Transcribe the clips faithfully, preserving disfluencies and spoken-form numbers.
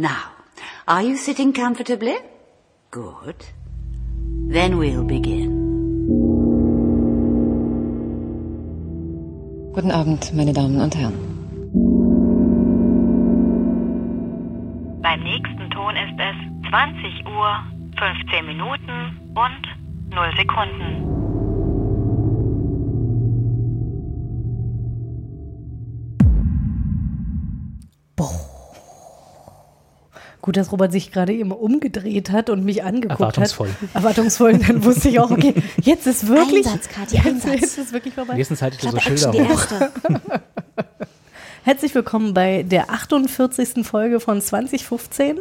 Now, are you sitting comfortably? Good. Then we'll begin. Guten Abend, meine Damen und Herren. Beim nächsten Ton ist es zwanzig Uhr, fünfzehn Minuten und null Sekunden. Boah. Gut, dass Robert sich gerade eben umgedreht hat und mich angeguckt Erwartungsvoll. hat. Erwartungsvoll. Erwartungsvoll, dann wusste ich auch, okay, jetzt ist wirklich Einsatz, Kathi, Einsatz. Jetzt ist wirklich vorbei. Nächstens haltet ihr so Schilder hoch. Herzlich willkommen bei der achtundvierzigsten Folge von zwanzig fünfzehn.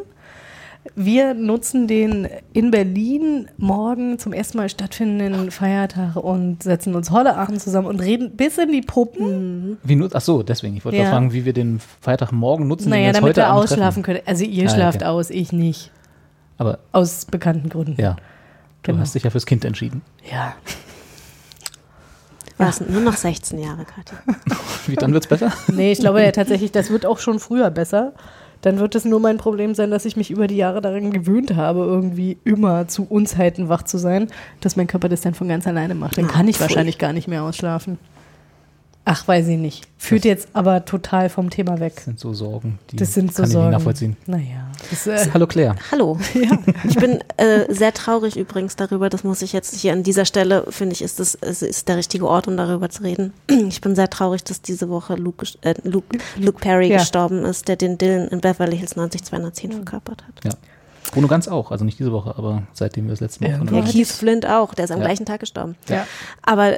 Wir nutzen den in Berlin morgen zum ersten Mal stattfindenden Feiertag und setzen uns heute Abend zusammen und reden bis in die Puppen. Wie nut- Ach so, deswegen. Ich wollte ja. mal fragen, wie wir den Feiertag morgen nutzen. Naja, damit heute wir Abend ausschlafen treffen. können. Also ihr ah, schlaft okay. aus, ich nicht. Aber aus bekannten Gründen. Ja. Du genau. hast dich ja fürs Kind entschieden. Ja. Ja, es sind nur noch sechzehn Jahre, Kathi. Wie, dann wird's besser? Nee, ich glaube ja tatsächlich, das wird auch schon früher besser. Dann wird es nur mein Problem sein, dass ich mich über die Jahre daran gewöhnt habe, irgendwie immer zu Unzeiten wach zu sein, dass mein Körper das dann von ganz alleine macht. Dann kann ich wahrscheinlich gar nicht mehr ausschlafen. Ach, weiß ich nicht. Führt jetzt aber total vom Thema weg. Das sind so Sorgen, die das sind so kann Sorgen. ich nicht nachvollziehen. Naja. Das, äh Hallo Claire. Hallo. Ja. Ich bin äh, sehr traurig übrigens darüber, das muss ich jetzt hier an dieser Stelle, finde ich, ist das ist der richtige Ort, um darüber zu reden. Ich bin sehr traurig, dass diese Woche Luke, äh, Luke, Luke Perry ja. gestorben ist, der den Dylan in Beverly Hills neunzig zweihundertzehn ja. verkörpert hat. Ja. Bruno Ganz auch, also nicht diese Woche, aber seitdem wir das letzte Mal von ja, Keith Flint auch, der ist am ja. gleichen Tag gestorben. Ja. Aber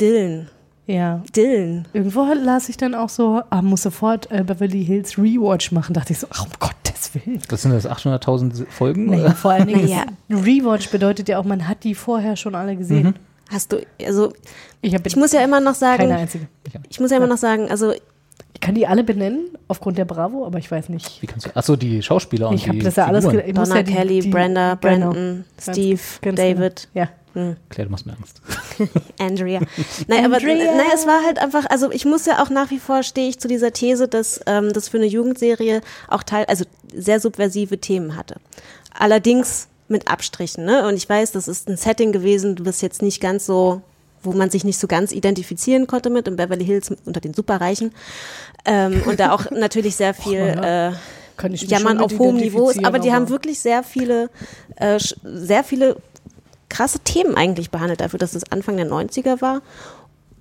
Dylan... Ja. Dylan. Irgendwo las ich dann auch so, ah, muss sofort äh, Beverly Hills Rewatch machen. Dachte ich so, ach, um Gottes Willen. Das sind das achthunderttausend Folgen? Naja, vor allen Dingen, naja. Rewatch bedeutet ja auch, man hat die vorher schon alle gesehen. Mhm. Hast du, also, ich, ich muss ja immer noch sagen, keine einzige. Ich muss ja immer noch sagen, also, ich kann die alle benennen, aufgrund der Bravo, aber ich weiß nicht. Wie kannst du? Achso, die Schauspieler und ich die das ja alles ge- ich Donna, muss ja die, Kelly, die, Brenda, Brandon, Steve, ganz David. Genau. Ja. Hm. Claire, du machst mir Angst. Andrea. Nein, aber Andrea. Nein, es war halt einfach, also ich muss ja auch nach wie vor, stehe ich zu dieser These, dass ähm, das für eine Jugendserie auch teil, also sehr subversive Themen hatte. Allerdings mit Abstrichen, ne? Und ich weiß, das ist ein Setting gewesen, du bist jetzt nicht ganz so, wo man sich nicht so ganz identifizieren konnte mit, in Beverly Hills unter den Superreichen. Ähm, und da auch natürlich sehr viel... äh, Kann ich Jammern auf hohem Niveau ist, aber die aber. haben wirklich sehr viele, äh, sehr viele krasse Themen eigentlich behandelt, dafür, dass es Anfang der neunziger war.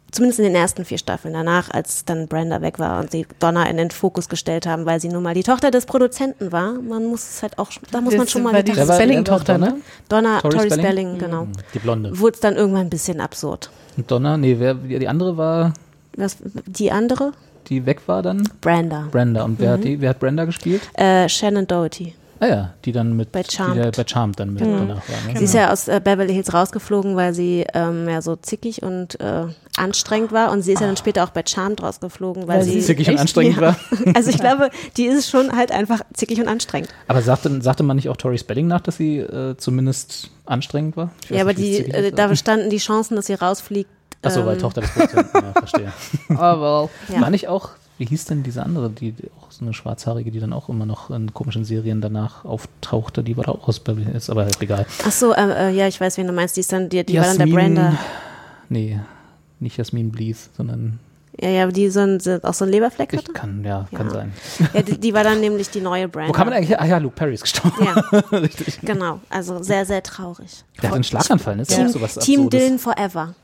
Zumindest in den ersten vier Staffeln. Danach, als dann Brenda weg war und sie Donna in den Fokus gestellt haben, weil sie nun mal die Tochter des Produzenten war. Man muss es halt auch, da muss das man schon mal die Spelling-Tochter, ne? Donna, Tori, Tori Spelling, Spelling, genau. Die Blonde. Wurde es dann irgendwann ein bisschen absurd. Und Donna, nee, wer, die andere war? Was, die andere? Die weg war dann? Brenda. Brenda. Und wer, mhm. hat, die, wer hat Brenda gespielt? Äh, Shannon Doherty. Ah ja, die dann mit, bei Charmed, die da, bei Charmed dann mit mhm. danach war. Ne? Sie genau. ist ja aus äh, Beverly Hills rausgeflogen, weil sie ähm, ja so zickig und äh, anstrengend war. Und sie ist ja dann später auch bei Charmed rausgeflogen, weil, weil sie zickig und anstrengend ja. war. Also ich glaube, die ist schon halt einfach zickig und anstrengend. Aber sagte, sagte man nicht auch Tori Spelling nach, dass sie äh, zumindest anstrengend war? Ja, aber die, äh, da bestanden die Chancen, dass sie rausfliegt. Achso, weil ähm. Tochter des Produzenten, ja, verstehe. Aber ja. War nicht auch, wie hieß denn diese andere, die, die auch so eine Schwarzhaarige, die dann auch immer noch in komischen Serien danach auftauchte, die war da auch aus Beverly Hills, aber halt egal. Achso, äh, äh, ja, ich weiß, wen du meinst, die, ist dann, die, die Jasmin, war dann der Brenda. Nee, nicht Jasmin Bleeth, sondern... Ja, ja, die so ein, auch so einen Leberfleck hatte? Ich kann, ja, ja, kann sein. Ja, die, die war dann nämlich die neue Brenda. Wo kann man eigentlich, ah ja, Luke Perry ist gestorben. Ja, richtig. Genau, also sehr, sehr traurig. Der hat einen Schlaganfall, ne? Team, sowas Team Dylan Forever.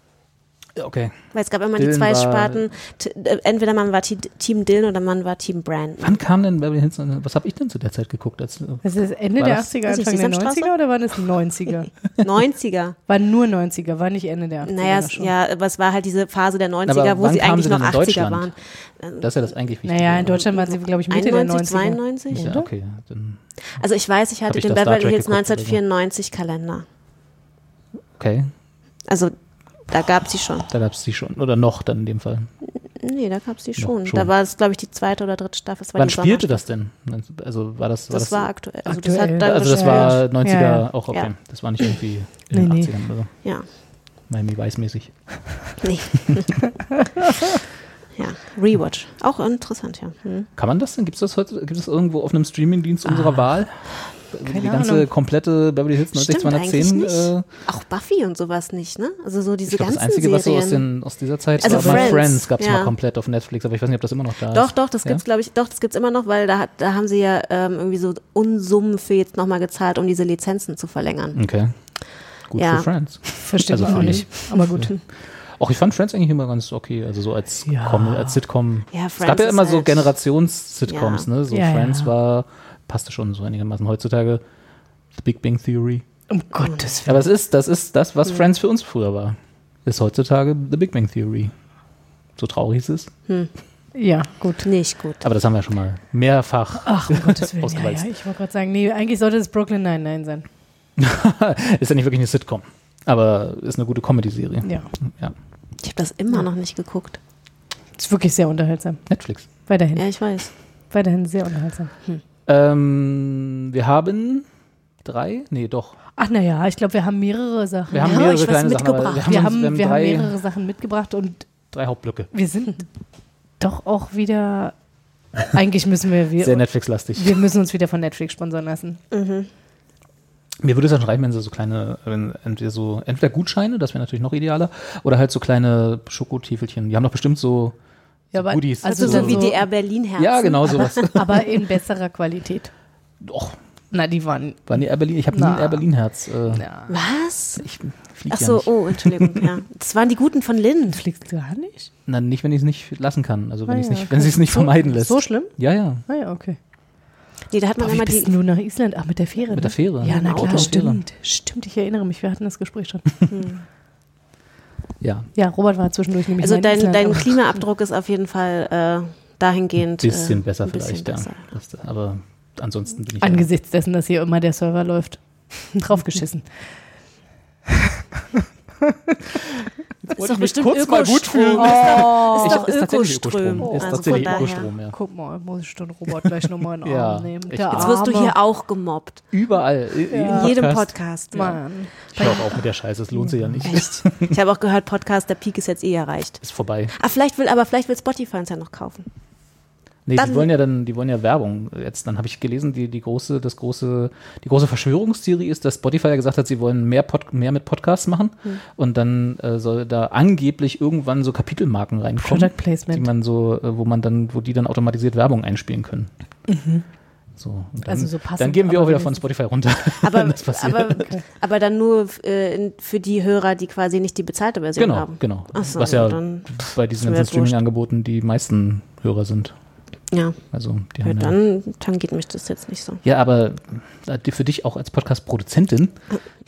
Okay. Weil es gab immer Dylan die zwei Sparten, t- entweder man war t- Team Dylan oder man war Team Brandon. Wann kam denn Beverly Hills, was habe ich denn zu der Zeit geguckt? Als, das ist Ende der achtziger, Anfang der neunziger oder waren es neunziger? neunziger. War nur neunziger, war nicht Ende der achtziger. Naja, es, ja, aber es war halt diese Phase der neunziger, aber wo sie eigentlich sie noch achtziger waren. Das ist ja das eigentlich Wichtige. Naja, in Deutschland waren sie, glaube ich, Mitte einundneunzig, der neunziger. zweiundneunzig? Ja, okay. Dann also ich weiß, ich hatte ich den Beverly Hills neunzehnhundertvierundneunzig Kalender. Okay. Also da gab es die schon. Da gab es die schon. Oder noch dann in dem Fall. Nee, da gab es die schon. schon. Da war es, glaube ich, die zweite oder dritte Staffel. Das war Wann spielte das denn? Also war das, das, war, das war aktuell. Also aktuell. Das, hat dann also das war neunziger ja, ja. auch okay. Ja. Das war nicht irgendwie in nee, den achtzigern nee. oder so. Ja. Miami Vice-mäßig. Nee. ja. Rewatch. Auch interessant, ja. Hm. Kann man das denn? Gibt es das heute? Gibt es irgendwo auf einem Streamingdienst ah. unserer Wahl? Keine die ganze Ahnung. Komplette Beverly Hills neunzig zweihundertzehn. Äh, auch Buffy und sowas nicht, ne? Also so diese ich glaub, ganzen Serien. Das Einzige, was so aus, den, aus dieser Zeit also war, Friends, Friends gab es ja. mal komplett auf Netflix, aber ich weiß nicht, ob das immer noch da doch, ist. Doch, doch, das ja? gibt's, glaube ich, doch, das gibt's immer noch, weil da, hat, da haben sie ja ähm, irgendwie so Unsummen für jetzt nochmal gezahlt, um diese Lizenzen zu verlängern. Okay. Gut ja. für Friends. Verstehe also ich nicht. Aber gut. Auch ich fand Friends eigentlich immer ganz okay, also so als, ja. Com, als Sitcom. Ja, es gab ja immer so Generations-Sitcoms, ja. ne? So ja, Friends ja. war passte schon so einigermaßen heutzutage. The Big Bang Theory. Um Gottes Willen. Aber es ist, das ist das, was hm. Friends für uns früher war. Ist heutzutage The Big Bang Theory. So traurig es ist. Hm. Ja, gut. Nicht gut. Aber das haben wir schon mal mehrfach Ach, um Gottes Willen. ausgewalzt. Ja, ja. Ich wollte gerade sagen, nee, eigentlich sollte es Brooklyn Nine-Nine sein. Ist ja nicht wirklich eine Sitcom. Aber ist eine gute Comedy-Serie. Ja. ja. Ich habe das immer ja. noch nicht geguckt. Ist wirklich sehr unterhaltsam. Netflix. Weiterhin. Ja, ich weiß. Weiterhin sehr unterhaltsam. Hm. Ähm, wir haben drei? Nee, doch. Ach naja, ich glaube, wir haben mehrere Sachen. Wir haben ja, mehrere kleine Sachen mitgebracht. Wir haben, wir, uns, haben, wir, haben wir haben mehrere Sachen mitgebracht und drei Hauptblöcke. Wir sind doch auch wieder, eigentlich müssen wir, wir sehr Netflix-lastig. Wir müssen uns wieder von Netflix sponsern lassen. Mhm. Mir würde es dann reichen, wenn sie so kleine, wenn entweder so, entweder Gutscheine, das wäre natürlich noch idealer, oder halt so kleine Schokotiefelchen. Die haben doch bestimmt so Ja, aber Goodies. Also so, so wie D R Berlin-Herzen. Ja, genau sowas. Aber, aber in besserer Qualität. Doch. Na, die waren... waren die R Berlin, ich habe nie ein R Berlin-Herz. Äh, Was? Ich fliege Ach so, ja nicht. oh, Entschuldigung. Ja. Das waren die guten von Lynn. Fliegst du gar nicht? Na, nicht, wenn ich es nicht lassen kann. Also, wenn ah, ja, okay. wenn sie es nicht vermeiden lässt. So schlimm? Ja, ja. Ah ja, okay. Nee, da hat man Boah, wie immer bist die... du nach Island? Ach, mit der Fähre. Mit ne? der Fähre. Ja, na klar, stimmt. Stimmt, ich erinnere mich, wir hatten das Gespräch schon. Hm. Ja. ja, Robert war zwischendurch nämlich Also dein, Island, dein Klimaabdruck ist auf jeden Fall äh, dahingehend ein bisschen äh, besser ein bisschen vielleicht, besser. ja. Aber ansonsten bin ich angesichts dessen, dass hier immer der Server läuft, draufgeschissen. Ist doch bestimmt kurz Ökostrom. mal gut fühlen. Oh, ist doch ist Ökostrom. Ökostrom. Ist also tatsächlich Ökostrom, ja. Guck mal, muss ich den Robert gleich nochmal in den Arm ja, nehmen. Der Jetzt wirst du hier auch gemobbt. Überall. In, ja. in jedem Podcast. Ja. Ich glaube auch mit der Scheiße, es lohnt sich ja nicht. Echt? Ich habe auch gehört, Podcast, der Peak ist jetzt eh erreicht. Ist vorbei. Ah, vielleicht will, aber vielleicht will Spotify uns ja noch kaufen. Nee, dann die wollen ja dann, die wollen ja Werbung. Jetzt, dann habe ich gelesen, die, die große, das große, die große Verschwörungstheorie ist, dass Spotify ja gesagt hat, sie wollen mehr, Pod, mehr mit Podcasts machen hm. und dann äh, soll da angeblich irgendwann so Kapitelmarken reinkommen, Product Placement. die man so, wo man dann, wo die dann automatisiert Werbung einspielen können. Mhm. So, dann, also so passend, dann gehen wir auch wieder von Spotify runter. Aber, aber, aber dann nur äh, für die Hörer, die quasi nicht die bezahlte Version genau, haben. Genau, genau. So, was ja bei diesen ganzen Streaming-Angeboten die meisten Hörer sind. Ja, also die ja, haben dann, ja. dann geht mich das jetzt nicht so. Ja, aber für dich auch als Podcast-Produzentin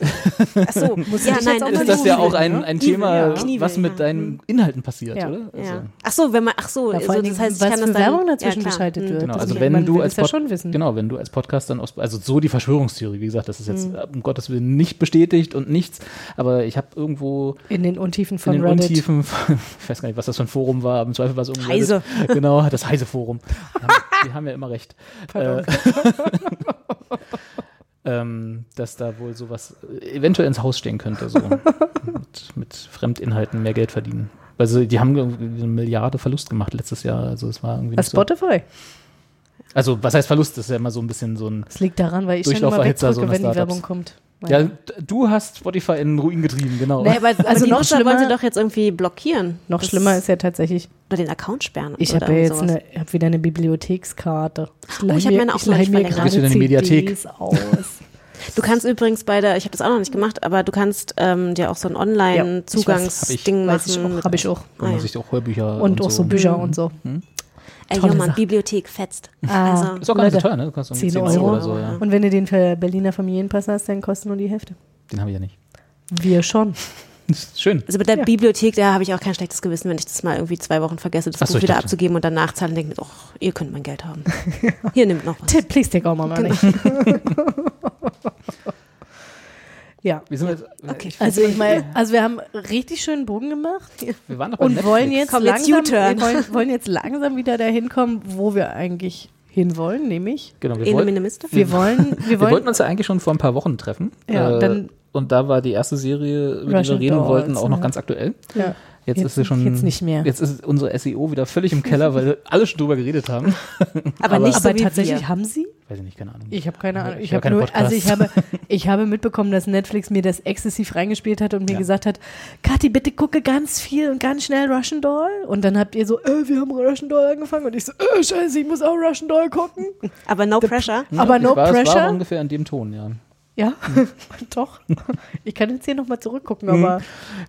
Ach so, muss ja, nein, ist das ja auch ein, ein Thema, Knievel, was mit ja. deinen Inhalten passiert, ja. oder? Also ja. Ach so, wenn man, ach so, ja, also, das heißt, ich kann das Werbung dazwischen ja, geschaltet wird. Genau, also wenn du als Pod- ja genau, wenn du als Podcast dann, aus, also so die Verschwörungstheorie, wie gesagt, das ist jetzt mhm. um Gottes Willen nicht bestätigt und nichts, aber ich habe irgendwo in den Untiefen von in den Reddit. Untiefen, ich weiß gar nicht, was das für ein Forum war, aber im Zweifel war es irgendwie Heise. Reddit. Genau, das Heise-Forum. Die haben ja immer recht. Äh, ähm, dass da wohl sowas eventuell ins Haus stehen könnte. So. mit, mit Fremdinhalten mehr Geld verdienen. Also die haben eine Milliarde Verlust gemacht letztes Jahr. Also es war irgendwie. Nicht so. Spotify. Also was heißt Verlust? Das ist ja immer so ein bisschen so ein. Es liegt daran, weil ich schon immer wegdrücke, so wenn die Werbung kommt. Ja, du hast Spotify in den Ruin getrieben, genau. Nee, aber also, also noch schlimmer wollen sie doch jetzt irgendwie blockieren. Noch das schlimmer ist ja tatsächlich. Oder den Account sperren. Ich habe ja jetzt eine, hab wieder eine Bibliothekskarte. Ich oh, ich habe meine auch noch nicht verlängert. Ich leih mir gerade Mediathek. aus. Du kannst übrigens bei der, ich habe das auch noch nicht gemacht, aber du kannst ähm, dir auch so ein Online-Zugangsding ja, machen. Habe ich auch. Da muss ich auch Hörbücher und, und auch so Bücher und so. Hm? Ey, Mann, Bibliothek fetzt. Ah, also, ist auch gar nicht so teuer, ne? Du kannst um zehn Euro oder so. Ja. Und wenn du den für Berliner Familienpass hast, dann kostet nur die Hälfte. Den habe ich ja nicht. Wir schon. Schön. Also mit der ja. Bibliothek, da habe ich auch kein schlechtes Gewissen, wenn ich das mal irgendwie zwei Wochen vergesse, das Ach Buch so, wieder dachte. abzugeben und dann nachzahlen und denke, oh, ihr könnt mein Geld haben. Hier, nimmt noch was. Tipp, please take all my money. Ja, wir sind jetzt, okay. ich also, ich mein, also wir haben richtig schönen Bogen gemacht wir waren doch bei und wollen jetzt, Komm, langsam, wir wollen, wollen jetzt langsam wieder dahin kommen, wo wir eigentlich hinwollen, nämlich genau, wir, wollen, wir, wollen, wir, wir wollen, wollten uns ja eigentlich schon vor ein paar Wochen treffen ja, äh, dann und da war die erste Serie, über die wir reden wollten, auch noch ganz aktuell. Ja. Jetzt, jetzt ist sie schon. Jetzt nicht mehr. Jetzt ist unsere S E O wieder völlig im Keller, weil alle schon drüber geredet haben. Aber, aber nicht so aber wie tatsächlich wir. Haben sie? Weiß ich nicht, keine Ahnung. Ich habe keine Ahnung. Ich, ich habe nur, Podcasts. also ich habe, ich habe mitbekommen, dass Netflix mir das exzessiv reingespielt hat und mir ja. gesagt hat, Kathi, bitte gucke ganz viel und ganz schnell Russian Doll. Und dann habt ihr so, äh, wir haben Russian Doll angefangen und ich so, äh, scheiße, ich muss auch Russian Doll gucken. Aber no The, pressure. Ja, aber no war, pressure. Das war ungefähr in dem Ton, ja. Ja, hm. doch. Ich kann jetzt hier nochmal zurückgucken, aber hm.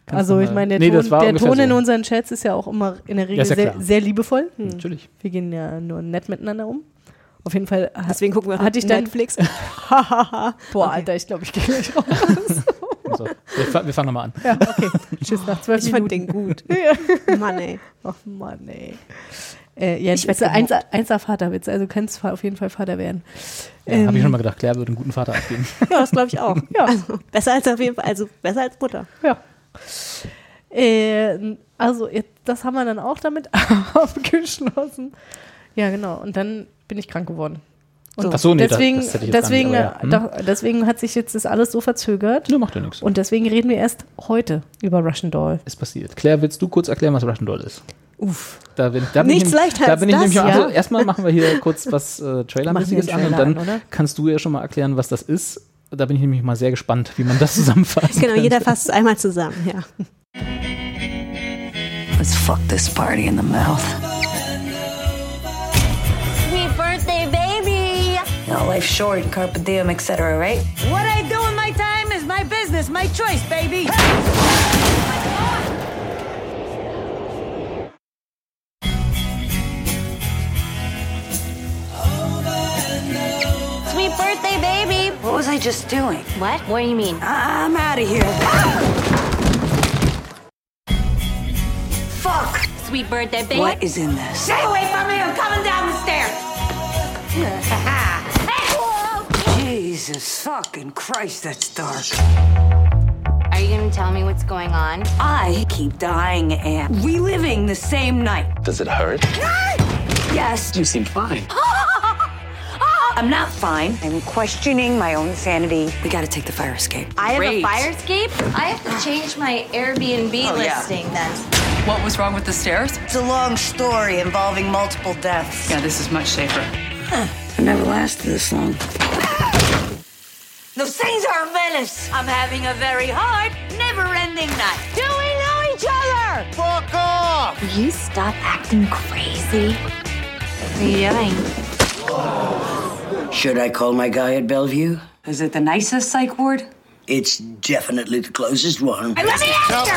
also ich meine, der nee, Ton, der Ton in so. unseren Chats ist ja auch immer in der Regel ja, ja sehr, sehr liebevoll. Hm. Natürlich. Wir gehen ja nur nett miteinander um. Auf jeden Fall. Deswegen gucken wir hatte ich Netflix. Boah, okay. Alter, ich glaube, ich gehe gleich raus. So, wir, wir fangen nochmal an. Ja, okay. Tschüss, nach zwölf Minuten. Ich fand den gut. Ja. Mann, ey. Ach, Mann, ey. Äh, ja, ich wette, eins, einser Vaterwitz, also kannst auf jeden Fall Vater werden. Ja, ähm, habe ich schon mal gedacht, Claire würde einen guten Vater abgeben. Ja, das glaube ich auch. Ja. Also, besser als auf jeden Fall, also besser als Mutter. Ja. Äh, also das haben wir dann auch damit abgeschlossen. Ja, genau. Und dann bin ich krank geworden. Und Ach so, nee, deswegen, das, das hätte ich jetzt deswegen, gar nicht, aber ja. hm? deswegen hat sich jetzt das alles so verzögert. Ne, macht ja nichts. Und deswegen reden wir erst heute über Russian Doll. Ist passiert. Claire, willst du kurz erklären, was Russian Doll ist? Uff. Da bin, da bin Nichts ich, leichter da bin als ich das, nämlich ja. Also erstmal machen wir hier kurz was äh, Trailermäßiges an und dann an, kannst du ja schon mal erklären, was das ist. Da bin ich nämlich mal sehr gespannt, wie man das zusammenfasst. Genau, könnte. Jeder fasst es einmal zusammen, ja. Let's fuck this party in the mouth. Happy birthday, baby! No, life's short, carpe diem, et cetera, right? What I do in my time is my business, my choice, baby! Hey! Birthday, baby! What was I just doing? What? What do you mean? I'm out of here. Ah! Fuck! Sweet birthday, baby. What is in this? Stay away from me! I'm coming down the stairs! Hey! Jesus fucking Christ, that's dark. Are you gonna tell me what's going on? I keep dying and reliving the same night. Does it hurt? Yes. You seem fine. I'm not fine. I'm questioning my own sanity. We gotta take the fire escape. I Great. Have a fire escape? I have to change my Airbnb oh, listing yeah. then. What was wrong with the stairs? It's a long story involving multiple deaths. Yeah, this is much safer. Huh. I never lasted this long. Those things are a menace. I'm having a very hard, never-ending night. Do we know each other? Fuck off! Will you stop acting crazy? What are you doing? Whoa. Should I call my guy at Bellevue? Is it the nicest psych ward? It's definitely the closest one. And let me answer!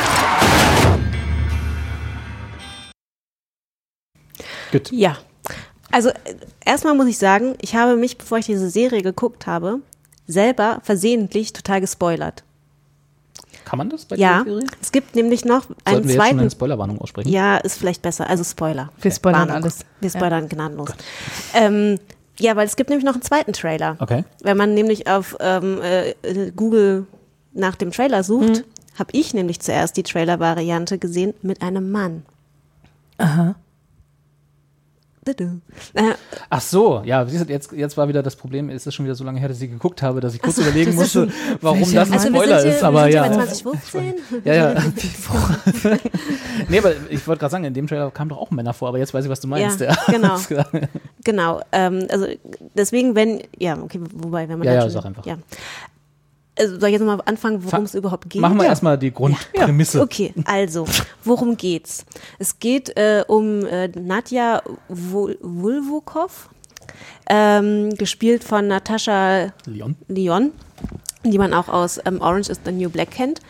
Gut. Ja, also erstmal muss ich sagen, ich habe mich, bevor ich diese Serie geguckt habe, selber versehentlich total gespoilert. Kann man das bei ja, dieser Serie? Ja, es gibt nämlich noch Sollten einen zweiten... Sollten wir jetzt schon eine Spoilerwarnung aussprechen? Ja, ist vielleicht besser. Also Spoiler. Wir spoilern Warnung. alles. Wir spoilern ja. gnadenlos. Gott. Ähm... Ja, weil es gibt nämlich noch einen zweiten Trailer. Okay. Wenn man nämlich auf ähm, äh, Google nach dem Trailer sucht, mhm. habe ich nämlich zuerst die Trailer-Variante gesehen mit einem Mann. Aha. Ach so, ja, jetzt, jetzt war wieder das Problem, ist es schon wieder so lange her, dass ich geguckt habe, dass ich kurz so, überlegen musste, warum welche? das ein also Spoiler hier, ist. Aber ja. zwanzig fünfzehn Ja, ja. Nee, aber ich wollte gerade sagen, in dem Trailer kamen doch auch Männer vor, aber jetzt weiß ich, was du meinst. Ja, ja. Genau. Genau. Ähm, also deswegen, wenn, ja, okay, wobei, wenn man. Ja, ja, schon, sag einfach. Ja. Also, soll ich jetzt nochmal anfangen, worum Fa- es überhaupt geht? Machen wir ja. erstmal die Grundprämisse. Ja. Okay, also, worum geht's? Es geht äh, um äh, Nadja Wulvokov, ähm, gespielt von Natasha Lyonne, die man auch aus ähm, Orange is the New Black kennt.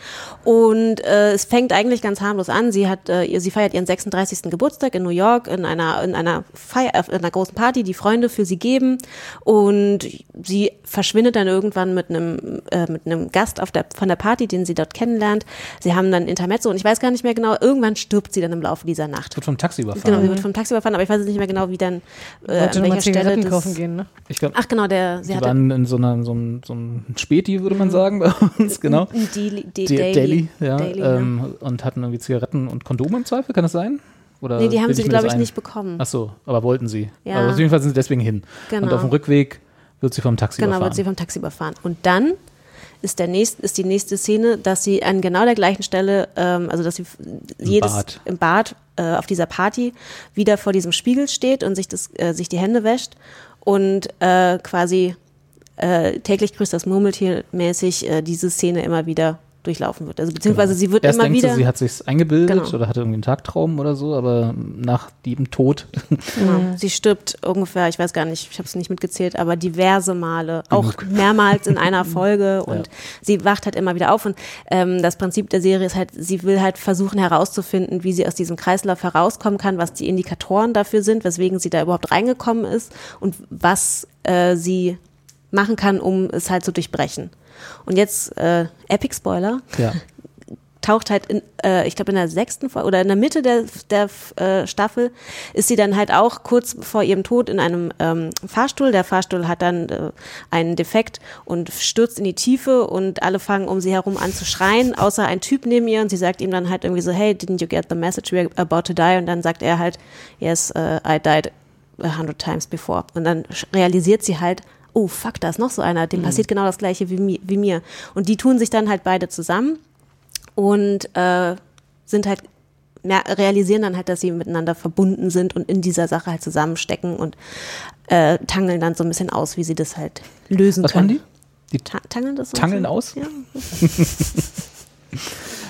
Und äh, es fängt eigentlich ganz harmlos an. Sie hat, äh, sie feiert ihren sechsunddreißigsten Geburtstag in New York in einer in einer Feier, in einer großen Party, die Freunde für sie geben. Und sie verschwindet dann irgendwann mit einem äh, mit einem Gast auf der von der Party, den sie dort kennenlernt. Sie haben dann Intermezzo und ich weiß gar nicht mehr genau. Irgendwann stirbt sie dann im Laufe dieser Nacht. Wird vom Taxi überfahren. Genau, sie wird vom Taxi überfahren, aber ich weiß nicht mehr genau, wie dann äh, an welcher Stelle das. Kaufen gehen, ne? Ich glaub, Ach genau, der. Sie, sie waren in so einer in so einem so einem Späti, würde man sagen, bei uns, genau. Die, die, die, Daily. Daily, ja. Daily, ähm, ja. Und hatten irgendwie Zigaretten und Kondome im Zweifel, kann das sein? Oder nee, die haben sie, glaube ich, nicht bekommen. Ach so, aber wollten sie. Ja. Aber auf jeden Fall sind sie deswegen hin. Genau. Und auf dem Rückweg wird sie vom Taxi genau, überfahren. Genau, wird sie vom Taxi überfahren. Und dann ist, der nächst, ist die nächste Szene, dass sie an genau der gleichen Stelle, ähm, also dass sie Im jedes Bad. im Bad äh, auf dieser Party wieder vor diesem Spiegel steht und sich, das, äh, sich die Hände wäscht und äh, quasi äh, täglich grüßt das Murmeltier mäßig äh, diese Szene immer wieder durchlaufen wird. Also beziehungsweise genau. sie wird Erst immer wieder... Erst denkt sie, sie hat sich eingebildet genau. oder hatte irgendwie einen Tagtraum oder so, aber nach jedem Tod... Genau. Sie stirbt ungefähr, ich weiß gar nicht, ich habe es nicht mitgezählt, aber diverse Male, auch Genug. mehrmals in einer Folge und ja. sie wacht halt immer wieder auf und ähm, das Prinzip der Serie ist halt, sie will halt versuchen herauszufinden, wie sie aus diesem Kreislauf herauskommen kann, was die Indikatoren dafür sind, weswegen sie da überhaupt reingekommen ist und was äh, sie machen kann, um es halt zu durchbrechen. Und jetzt, äh, Epic Spoiler, ja. taucht halt, in, äh, ich glaube in der sechsten Folge oder in der Mitte der, der äh, Staffel ist sie dann halt auch kurz vor ihrem Tod in einem ähm, Fahrstuhl. Der Fahrstuhl hat dann äh, einen Defekt und stürzt in die Tiefe und alle fangen um sie herum an zu schreien, außer ein Typ neben ihr und sie sagt ihm dann halt irgendwie so, hey, didn't you get the message, we're about to die? Und dann sagt er halt, yes, uh, I died a hundred times before. Und dann realisiert sie halt, oh fuck, da ist noch so einer, dem mhm. passiert genau das Gleiche wie, mi- wie mir. Und die tun sich dann halt beide zusammen und äh, sind halt, realisieren dann halt, dass sie miteinander verbunden sind und in dieser Sache halt zusammenstecken und äh, tangeln dann so ein bisschen aus, wie sie das halt lösen Was können. Was machen die? die Ta- tangeln das so Tangeln aus? Ja.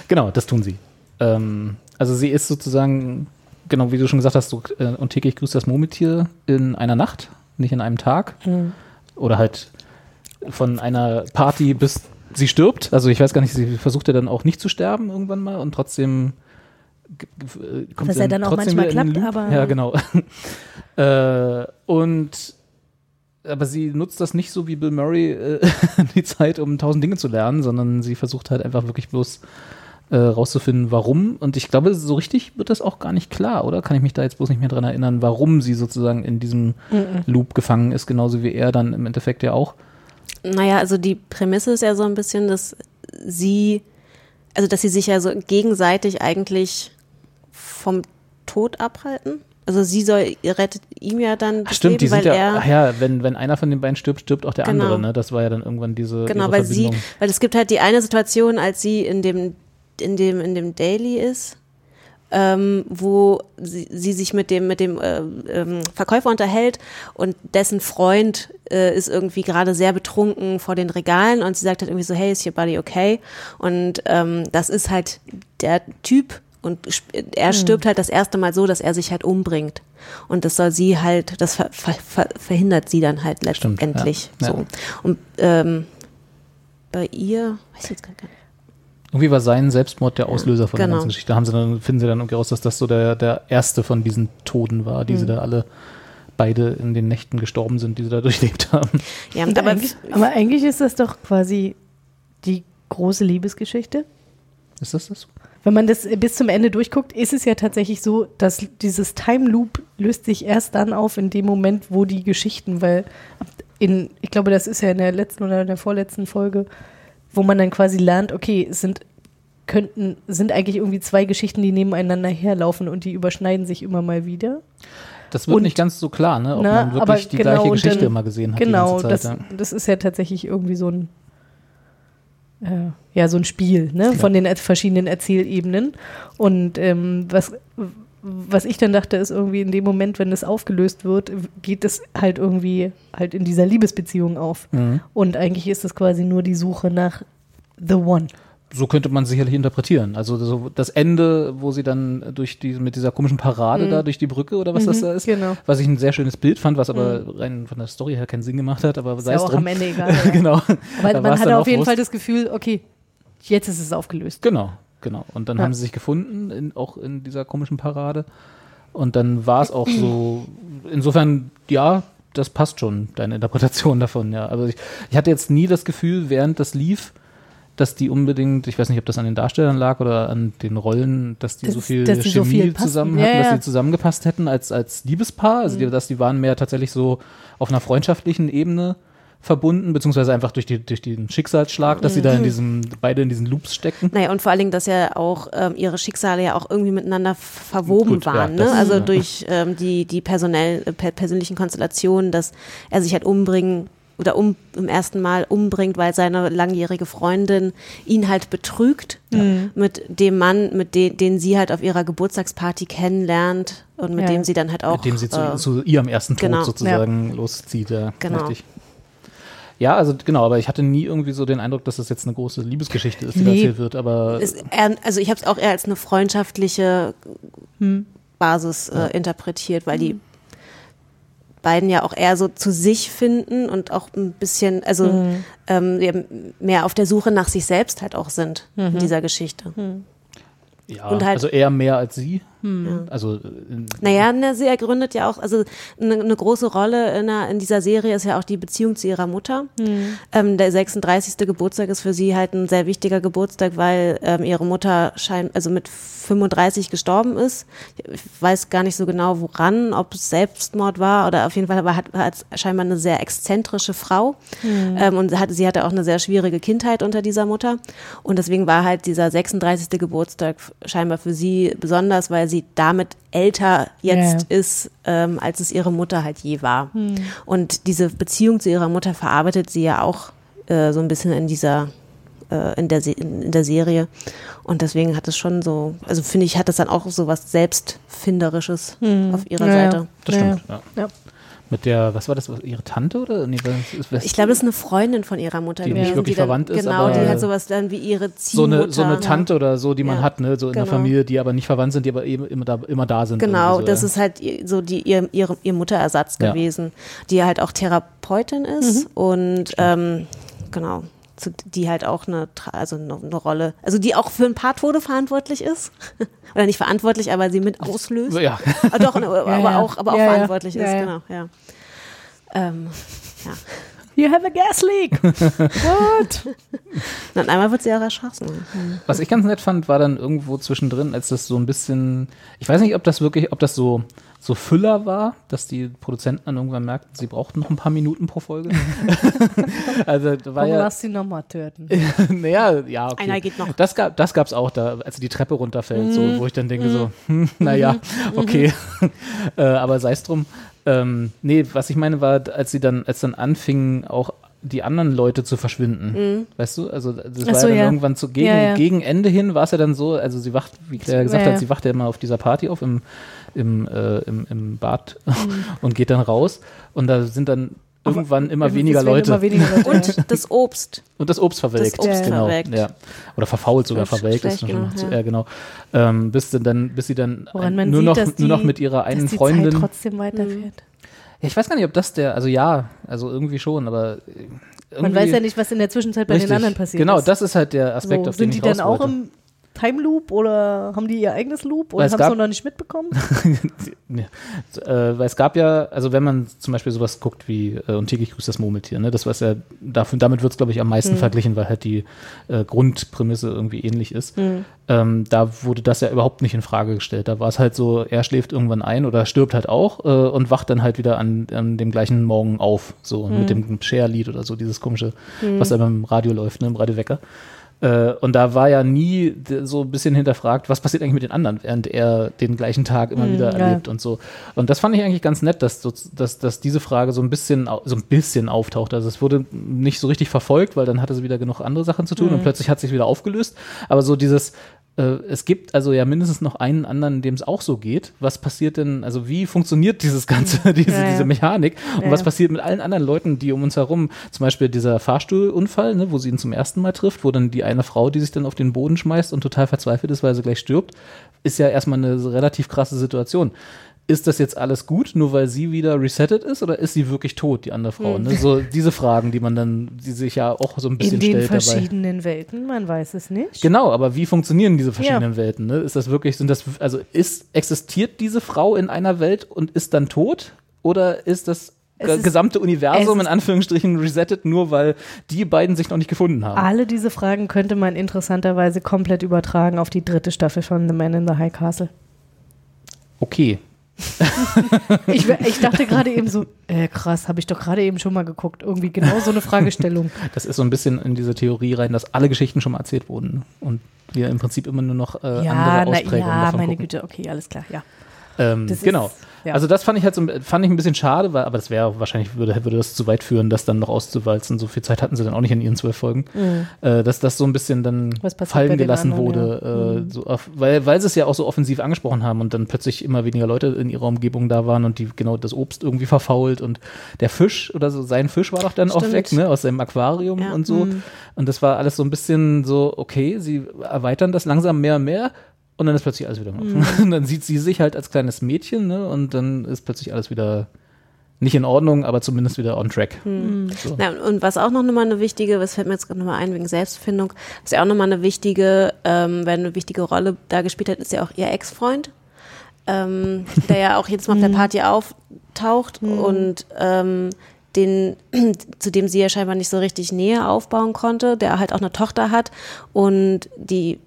Genau, das tun sie. Ähm, also sie ist sozusagen, genau wie du schon gesagt hast, so, äh, und täglich grüßt das Murmeltier in einer Nacht, nicht in einem Tag. Mhm. Oder halt von einer Party bis sie stirbt. Also ich weiß gar nicht, sie versucht ja dann auch nicht zu sterben irgendwann mal und trotzdem g- g- kommt sie ja dann, dann auch manchmal klappt, aber... Ja, genau. äh, und aber sie nutzt das nicht so wie Bill Murray äh, die Zeit, um tausend Dinge zu lernen, sondern sie versucht halt einfach wirklich bloß äh, rauszufinden, warum. Und ich glaube, so richtig wird das auch gar nicht klar, oder? Kann ich mich da jetzt bloß nicht mehr dran erinnern, warum sie sozusagen in diesem Mm-mm. Loop gefangen ist, genauso wie er dann im Endeffekt ja auch. Naja, also die Prämisse ist ja so ein bisschen, dass sie, also dass sie sich ja so gegenseitig eigentlich vom Tod abhalten. Also sie soll, rettet ihm ja dann das Stimmt, Leben, die sind weil ja, er... Ach ja, wenn, wenn einer von den beiden stirbt, stirbt auch der genau. andere, ne? Das war ja dann irgendwann diese Genau, weil Verbindung. sie, weil es gibt halt die eine Situation, als sie in dem in dem in dem Daily ist, ähm, wo sie, sie sich mit dem mit dem äh, ähm, Verkäufer unterhält und dessen Freund äh, ist irgendwie gerade sehr betrunken vor den Regalen und sie sagt halt irgendwie so, hey, is your body okay? Und ähm, das ist halt der Typ und sp- er stirbt mhm. halt das erste Mal so, dass er sich halt umbringt und das soll sie halt, das ver- ver- verhindert sie dann halt letztendlich. Stimmt, ja. so. Ja. Und ähm, bei ihr, weiß ich jetzt gar nicht. Irgendwie war sein Selbstmord der Auslöser von genau. der ganzen Geschichte. Da haben sie dann, finden sie dann irgendwie raus, dass das so der, der erste von diesen Toten war, die mhm. sie da alle beide in den Nächten gestorben sind, die sie da durchlebt haben. Ja, aber, aber, eigentlich, aber eigentlich ist das doch quasi die große Liebesgeschichte. Ist das das? Wenn man das bis zum Ende durchguckt, ist es ja tatsächlich so, dass dieses Time Loop löst sich erst dann auf in dem Moment, wo die Geschichten, weil in, ich glaube, das ist ja in der letzten oder in der vorletzten Folge, wo man dann quasi lernt, okay, es sind, könnten, sind eigentlich irgendwie zwei Geschichten, die nebeneinander herlaufen und die überschneiden sich immer mal wieder. Das wird und, nicht ganz so klar, ne? Ob na, man wirklich die genau, gleiche Geschichte dann, immer gesehen hat. Genau, die ganze Zeit, das, ja. das ist ja tatsächlich irgendwie so ein, äh, ja, so ein Spiel, ne? Ja. Von den verschiedenen Erzählebenen. Und ähm, was, was ich dann dachte, ist irgendwie in dem Moment, wenn es aufgelöst wird, geht es halt irgendwie halt in dieser Liebesbeziehung auf. Mhm. Und eigentlich ist es quasi nur die Suche nach The One. So könnte man sicherlich interpretieren. Also das Ende, wo sie dann durch die, mit dieser komischen Parade mhm. da durch die Brücke oder was mhm, das da ist, genau. was ich ein sehr schönes Bild fand, was aber mhm. rein von der Story her keinen Sinn gemacht hat. Aber sei es drum. Ist ja auch am Ende egal. Genau. Weil man hatte auf jeden Fall das Gefühl, okay, jetzt ist es aufgelöst. Genau. Genau, und dann ja. haben sie sich gefunden, in, auch in dieser komischen Parade. Und dann war es auch so, insofern, ja, das passt schon, deine Interpretation davon, ja. Also ich, ich hatte jetzt nie das Gefühl, während das lief, dass die unbedingt, ich weiß nicht, ob das an den Darstellern lag oder an den Rollen, dass die das, so viel Chemie so viel zusammen hatten, ja, ja. dass die zusammengepasst hätten als, als Liebespaar. Also mhm. die, dass die waren mehr tatsächlich so auf einer freundschaftlichen Ebene verbunden, beziehungsweise einfach durch, die, durch den Schicksalsschlag, dass mhm. sie da in diesem, beide in diesen Loops stecken. Naja, und vor allen Dingen, dass ja auch ähm, ihre Schicksale ja auch irgendwie miteinander verwoben Gut, waren, ja, ne? Also durch ähm, die, die personell, äh, persönlichen Konstellationen, dass er sich halt umbringen oder um, im ersten Mal umbringt, weil seine langjährige Freundin ihn halt betrügt, ja, mit dem Mann, mit de, den sie halt auf ihrer Geburtstagsparty kennenlernt und mit ja. dem sie dann halt auch... Mit dem sie zu, äh, zu ihrem ersten Tod genau, sozusagen ja. loszieht. Ja, genau. Richtig. Ja, also genau, aber ich hatte nie irgendwie so den Eindruck, dass das jetzt eine große Liebesgeschichte ist, die nee. erzählt wird, aber... Ist eher, also ich habe es auch eher als eine freundschaftliche hm. Basis äh, ja. interpretiert, weil die beiden ja auch eher so zu sich finden und auch ein bisschen, also mhm. ähm, mehr auf der Suche nach sich selbst halt auch sind mhm. in dieser Geschichte. Mhm. Ja, und halt, also eher mehr als sie. Mhm. Also, naja, na, sie ergründet ja auch, also eine, eine große Rolle in, der, in dieser Serie ist ja auch die Beziehung zu ihrer Mutter. Mhm. Ähm, der sechsunddreißigste Geburtstag ist für sie halt ein sehr wichtiger Geburtstag, weil ähm, ihre Mutter scheint, also mit fünfunddreißig gestorben ist. Ich weiß gar nicht so genau woran, ob es Selbstmord war oder auf jeden Fall, aber hat, hat scheinbar eine sehr exzentrische Frau. Mhm. Ähm, und hat, sie hatte auch eine sehr schwierige Kindheit unter dieser Mutter. Und deswegen war halt dieser sechsunddreißigste Geburtstag scheinbar für sie besonders, weil sie damit älter jetzt yeah. ist, ähm, als es ihre Mutter halt je war. Hm. Und diese Beziehung zu ihrer Mutter verarbeitet sie ja auch äh, so ein bisschen in dieser, äh, in der Se- in der Serie. Und deswegen hat es schon so, also finde ich, hat das dann auch so was Selbstfinderisches hm. auf ihrer ja, Seite. Das stimmt, ja. ja. ja. Mit der, was war das, ihre Tante oder? Nee, das ich glaube, das ist eine Freundin von ihrer Mutter die gewesen. Die nicht wirklich die dann, verwandt ist, genau, aber die hat sowas dann wie ihre Ziehmutter. So eine, so eine Tante oder so, die man ja, hat, ne, so in genau. der Familie, die aber nicht verwandt sind, die aber eben immer da, immer da sind. Genau, so, das ja. ist halt so die, ihr, ihr, ihr Mutterersatz ja. gewesen, die halt auch Therapeutin ist mhm. und ähm, genau, die halt auch eine, also eine Rolle, also die auch für ein paar Tode verantwortlich ist. Oder nicht verantwortlich, aber sie mit auslöst. Ja. Ah, doch, aber ja, auch, aber auch ja, verantwortlich ja, ist, ja, genau. Ja. Ähm, ja. You have a gas leak. What? Und einmal wird sie ja erschossen. Was ich ganz nett fand, war dann irgendwo zwischendrin, als das so ein bisschen, ich weiß nicht, ob das wirklich, ob das so, so Füller war, dass die Produzenten dann irgendwann merkten, sie brauchten noch ein paar Minuten pro Folge. Also da war ja, lass sie nochmal töten. Naja, ja, okay. Einer geht noch. Das gab, das gab's auch da, als die Treppe runterfällt, mm, so, wo ich dann denke mm, so, hm, naja, mm, okay. Mm. äh, aber sei es drum. Ähm, nee, was ich meine war, als sie dann, als dann anfingen, auch die anderen Leute zu verschwinden. Mhm. Weißt du, also das war so, ja dann ja. irgendwann zu gegen, ja, ja. gegen Ende hin war es ja dann so, also sie wacht, wie Claire gesagt ja, ja. hat, sie wacht ja immer auf dieser Party auf im, im, äh, im, im Bad mhm. und geht dann raus und da sind dann irgendwann immer weniger, Leute. immer weniger Leute. Und das Obst. Und das Obst verwelkt. Das Obst genau. verwelkt. Ja. Oder verfault sogar, verwelkt. Ist schon genau, zu, ja. äh, genau. Ähm, bis, dann, bis sie dann ein, nur, sieht, noch, die, nur noch mit ihrer einen Freundin. Dass die Zeit trotzdem weiterfährt. Ja, ich weiß gar nicht, ob das der, also ja, also irgendwie schon, aber irgendwie. Man weiß ja nicht, was in der Zwischenzeit bei richtig. den anderen passiert genau, ist. Genau, das ist halt der Aspekt, so, auf den ich raus wollte. Sind die dann auch im Time Loop oder haben die ihr eigenes Loop oder haben es noch nicht mitbekommen? Nee. äh, weil es gab ja, also wenn man zum Beispiel sowas guckt wie äh, und täglich grüßt das Murmeltier, ne, das was ja dafür, damit wird es glaube ich am meisten mhm. verglichen, weil halt die äh, Grundprämisse irgendwie ähnlich ist. Mhm. Ähm, da wurde das ja überhaupt nicht in Frage gestellt. Da war es halt so, er schläft irgendwann ein oder stirbt halt auch äh, und wacht dann halt wieder an, an dem gleichen Morgen auf, so mhm. mit dem Share-Lied oder so, dieses komische, mhm. was einem im Radio läuft, ne, im Radiowecker. Und da war ja nie so ein bisschen hinterfragt, was passiert eigentlich mit den anderen, während er den gleichen Tag immer mm, wieder erlebt ja. und so. Und das fand ich eigentlich ganz nett, dass, dass, dass diese Frage so ein bisschen so ein bisschen auftaucht. Also es wurde nicht so richtig verfolgt, weil dann hatte sie wieder genug andere Sachen zu tun mm. und plötzlich hat sich wieder aufgelöst. Aber so dieses, äh, es gibt also ja mindestens noch einen anderen, dem es auch so geht. Was passiert denn, also wie funktioniert dieses Ganze, diese, ja, ja. diese Mechanik? Und ja, was passiert mit allen anderen Leuten, die um uns herum, zum Beispiel dieser Fahrstuhlunfall, ne, wo sie ihn zum ersten Mal trifft, wo dann die eine Frau, die sich dann auf den Boden schmeißt und total verzweifelt ist, weil sie gleich stirbt, ist ja erstmal eine relativ krasse Situation. Ist das jetzt alles gut, nur weil sie wieder resettet ist oder ist sie wirklich tot, die andere Frau? Hm. Ne? So diese Fragen, die man dann, die sich ja auch so ein bisschen stellt dabei. In den verschiedenen Welten, man weiß es nicht. Genau, aber wie funktionieren diese verschiedenen ja. Welten? Ne? Ist das wirklich, sind das, also ist, existiert diese Frau in einer Welt und ist dann tot oder ist das das gesamte Universum in Anführungsstrichen resettet, nur weil die beiden sich noch nicht gefunden haben. Alle diese Fragen könnte man interessanterweise komplett übertragen auf die dritte Staffel von The Man in the High Castle. Okay. ich, ich dachte gerade eben so, äh, krass, habe ich doch gerade eben schon mal geguckt. Irgendwie genau so eine Fragestellung. Das ist so ein bisschen in diese Theorie rein, dass alle Geschichten schon mal erzählt wurden und wir im Prinzip immer nur noch äh, ja, andere Ausprägungen na, ja, davon meine gucken. Güte, okay, alles klar, ja. Ähm, das genau. Ist, ja. Also das fand ich halt so, fand ich ein bisschen schade, weil, aber das wäre wahrscheinlich, würde, würde das zu weit führen, das dann noch auszuwalzen. So viel Zeit hatten sie dann auch nicht in ihren zwölf Folgen. Mhm. Äh, dass das so ein bisschen dann fallen gelassen anderen, wurde. Ja. Äh, mhm. so, weil, weil sie es ja auch so offensiv angesprochen haben und dann plötzlich immer weniger Leute in ihrer Umgebung da waren und die genau das Obst irgendwie verfault und der Fisch oder so, sein Fisch war doch dann Stimmt. auch weg, ne, aus seinem Aquarium ja. und so. Mhm. Und das war alles so ein bisschen so, okay, sie erweitern das langsam mehr und mehr. Und dann ist plötzlich alles wieder offen. Mhm. Und dann sieht sie sich halt als kleines Mädchen, ne? Und dann ist plötzlich alles wieder nicht in Ordnung, aber zumindest wieder on track. Mhm. So. Ja, und was auch noch nochmal eine wichtige, was fällt mir jetzt gerade nochmal ein, wegen Selbstfindung, was ja auch nochmal eine wichtige, ähm, weil eine wichtige Rolle da gespielt hat, ist ja auch ihr Ex-Freund, ähm, der ja auch jetzt mal auf der Party auftaucht mhm. und ähm, den, zu dem sie ja scheinbar nicht so richtig Nähe aufbauen konnte, der halt auch eine Tochter hat und die,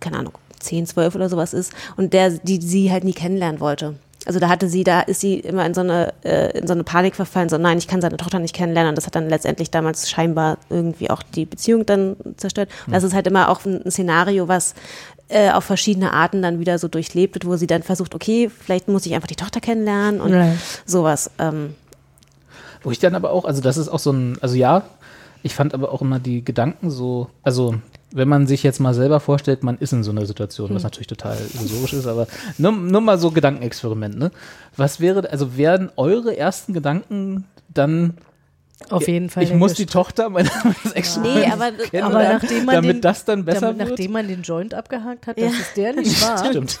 keine Ahnung, zehn, zwölf oder sowas ist und der, die sie halt nie kennenlernen wollte. Also da hatte sie, da ist sie immer in so eine, äh, in so eine Panik verfallen, so nein, ich kann seine Tochter nicht kennenlernen und das hat dann letztendlich damals scheinbar irgendwie auch die Beziehung dann zerstört. Und das ist halt immer auch ein Szenario, was äh, auf verschiedene Arten dann wieder so durchlebt wird, wo sie dann versucht, okay, vielleicht muss ich einfach die Tochter kennenlernen und Nein. sowas. Ähm. Wo ich dann aber auch, also das ist auch so ein, also ja, ich fand aber auch immer die Gedanken so, also wenn man sich jetzt mal selber vorstellt, man ist in so einer Situation, was hm. natürlich total illusorisch ist, aber nur, nur mal so Gedankenexperiment, ne? Was wäre, also wären eure ersten Gedanken dann auf jeden Fall. Ich muss die Tochter meines Ex-Freundes ja. nee, kennenlernen, nachdem man damit den, das dann besser damit, wird. Nachdem man den Joint abgehakt hat, ja. dass es der nicht war. Stimmt.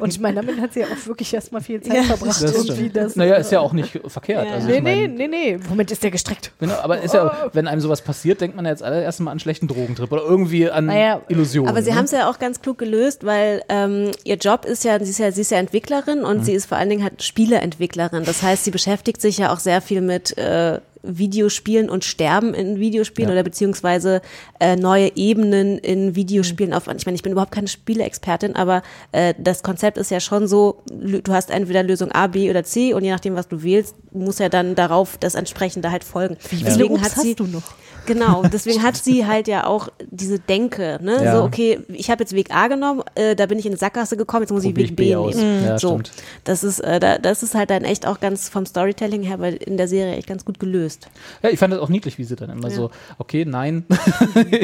Und ich meine, damit hat sie ja auch wirklich erstmal viel Zeit ja, verbracht. Das irgendwie das naja, ist ja auch nicht verkehrt. Ja. Also nee, ich mein, nee, nee, nee. Moment ist der gestreckt. Genau, aber ist ja, oh. wenn einem sowas passiert, denkt man ja jetzt allererst mal an einen schlechten Drogentrip oder irgendwie an naja, Illusionen. Aber sie ne? haben es ja auch ganz klug gelöst, weil ähm, ihr Job ist ja, sie ist ja, sie ist ja Entwicklerin und mhm. sie ist vor allen Dingen halt Spieleentwicklerin. Das heißt, sie beschäftigt sich ja auch sehr viel mit äh, Videospielen und Sterben in Videospielen ja. oder beziehungsweise äh, neue Ebenen in Videospielen mhm. auf. Ich meine, ich bin überhaupt keine Spieleexpertin, aber äh, das Konzept ist ja schon so, du hast entweder Lösung A, B oder C und je nachdem, was du wählst, muss ja dann darauf das Entsprechende halt folgen. Wie deswegen Ups, hat sie, hast du noch? Genau, deswegen hat sie halt ja auch diese Denke, ne? Ja. So, okay, ich habe jetzt Weg A genommen, äh, da bin ich in eine Sackgasse gekommen, jetzt muss Probier ich Weg B, B nehmen. Mhm. Ja, so, stimmt. Das ist, äh, da, das ist halt dann echt auch ganz vom Storytelling her, weil in der Serie echt ganz gut gelöst. Ja, ich fand das auch niedlich, wie sie dann immer ja. so, okay, nein,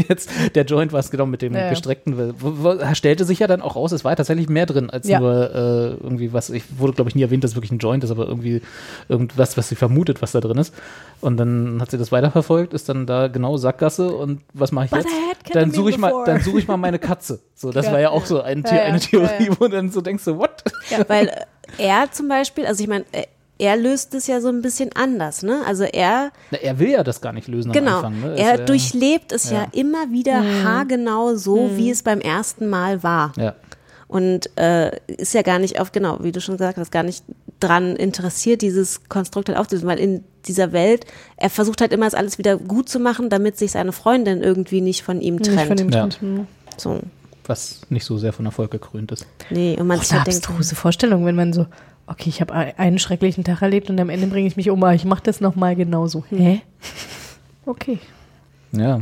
jetzt der Joint war es genau mit dem ja, ja. gestreckten, wo, wo, wo, stellte sich ja dann auch raus, es war tatsächlich mehr drin, als ja. nur äh, irgendwie was, ich wurde glaube ich nie erwähnt, dass es wirklich ein Joint ist, aber irgendwie irgendwas, was sie vermutet, was da drin ist. Und dann hat sie das weiterverfolgt, ist dann da genau Sackgasse und was mache ich But jetzt? Dann suche ich, such ich mal meine Katze. So, das ja. war ja auch so ein, ja, eine Theorie, ja, ja. wo dann so denkst du, what? Ja, weil er zum Beispiel, also ich meine, er löst es ja so ein bisschen anders, ne? Also er... Na, er will ja das gar nicht lösen genau, am Anfang, ne? Er, er durchlebt es ja, ja immer wieder mhm. haargenau so, mhm. wie es beim ersten Mal war. Ja. Und äh, ist ja gar nicht auf, genau, wie du schon gesagt hast, gar nicht dran interessiert, dieses Konstrukt halt aufzulösen, weil in dieser Welt, er versucht halt immer, das alles wieder gut zu machen, damit sich seine Freundin irgendwie nicht von ihm trennt. Nicht von ihm trennt. Ja. So. Was nicht so sehr von Erfolg gekrönt ist. Nee, und man ist halt denkt... abstruse Vorstellung, wenn man so... Okay, ich habe einen schrecklichen Tag erlebt und am Ende bringe ich mich um, aber ich mache das nochmal genauso. Hä? Okay. Ja,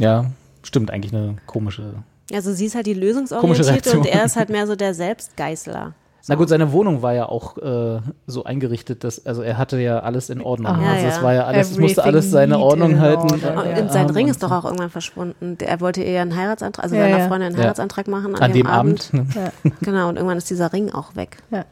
ja, stimmt, eigentlich eine komische. Also sie ist halt die lösungsorientierte und er ist halt mehr so der Selbstgeißler. So. Na gut, seine Wohnung war ja auch äh, so eingerichtet, dass, also er hatte ja alles in Ordnung. Ah, also ja. es war ja alles, es musste alles seine Ordnung halten. Und, ja. und sein Ring ist doch auch irgendwann verschwunden. Er wollte eher einen Heiratsantrag, also ja, seiner ja. Freundin einen ja. Heiratsantrag machen an, an dem, dem Abend. Abend ne? ja. Genau, und irgendwann ist dieser Ring auch weg. Ja.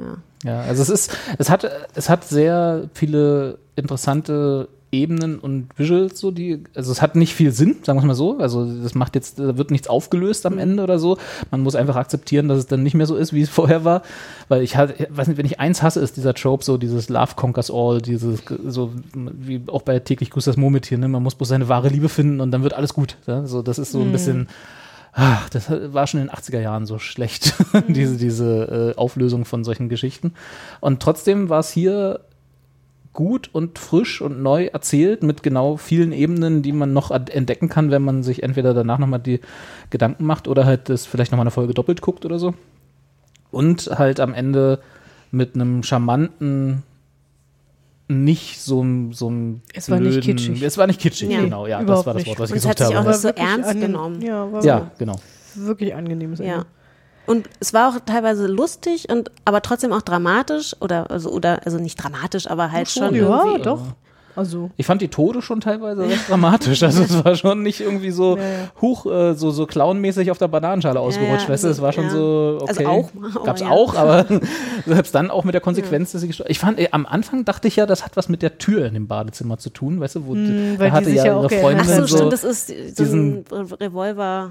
Ja. ja, also es ist, es hat, es hat sehr viele interessante Ebenen und Visuals, so die, also es hat nicht viel Sinn, sagen wir es mal so. Also das macht jetzt, da wird nichts aufgelöst am Ende oder so. Man muss einfach akzeptieren, dass es dann nicht mehr so ist, wie es vorher war. Weil ich halt, weiß nicht, wenn ich eins hasse, ist dieser Trope, so dieses Love Conquers All, dieses, so wie auch bei Täglich grüßt das Murmeltier, ne? Man muss bloß seine wahre Liebe finden und dann wird alles gut. Ja? So, das ist so ein bisschen. Ach, das war schon in den achtziger Jahren so schlecht, diese, diese äh, Auflösung von solchen Geschichten. Und trotzdem war es hier gut und frisch und neu erzählt mit genau vielen Ebenen, die man noch entdecken kann, wenn man sich entweder danach nochmal die Gedanken macht oder halt das vielleicht nochmal eine Folge doppelt guckt oder so. Und halt am Ende mit einem charmanten, nicht so ein so blöden... Es war nicht kitschig. Es war nicht kitschig, ja. genau. Ja, das war das Wort, was ich gesucht habe. Und es hat sich auch nicht so ernst genommen. Ja, war ja genau. Wirklich angenehmes Ende. Ja. Und es war auch teilweise lustig und aber trotzdem auch dramatisch oder also oder also nicht dramatisch, aber halt schon, schon irgendwie. Ja, doch. Also. Ich fand die Tode schon teilweise recht dramatisch. Also es war schon nicht irgendwie so ja, ja. hoch, äh, so, so clownmäßig auf der Bananenschale ausgerutscht. Ja, ja. Weißt du, es war schon ja. so, okay. Also auch. Oh, gab's ja. auch, aber selbst dann auch mit der Konsequenz, ja. dass ich, ich fand, äh, am Anfang dachte ich ja, das hat was mit der Tür in dem Badezimmer zu tun, weißt du, wo hm, da hatte ja ihre Freundin so. Ach so, stimmt, das ist so ein Revolveröffner,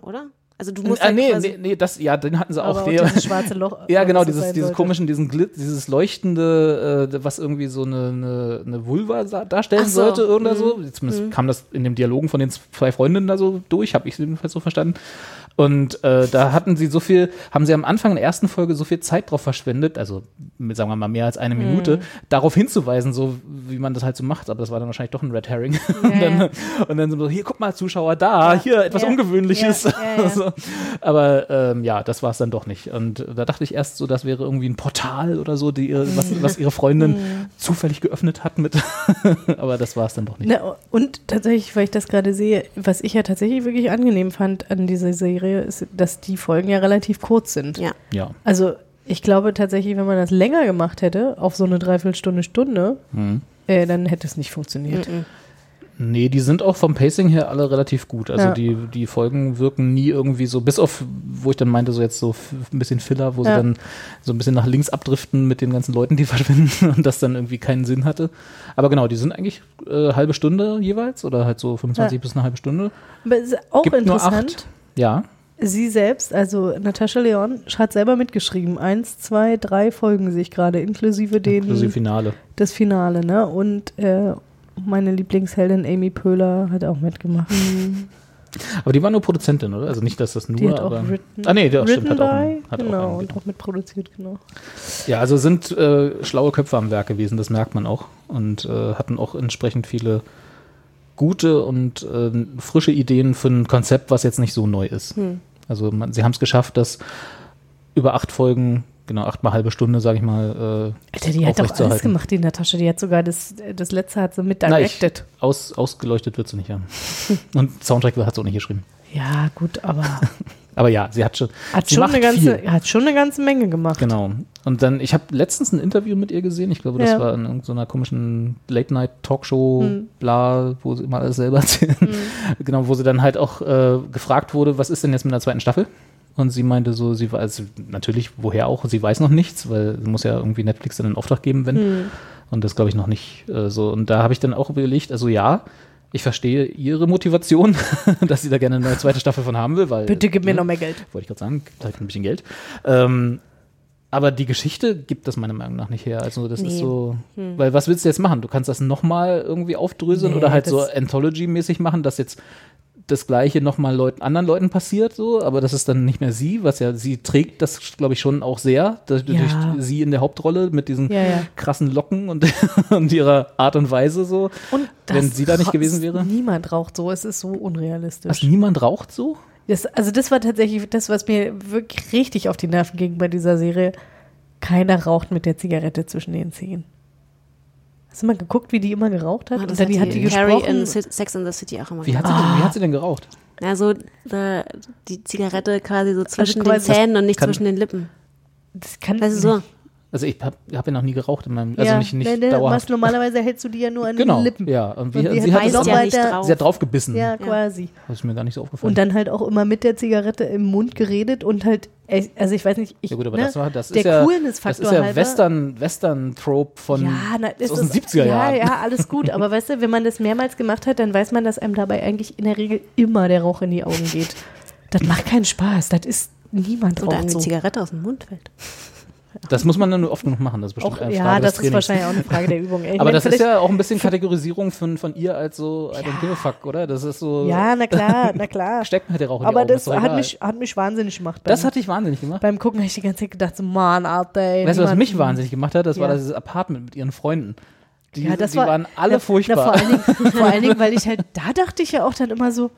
oder? Also du musst ah, ja nee, nee, nee, das, ja, den hatten sie auch. Aber auch dieses schwarze Loch. Ja, genau, dieses, dieses komischen, diesen Glit, dieses leuchtende, äh, was irgendwie so eine, eine, eine Vulva darstellen so. sollte oder mhm. so. Zumindest mhm. kam das in dem Dialogen von den zwei Freundinnen da so durch, habe ich jedenfalls so verstanden. Und äh, da hatten sie so viel, haben sie am Anfang in der ersten Folge so viel Zeit drauf verschwendet, also sagen wir mal mehr als eine Minute, mhm. darauf hinzuweisen, so wie man das halt so macht. Aber das war dann wahrscheinlich doch ein Red Herring. Ja, und, dann, ja. und dann so, hier, guck mal, Zuschauer, da, ja. hier, etwas ja. Ungewöhnliches. Ja, ja, ja. So. Aber ähm, ja, das war es dann doch nicht. Und da dachte ich erst so, das wäre irgendwie ein Portal oder so, die, was, was ihre Freundin zufällig geöffnet hat mit. Aber das war es dann doch nicht. Na, und tatsächlich, weil ich das gerade sehe, was ich ja tatsächlich wirklich angenehm fand an dieser Serie, ist, dass die Folgen ja relativ kurz sind. Ja. ja. Also ich glaube tatsächlich, wenn man das länger gemacht hätte, auf so eine Dreiviertelstunde, Stunde, hm. äh, dann hätte es nicht funktioniert. Mhm. Nee, die sind auch vom Pacing her alle relativ gut. Also ja. die, die Folgen wirken nie irgendwie so, bis auf, wo ich dann meinte, so jetzt so f- ein bisschen Filler, wo ja. sie dann so ein bisschen nach links abdriften mit den ganzen Leuten, die verschwinden und das dann irgendwie keinen Sinn hatte. Aber genau, die sind eigentlich äh, halbe Stunde jeweils oder halt so fünfundzwanzig ja. bis eine halbe Stunde. Aber ist auch gibt interessant. Nur acht. Ja. Sie selbst, also Natasha Lyonne, hat selber mitgeschrieben. Eins, zwei, drei Folgen sehe ich gerade, inklusive den. Inklusive Finale. Das Finale, ne? Und äh, meine Lieblingsheldin Amy Poehler hat auch mitgemacht. Aber die war nur Produzentin, oder? Also nicht, dass das nur, die hat auch aber written, ah nee, das stimmt, hat auch, einen, hat genau, auch und auch mitproduziert, genau. Ja, also sind äh, schlaue Köpfe am Werk gewesen, das merkt man auch und äh, hatten auch entsprechend viele gute und äh, frische Ideen für ein Konzept, was jetzt nicht so neu ist. Hm. Also man, sie haben es geschafft, dass über acht Folgen Genau, achtmal halbe Stunde, sag ich mal. Äh, Alter, die hat doch alles gemacht, die Natascha. Die hat sogar das, das letzte hat sie mit directed. Nein, ich, aus, ausgeleuchtet wird sie nicht haben. Und Soundtrack hat sie auch nicht geschrieben. Ja, gut, aber. aber ja, sie hat schon. Hat, sie schon eine ganze, hat schon eine ganze Menge gemacht. Genau. Und dann, ich habe letztens ein Interview mit ihr gesehen. Ich glaube, das ja. war in irgendeiner komischen Late-Night-Talkshow, hm. bla, wo sie immer alles selber erzählen. Hm. Genau, wo sie dann halt auch äh, gefragt wurde, was ist denn jetzt mit der zweiten Staffel? Und sie meinte so, sie weiß, natürlich, woher auch, sie weiß noch nichts, weil sie muss ja irgendwie Netflix dann in Auftrag geben, wenn. Hm. Und das glaube ich noch nicht äh, so. Und da habe ich dann auch überlegt, also ja, ich verstehe ihre Motivation, dass sie da gerne eine zweite Staffel von haben will, weil. Bitte gib mir ne, noch mehr Geld. Wollte ich gerade sagen, da gibt ein bisschen Geld. Ähm, aber die Geschichte gibt das meiner Meinung nach nicht her. Also das nee. ist so, hm. weil was willst du jetzt machen? Du kannst das nochmal irgendwie aufdröseln nee, oder halt so Anthology-mäßig machen, dass jetzt das Gleiche nochmal Leuten, anderen Leuten passiert, so, aber das ist dann nicht mehr sie, was ja, sie trägt das, glaube ich, schon auch sehr, durch ja. sie in der Hauptrolle mit diesen ja, ja. krassen Locken und, und ihrer Art und Weise so, und wenn sie da nicht gewesen wäre. Niemand raucht so, es ist so unrealistisch. Also niemand raucht so? Das, also das war tatsächlich das, was mir wirklich richtig auf die Nerven ging bei dieser Serie. Keiner raucht mit der Zigarette zwischen den Zähnen. Hast du mal geguckt, wie die immer geraucht hat? Oh, und dann hat die, hat die Harry gesprochen. in Sex and the City auch immer wie hat, sie denn, wie hat sie denn geraucht? Also ja, die Zigarette quasi so zwischen also, den Zähnen und nicht kann, zwischen den Lippen. Das kann das so. Also ich habe hab ja noch nie geraucht in meinem, also ja, nicht, nicht ne, dauerhaft. Was, normalerweise hältst du die ja nur an genau, den Lippen. Ja, und, wie, und sie, hat ja weiter, nicht drauf. sie hat drauf gebissen. Ja, quasi. Ja. Das ist mir gar nicht so aufgefallen. Und dann halt auch immer mit der Zigarette im Mund geredet und halt, also ich weiß nicht, ich, ja gut, aber ne, das war, das der ist ja, Coolness-Faktor. Das ist ja halber. Western, Western-Trope von ja, na, ist aus den siebziger Jahren. Ja, ja, alles gut, aber weißt du, wenn man das mehrmals gemacht hat, dann weiß man, dass einem dabei eigentlich in der Regel immer der Rauch in die Augen geht. Das macht keinen Spaß, das ist niemand raucht so. Oder eine Zigarette aus dem Mund fällt. Das muss man dann nur oft genug machen, das ist bestimmt auch, eine Frage Ja, das des Trainings. Ist wahrscheinlich auch eine Frage der Übung. Ich aber das ist ja auch ein bisschen Kategorisierung von, von ihr als so I don't give a fuck, oder? Das ist so. Ja, na klar, na klar. Steckt mir der Rauch in die Augen. Aber das hat mich, hat mich wahnsinnig gemacht. Das hat dich wahnsinnig gemacht? Beim Gucken habe ich die ganze Zeit gedacht, so man, Alter. Weißt du, was mich wahnsinnig gemacht hat? Das ja. war dieses Apartment mit ihren Freunden. Die, ja, das die war, waren alle na, furchtbar. Na, vor, allen Dingen, vor allen Dingen, weil ich halt, da dachte ich ja auch dann immer so,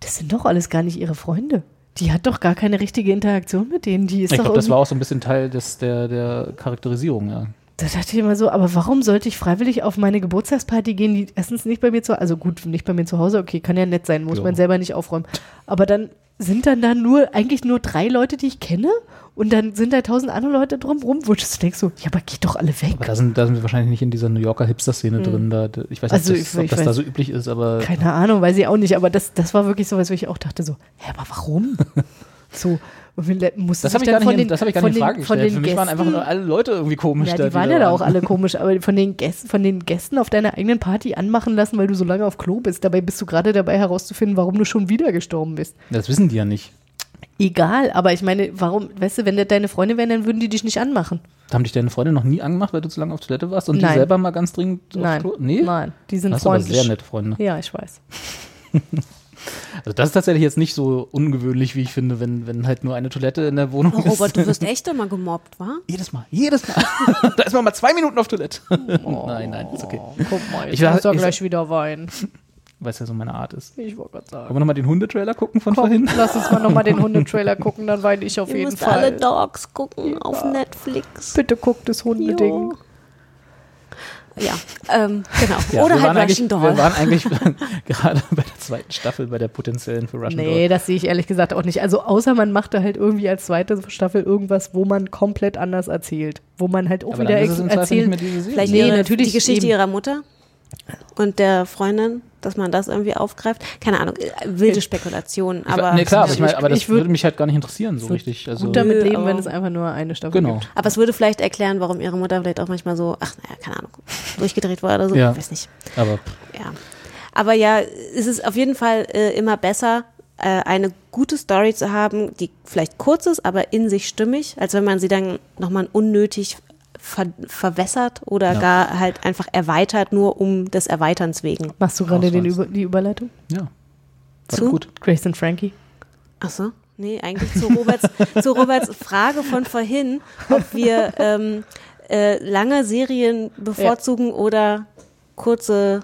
das sind doch alles gar nicht ihre Freunde. Die hat doch gar keine richtige Interaktion mit denen. Die ist ich glaube, das war auch so ein bisschen Teil des, der, der Charakterisierung, ja. Da dachte ich immer so, aber warum sollte ich freiwillig auf meine Geburtstagsparty gehen, die erstens nicht bei mir zu Hause, also gut, nicht bei mir zu Hause, okay, kann ja nett sein, muss ja. man selber nicht aufräumen. Aber dann sind dann da nur, eigentlich nur drei Leute, die ich kenne? Und dann sind da tausend andere Leute drumrum, wo du denkst so, ja, aber geht doch alle weg. Aber da sind, da sind wir wahrscheinlich nicht in dieser New Yorker Hipster-Szene hm. drin. Da, ich weiß also nicht, ich, ob ich das weiß, da so üblich ist, aber. Keine Ahnung, weiß ich auch nicht. Aber das, das war wirklich so, was ich auch dachte so, hä, aber warum? so. Und wir mussten das habe ich, hab ich gar nicht in den, Frage gestellt. Für mich Gästen, waren einfach nur alle Leute irgendwie komisch. Ja, die da waren ja da auch alle komisch. Aber von den, Gästen, von den Gästen auf deiner eigenen Party anmachen lassen, weil du so lange auf Klo bist. Dabei bist du gerade dabei herauszufinden, warum du schon wieder gestorben bist. Das wissen die ja nicht. Egal, aber ich meine, warum, weißt du, wenn das deine Freunde wären, dann würden die dich nicht anmachen. Haben dich deine Freunde noch nie angemacht, weil du zu lange auf Toilette warst und Nein. die selber mal ganz dringend Nein. auf Klo? Nee? Nein, die sind freundlich. Das sind sehr nette Freunde. Ja, ich weiß. Also das ist tatsächlich jetzt nicht so ungewöhnlich, wie ich finde, wenn, wenn halt nur eine Toilette in der Wohnung oh, ist. Robert, du wirst echt immer gemobbt, wa? Jedes Mal, jedes Mal. Da ist man mal zwei Minuten auf Toilette. Oh, nein, nein, ist okay. Guck mal, jetzt ich muss da gleich sag, wieder weinen. Weil es ja so meine Art ist. Ich wollte gerade sagen. Wollen wir nochmal den Hundetrailer gucken von Komm, vorhin? Lass uns mal nochmal den Hundetrailer gucken, dann weine ich auf Ihr jeden müsst Fall. Alle Dogs gucken ja. auf Netflix. Bitte guck das Hundeding. Jo. Ja, ähm, genau. Ja, Oder halt Russian Doll. Wir waren eigentlich gerade bei der zweiten Staffel, bei der potenziellen für Russian Doll. Nee, das sehe ich ehrlich gesagt auch nicht. Also außer man macht da halt irgendwie als zweite Staffel irgendwas, wo man komplett anders erzählt. Wo man halt auch Aber wieder ex- erzählt. Vielleicht nee, ihre, natürlich die Geschichte eben. Ihrer Mutter und der Freundin, dass man das irgendwie aufgreift. Keine Ahnung, wilde Spekulationen. Aber nee, klar, aber, ich meine, aber das ich würd, würde mich halt gar nicht interessieren, so richtig. Also gut damit leben, wenn es einfach nur eine Staffel genau. gibt. Aber es würde vielleicht erklären, warum ihre Mutter vielleicht auch manchmal so, ach naja, keine Ahnung, durchgedreht war oder so, ja. ich weiß nicht. Aber ja, aber ja, es ist auf jeden Fall äh, immer besser, äh, eine gute Story zu haben, die vielleicht kurz ist, aber in sich stimmig, als wenn man sie dann nochmal unnötig Ver- verwässert oder ja. gar halt einfach erweitert, nur um des Erweiterns wegen. Machst du gerade den Über- die Überleitung? Ja. War zu? Gut. Grace and Frankie. Ach so. Nee, eigentlich zu Roberts, zu Roberts Frage von vorhin, ob wir ähm, äh, lange Serien bevorzugen ja. oder kurze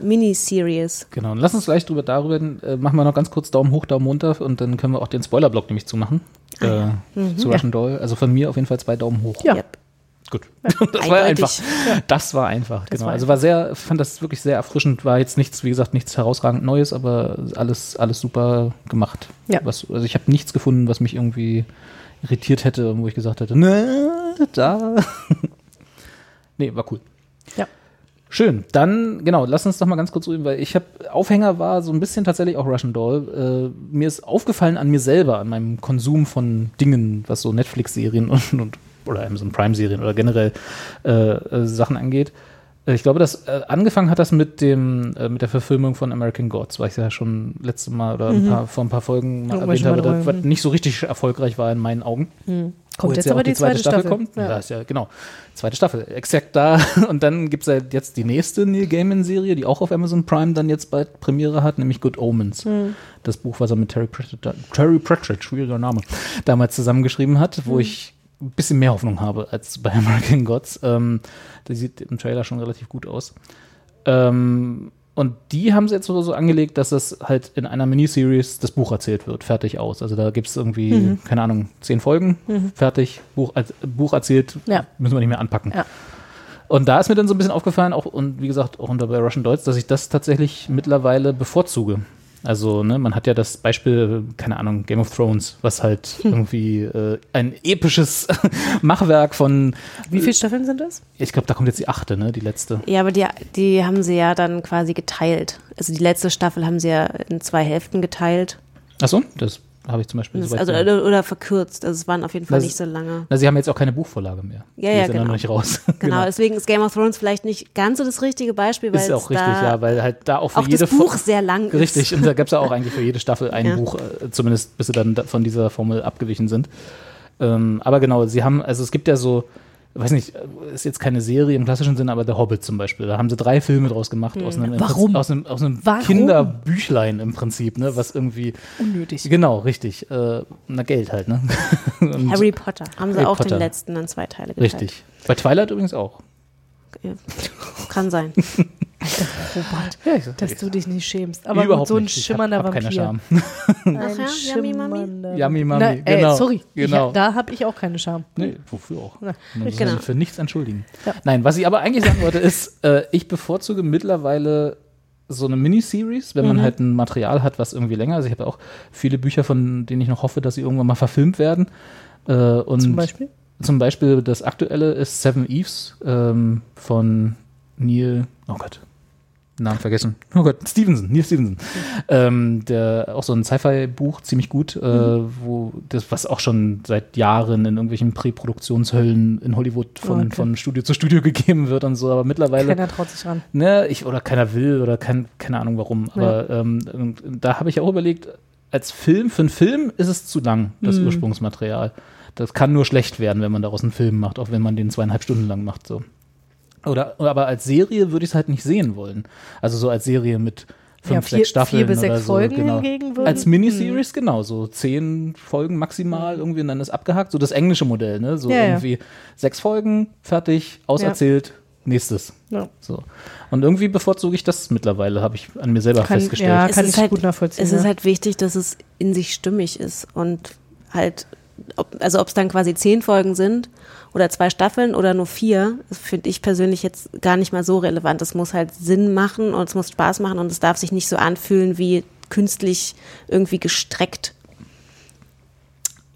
Miniseries. Genau, und lass uns gleich drüber darüber reden. Äh, machen wir noch ganz kurz Daumen hoch, Daumen runter und dann können wir auch den Spoiler-Block nämlich zumachen. Ah, äh, ja. mhm. Zu Russian ja. Doll. Also von mir auf jeden Fall zwei Daumen hoch. Ja. Yep. Gut, das Eindeutig. war einfach. Das war einfach, das genau. War also war sehr, fand das wirklich sehr erfrischend, war jetzt nichts, wie gesagt, nichts herausragend Neues, aber alles, alles super gemacht. Ja. Was, also ich habe nichts gefunden, was mich irgendwie irritiert hätte, wo ich gesagt hätte, ne, da. Nee, war cool. Ja. Schön, dann, genau, lass uns doch mal ganz kurz reden, weil ich habe, Aufhänger war so ein bisschen tatsächlich auch Russian Doll. Äh, mir ist aufgefallen an mir selber, an meinem Konsum von Dingen, was so Netflix-Serien und, und oder Amazon Prime-Serien oder generell äh, äh, Sachen angeht. Äh, ich glaube, dass äh, angefangen hat das mit dem äh, mit der Verfilmung von American Gods, weil ich ja schon letztes Mal oder mhm. ein paar, vor ein paar Folgen mal erwähnt habe, das, was nicht so richtig erfolgreich war in meinen Augen. Mhm. Kommt jetzt, jetzt aber die zweite, zweite Staffel. Staffel kommt. Ja. Ja, ist ja, genau, zweite Staffel, exakt da. Und dann gibt es halt jetzt die nächste Neil Gaiman-Serie, die auch auf Amazon Prime dann jetzt bald Premiere hat, nämlich Good Omens. Mhm. Das Buch, was er mit Terry Pratchett, Terry Pratchett, schwieriger Name, damals zusammengeschrieben hat, wo mhm. ich ein bisschen mehr Hoffnung habe als bei American Gods. Ähm, die sieht im Trailer schon relativ gut aus. Ähm, und die haben es jetzt so angelegt, dass das halt in einer Miniseries das Buch erzählt wird, fertig aus. Also da gibt es irgendwie, mhm. keine Ahnung, zehn Folgen, mhm. fertig, Buch, äh, Buch erzählt, ja. müssen wir nicht mehr anpacken. Ja. Und da ist mir dann so ein bisschen aufgefallen, auch und wie gesagt, auch unter bei Russian Doll, dass ich das tatsächlich mittlerweile bevorzuge. Also, ne, man hat ja das Beispiel, keine Ahnung, Game of Thrones, was halt hm. irgendwie äh, ein episches Machwerk von. Wie viele Staffeln sind das? Ich glaube, da kommt jetzt die achte, ne, die letzte. Ja, aber die, die haben sie ja dann quasi geteilt. Also die letzte Staffel haben sie ja in zwei Hälften geteilt. Ach so, das habe ich zum Beispiel so also oder, oder verkürzt, also es waren auf jeden Fall das, nicht so lange. Na, sie haben jetzt auch keine Buchvorlage mehr. Ja, ja, die sind genau. noch nicht raus. Genau, genau, deswegen ist Game of Thrones vielleicht nicht ganz so das richtige Beispiel, weil ist auch richtig, da ja, weil halt da auch für auch jede das Buch Fo- sehr lang ist. Richtig, und da gab es ja auch eigentlich für jede Staffel ein ja. Buch, äh, zumindest bis sie dann da von dieser Formel abgewichen sind. Ähm, aber genau, sie haben, also es gibt ja so, weiß nicht, ist jetzt keine Serie im klassischen Sinne, aber The Hobbit zum Beispiel, da haben sie drei Filme draus gemacht, mhm. aus einem, Warum? Aus einem, aus einem Warum? Kinderbüchlein im Prinzip, ne, was irgendwie unnötig. Genau, richtig. Äh, na, Geld halt, ne? Und Harry Potter haben sie Harry auch Potter. Den letzten in zwei Teile geteilt. Richtig. Bei Twilight übrigens auch. Ja, kann sein. Alter, Robert, ja, so, dass du dich nicht schämst. Aber gut, so ein nicht. schimmernder ich hab, hab Vampir. Keine Scham. Ach ja, Yummy Mami? Yummy Mami, na, ey, genau. Sorry, genau. Ich, da habe ich auch keine Scham. Nee, wofür auch. Na, man muss genau. sich für nichts entschuldigen. Ja. Nein, was ich aber eigentlich sagen wollte ist, äh, ich bevorzuge mittlerweile so eine Miniseries, wenn man mhm. halt ein Material hat, was irgendwie länger ist. Ich habe auch viele Bücher, von denen ich noch hoffe, dass sie irgendwann mal verfilmt werden. Äh, und zum Beispiel? Zum Beispiel das aktuelle ist Seven Eves ähm, von Neil, oh Gott, Namen vergessen, oh Gott, Stevenson, Neil Stevenson. Mhm. Ähm, der, auch so ein Sci-Fi-Buch, ziemlich gut, äh, mhm. wo das, was auch schon seit Jahren in irgendwelchen Präproduktionshöllen in Hollywood von, oh, okay. von Studio zu Studio gegeben wird und so, aber mittlerweile. Keiner traut sich ran. Ne, ich, oder keiner will oder kein, keine Ahnung warum, aber ja. ähm, da habe ich auch überlegt, als Film, für einen Film ist es zu lang, das mhm. Ursprungsmaterial. Das kann nur schlecht werden, wenn man daraus einen Film macht, auch wenn man den zweieinhalb Stunden lang macht. So. Oder, aber als Serie würde ich es halt nicht sehen wollen. Also so als Serie mit fünf, ja, vier, sechs Staffeln vier bis oder sechs so. Folgen genau. hingegen würden, als Miniseries, mh. genau, so zehn Folgen maximal irgendwie und dann ist abgehakt. So das englische Modell, ne? So ja, irgendwie ja. sechs Folgen, fertig, auserzählt, ja. nächstes. Ja. So. Und irgendwie bevorzuge ich das mittlerweile, habe ich an mir selber kann, festgestellt. Ja, kann ich halt, gut nachvollziehen. Es ja. ist halt wichtig, dass es in sich stimmig ist und halt Ob, also ob es dann quasi zehn Folgen sind oder zwei Staffeln oder nur vier, das finde ich persönlich jetzt gar nicht mal so relevant. Es muss halt Sinn machen und es muss Spaß machen und es darf sich nicht so anfühlen wie künstlich irgendwie gestreckt.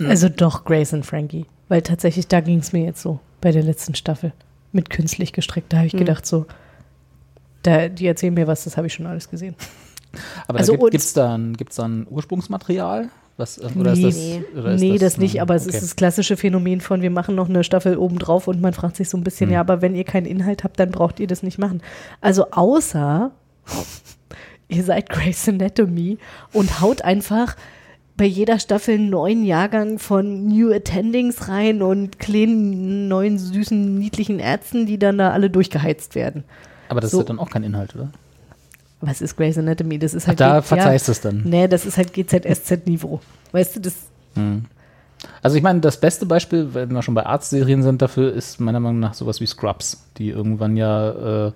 Also doch Grace and Frankie, weil tatsächlich da ging es mir jetzt so bei der letzten Staffel mit künstlich gestreckt. Da habe ich mhm. gedacht so, da, die erzählen mir was, das habe ich schon alles gesehen. Aber also gibt es da ein Ursprungsmaterial? Was, oder nee, ist das, oder ist nee das, das nicht, aber okay. es ist das klassische Phänomen von, wir machen noch eine Staffel obendrauf und man fragt sich so ein bisschen, hm. ja, aber wenn ihr keinen Inhalt habt, dann braucht ihr das nicht machen. Also außer, ihr seid Grey's Anatomy und haut einfach bei jeder Staffel einen neuen Jahrgang von New Attendings rein und kleinen, neuen, süßen, niedlichen Ärzten, die dann da alle durchgeheizt werden. Aber das so. Ist ja dann auch kein Inhalt, oder? Aber es ist Grey's Anatomy, das ist halt... Da G- verzeihst du ja, es dann. Nee, das ist halt G Z S Z-Niveau. Weißt du, das... Hm. Also ich meine, das beste Beispiel, wenn wir schon bei Arztserien sind dafür, ist meiner Meinung nach sowas wie Scrubs, die irgendwann ja äh,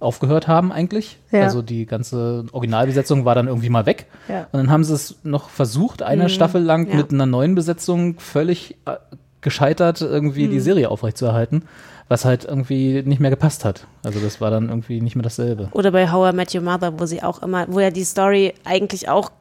aufgehört haben eigentlich. Ja. Also die ganze Originalbesetzung war dann irgendwie mal weg. Ja. Und dann haben sie es noch versucht, eine mhm. Staffel lang ja. mit einer neuen Besetzung völlig äh, gescheitert, irgendwie mhm. die Serie aufrechtzuerhalten. Was halt irgendwie nicht mehr gepasst hat. Also das war dann irgendwie nicht mehr dasselbe. Oder bei How I Met Your Mother, wo sie auch immer, wo ja die Story eigentlich auch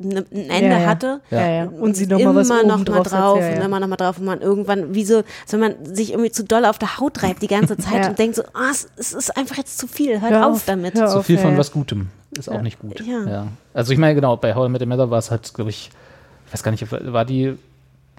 ne, ein Ende ja, ja. hatte. Ja, ja. Und sie nochmal was oben noch drauf, drauf ja, ja. und immer nochmal drauf und man irgendwann, wie so, als wenn man sich irgendwie zu doll auf der Haut reibt die ganze Zeit ja. und denkt so, ah, oh, es, es ist einfach jetzt zu viel, hört hör auf, auf damit. Zu so viel ja, von ja. was Gutem ist ja. auch nicht gut. Ja. Ja. Also ich meine genau, bei How I Met Your Mother war es halt, glaube ich, ich weiß gar nicht, war die...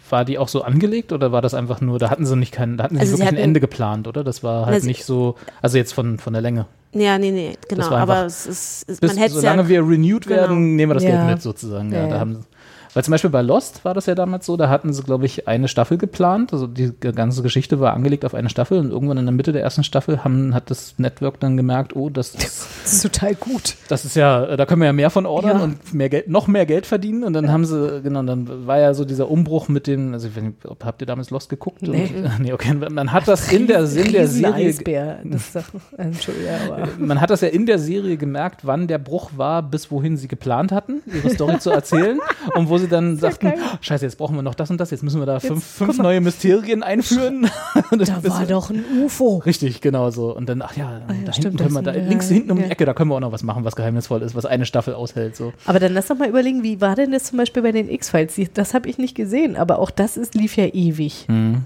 War die auch so angelegt oder war das einfach nur, da hatten sie nicht keinen, da hatten sie also wirklich sie hatten, ein Ende geplant, oder? Das war halt also nicht so, also jetzt von, von der Länge. Ja, nee, nee, genau. Einfach, aber es ist, es, man hätte es solange ja, wir renewed werden, genau. nehmen wir das ja. Geld mit sozusagen. Ja, ja, da haben, weil zum Beispiel bei Lost war das ja damals so, da hatten sie, glaube ich, eine Staffel geplant. Also die ganze Geschichte war angelegt auf eine Staffel und irgendwann in der Mitte der ersten Staffel haben, hat das Network dann gemerkt, oh, das ist, das ist total gut. Das ist ja, da können wir ja mehr von ordern ja. und mehr Geld, noch mehr Geld verdienen. Und dann ja. haben sie, genau, dann war ja so dieser Umbruch mit dem, also ich weiß nicht, habt ihr damals Lost geguckt? Nee. Und, nee, okay, man hat das in der, in der Serie. Eisbär, das ist doch, Entschuldigung, aber. Man hat das ja in der Serie gemerkt, wann der Bruch war, bis wohin sie geplant hatten, ihre Story zu erzählen und wo sie dann sagten, oh, scheiße, jetzt brauchen wir noch das und das, jetzt müssen wir da jetzt, fünf, fünf neue Mysterien einführen. Da war doch ein U F O. Richtig, genau so. Und dann, ach ja, ah, ja da stimmt, hinten können wir, da, ja, links hinten um ja. die Ecke, da können wir auch noch was machen, was geheimnisvoll ist, was eine Staffel aushält. So. Aber dann lass doch mal überlegen, wie war denn das zum Beispiel bei den X-Files? Das habe ich nicht gesehen, aber auch das ist, lief ja ewig. Hm.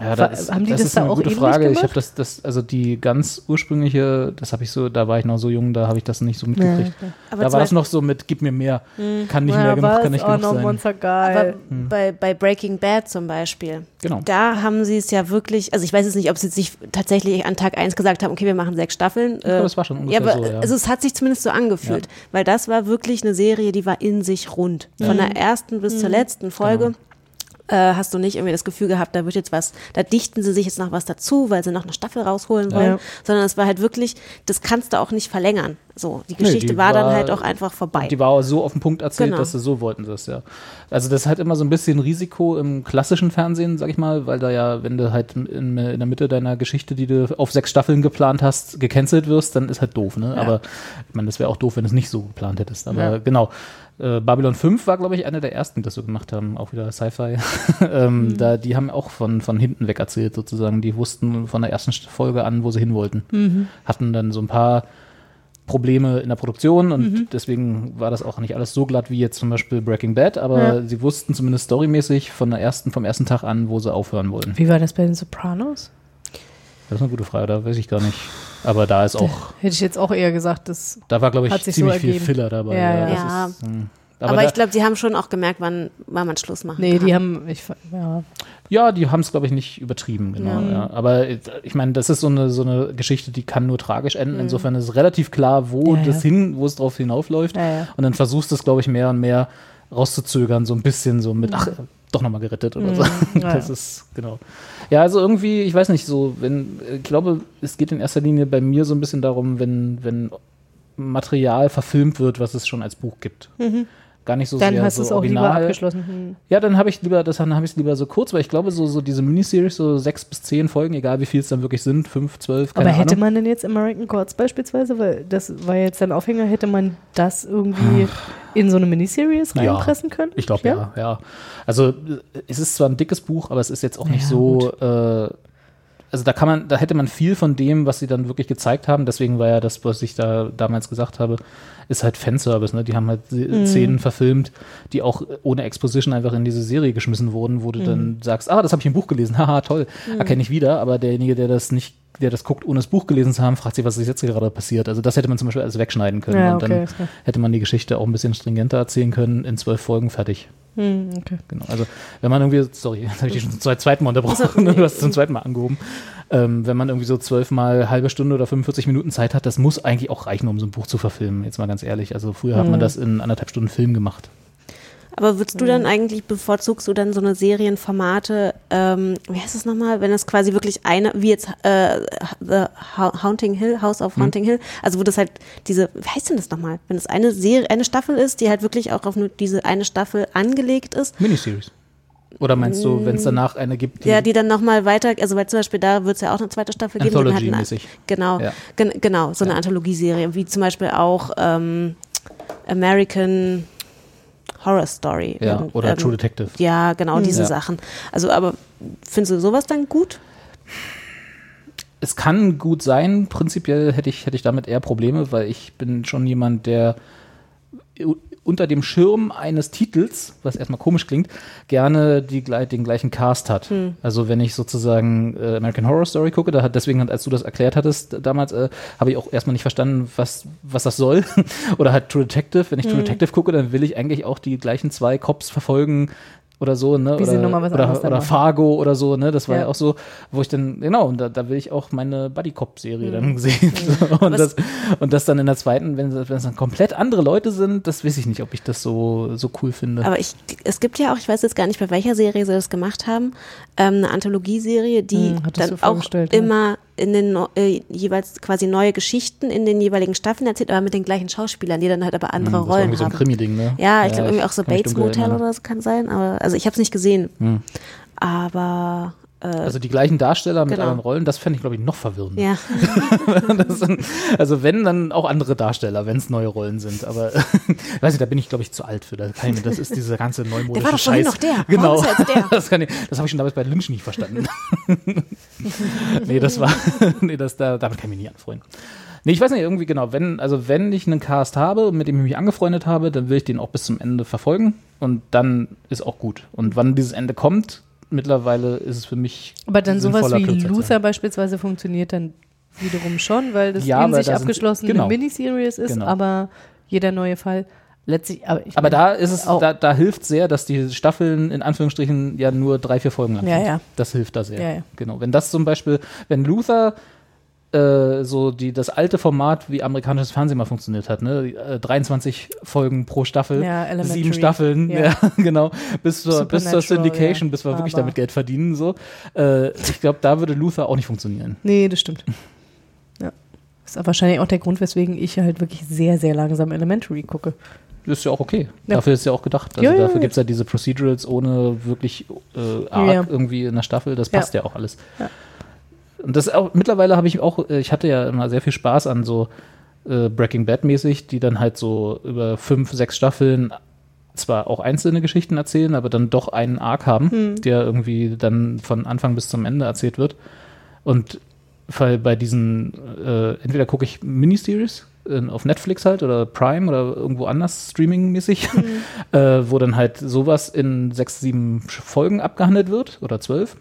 Ja, da war, ist, haben die das, das ist eine da gute auch Frage. Gemacht? Ich habe das, das, also die ganz ursprüngliche, das habe ich so, da war ich noch so jung, da habe ich das nicht so mitgekriegt. Ja, da war das noch so mit, gib mir mehr, mhm. kann nicht ja, mehr genug, kann nicht genug sein. Monster geil. Aber mhm. bei, bei Breaking Bad zum Beispiel, genau. da haben sie es ja wirklich, also ich weiß jetzt nicht, ob sie sich tatsächlich an Tag eins gesagt haben, okay, wir machen sechs Staffeln. Ich glaube, das war schon ungefähr ja, aber, so, ja. Also es hat sich zumindest so angefühlt, ja. weil das war wirklich eine Serie, die war in sich rund. Ja. Von der ersten bis mhm. zur letzten Folge. Genau. Hast du nicht irgendwie das Gefühl gehabt, da wird jetzt was, da dichten sie sich jetzt noch was dazu, weil sie noch eine Staffel rausholen wollen, ja. sondern es war halt wirklich, das kannst du auch nicht verlängern. So, die Geschichte nee, die war, war dann halt auch einfach vorbei. Die war so auf den Punkt erzählt, genau. dass sie so wollten das, ja. Also das ist halt immer so ein bisschen Risiko im klassischen Fernsehen, sag ich mal, weil da ja, wenn du halt in, in der Mitte deiner Geschichte, die du auf sechs Staffeln geplant hast, gecancelt wirst, dann ist halt doof, ne? Ja. Aber ich meine, das wäre auch doof, wenn du es nicht so geplant hättest. Aber ja. genau, äh, Babylon fünf war, glaube ich, einer der ersten, die das so gemacht haben, auch wieder Sci-Fi. ähm, mhm. da, die haben auch von, von hinten weg erzählt sozusagen. Die wussten von der ersten Folge an, wo sie hin wollten. Mhm. Hatten dann so ein paar Probleme in der Produktion und mhm. deswegen war das auch nicht alles so glatt wie jetzt zum Beispiel Breaking Bad, aber ja. sie wussten zumindest storymäßig von der ersten, vom ersten Tag an, wo sie aufhören wollen. Wie war das bei den Sopranos? Das ist eine gute Frage, da weiß ich gar nicht. Aber da ist auch... Hätte ich jetzt auch eher gesagt, das Da war, glaube ich, ziemlich so viel Filler dabei. Ja, ja. ja. ja. Ist, hm. Aber, aber ich glaube, die haben schon auch gemerkt, wann, wann man Schluss machen nee, kann. Nee, die haben... Ich, ja. ja, die haben es, glaube ich, nicht übertrieben. Genau. Mhm. Ja. Aber ich meine, das ist so eine, so eine Geschichte, die kann nur tragisch enden. Mhm. Insofern ist relativ klar, wo ja, das ja. hin, wo es drauf hinaufläuft. Ja, ja. Und dann versuchst du es, glaube ich, mehr und mehr rauszuzögern. So ein bisschen so mit, mhm. ach, doch nochmal gerettet oder mhm. so. Ja, das ja. ist, genau. Ja, also irgendwie, ich weiß nicht, so, wenn, ich glaube, es geht in erster Linie bei mir so ein bisschen darum, wenn, wenn Material verfilmt wird, was es schon als Buch gibt. Mhm. Gar nicht so dann sehr hast so es original. Auch lieber abgeschlossen. Hm. Ja, dann habe ich lieber, das habe ich lieber so kurz, weil ich glaube, so, so diese Miniseries, so sechs bis zehn Folgen, egal wie viel es dann wirklich sind, fünf, zwölf, keine Aber Ahnung. Hätte man denn jetzt American Gods beispielsweise, weil das war jetzt ein Aufhänger, hätte man das irgendwie in so eine Miniseries reinpressen ja, können? Ich glaube, ja? ja, ja. Also es ist zwar ein dickes Buch, aber es ist jetzt auch nicht ja, so, äh, also da kann man, da hätte man viel von dem, was sie dann wirklich gezeigt haben, deswegen war ja das, was ich da damals gesagt habe, ist halt Fanservice, ne? Die haben halt mhm. Szenen verfilmt, die auch ohne Exposition einfach in diese Serie geschmissen wurden, wo du mhm. dann sagst, ah, das habe ich im Buch gelesen, haha, toll, mhm. erkenne ich wieder, aber derjenige, der das nicht, der das guckt, ohne das Buch gelesen zu haben, fragt sich, was ist jetzt gerade passiert. Also das hätte man zum Beispiel alles wegschneiden können ja, und okay, dann okay. hätte man die Geschichte auch ein bisschen stringenter erzählen können, in zwölf Folgen fertig. Mhm, okay. Genau, also wenn man irgendwie, sorry, jetzt habe ich dich schon zum zweiten Mal unterbrochen, du hast es zum zweiten Mal angehoben. Ähm, wenn man irgendwie so zwölfmal halbe Stunde oder fünfundvierzig Minuten Zeit hat, das muss eigentlich auch reichen, um so ein Buch zu verfilmen, jetzt mal ganz ehrlich. Also früher mhm. hat man das in anderthalb Stunden Film gemacht. Aber würdest du dann eigentlich, bevorzugst du dann so eine Serienformate, ähm, wie heißt das nochmal, wenn das quasi wirklich eine, wie jetzt äh, The Haunting Hill, House of Haunting hm. Hill, also wo das halt diese, wie heißt denn das nochmal, wenn das eine Serie, eine Staffel ist, die halt wirklich auch auf nur diese eine Staffel angelegt ist. Miniseries. Oder meinst du, wenn es danach eine gibt? Die ja, die dann nochmal weiter, also weil zum Beispiel da wird es ja auch eine zweite Staffel geben. Anthology-mäßig. Genau, ja. gen, genau, so eine ja. Anthologieserie, wie zum Beispiel auch ähm, American Horror Story. Ja, irgend, oder ähm, True Detective. Ja, genau, diese ja. Sachen. Also, aber findest du sowas dann gut? Es kann gut sein. Prinzipiell hätte ich, hätte ich damit eher Probleme, weil ich bin schon jemand, der unter dem Schirm eines Titels, was erstmal komisch klingt, gerne die, den gleichen Cast hat. Hm. Also wenn ich sozusagen äh, American Horror Story gucke, da hat, deswegen, als du das erklärt hattest damals, äh, habe ich auch erstmal nicht verstanden, was, was das soll. Oder halt True Detective, wenn ich hm. True Detective gucke, dann will ich eigentlich auch die gleichen zwei Cops verfolgen, oder so, ne? Wie oder, sie noch mal was oder, oder Fargo oder so, ne? Das war ja, ja auch so, wo ich dann, genau, und da, da will ich auch meine Buddy-Cop-Serie mhm. dann sehen. Mhm. und, das, und das dann in der zweiten, wenn es dann komplett andere Leute sind, das weiß ich nicht, ob ich das so, so cool finde. Aber ich, es gibt ja auch, ich weiß jetzt gar nicht, bei welcher Serie sie das gemacht haben, ähm, eine Anthologieserie, die mhm, dann so auch ja. immer in den äh, jeweils quasi neue Geschichten in den jeweiligen Staffeln erzählt, aber mit den gleichen Schauspielern, die dann halt aber andere mhm, das Rollen haben. Das war irgendwie so ein Krimi-Ding, ne? Ja, ich ja, glaube irgendwie auch so Bates Motel oder so kann sein, aber also ich habe es nicht gesehen. Mhm. Aber äh, also die gleichen Darsteller mit genau. anderen Rollen, das fände ich glaube ich noch verwirrender. Ja. das sind, also wenn, dann auch andere Darsteller, wenn es neue Rollen sind, aber ich weiß nicht, da bin ich glaube ich zu alt für. Das, kann ich, das ist diese ganze neumodische der war doch Scheiß. Noch der. Genau. Ist der? Das, kann ich, das habe ich schon damals bei Lynch nicht verstanden. nee, das war, nee, das, da, damit kann ich mich nie anfreunden. Nee, ich weiß nicht, irgendwie genau, wenn, also wenn ich einen Cast habe, mit dem ich mich angefreundet habe, dann will ich den auch bis zum Ende verfolgen und dann ist auch gut. Und wann dieses Ende kommt, mittlerweile ist es für mich aber dann sowas wie Luther beispielsweise funktioniert dann wiederum schon, weil das ja, in sich da abgeschlossene genau, Miniseries ist, genau. aber jeder neue Fall letztlich. Aber, ich aber meine, da ist es, da, da hilft sehr, dass die Staffeln in Anführungsstrichen ja nur drei, vier Folgen lang ja, sind. Ja. Das hilft da sehr. Ja, ja. Genau. Wenn das zum Beispiel, wenn Luther äh, so die, das alte Format, wie amerikanisches Fernsehen mal funktioniert hat, ne? dreiundzwanzig Folgen pro Staffel, ja, sieben Staffeln, ja. Ja, genau, bis zur, bis zur Syndication, ja. bis wir aber wirklich damit Geld verdienen. So. Äh, ich glaube, da würde Luther auch nicht funktionieren. Nee, das stimmt. Ja. Das ist wahrscheinlich auch der Grund, weswegen ich halt wirklich sehr, sehr langsam Elementary gucke. Ist ja auch okay. Ja. Dafür ist ja auch gedacht. Also ja, ja, dafür ja. gibt es ja diese Procedurals ohne wirklich äh, Arc ja. irgendwie in der Staffel. Das passt ja, ja auch alles. Ja. Und das auch, mittlerweile habe ich auch, ich hatte ja immer sehr viel Spaß an so äh, Breaking Bad mäßig, die dann halt so über fünf, sechs Staffeln zwar auch einzelne Geschichten erzählen, aber dann doch einen Arc haben, hm. der irgendwie dann von Anfang bis zum Ende erzählt wird. Und weil bei diesen, äh, entweder gucke ich Miniseries auf Netflix halt oder Prime oder irgendwo anders streamingmäßig, mhm. äh, wo dann halt sowas in sechs, sieben Folgen abgehandelt wird oder zwölf.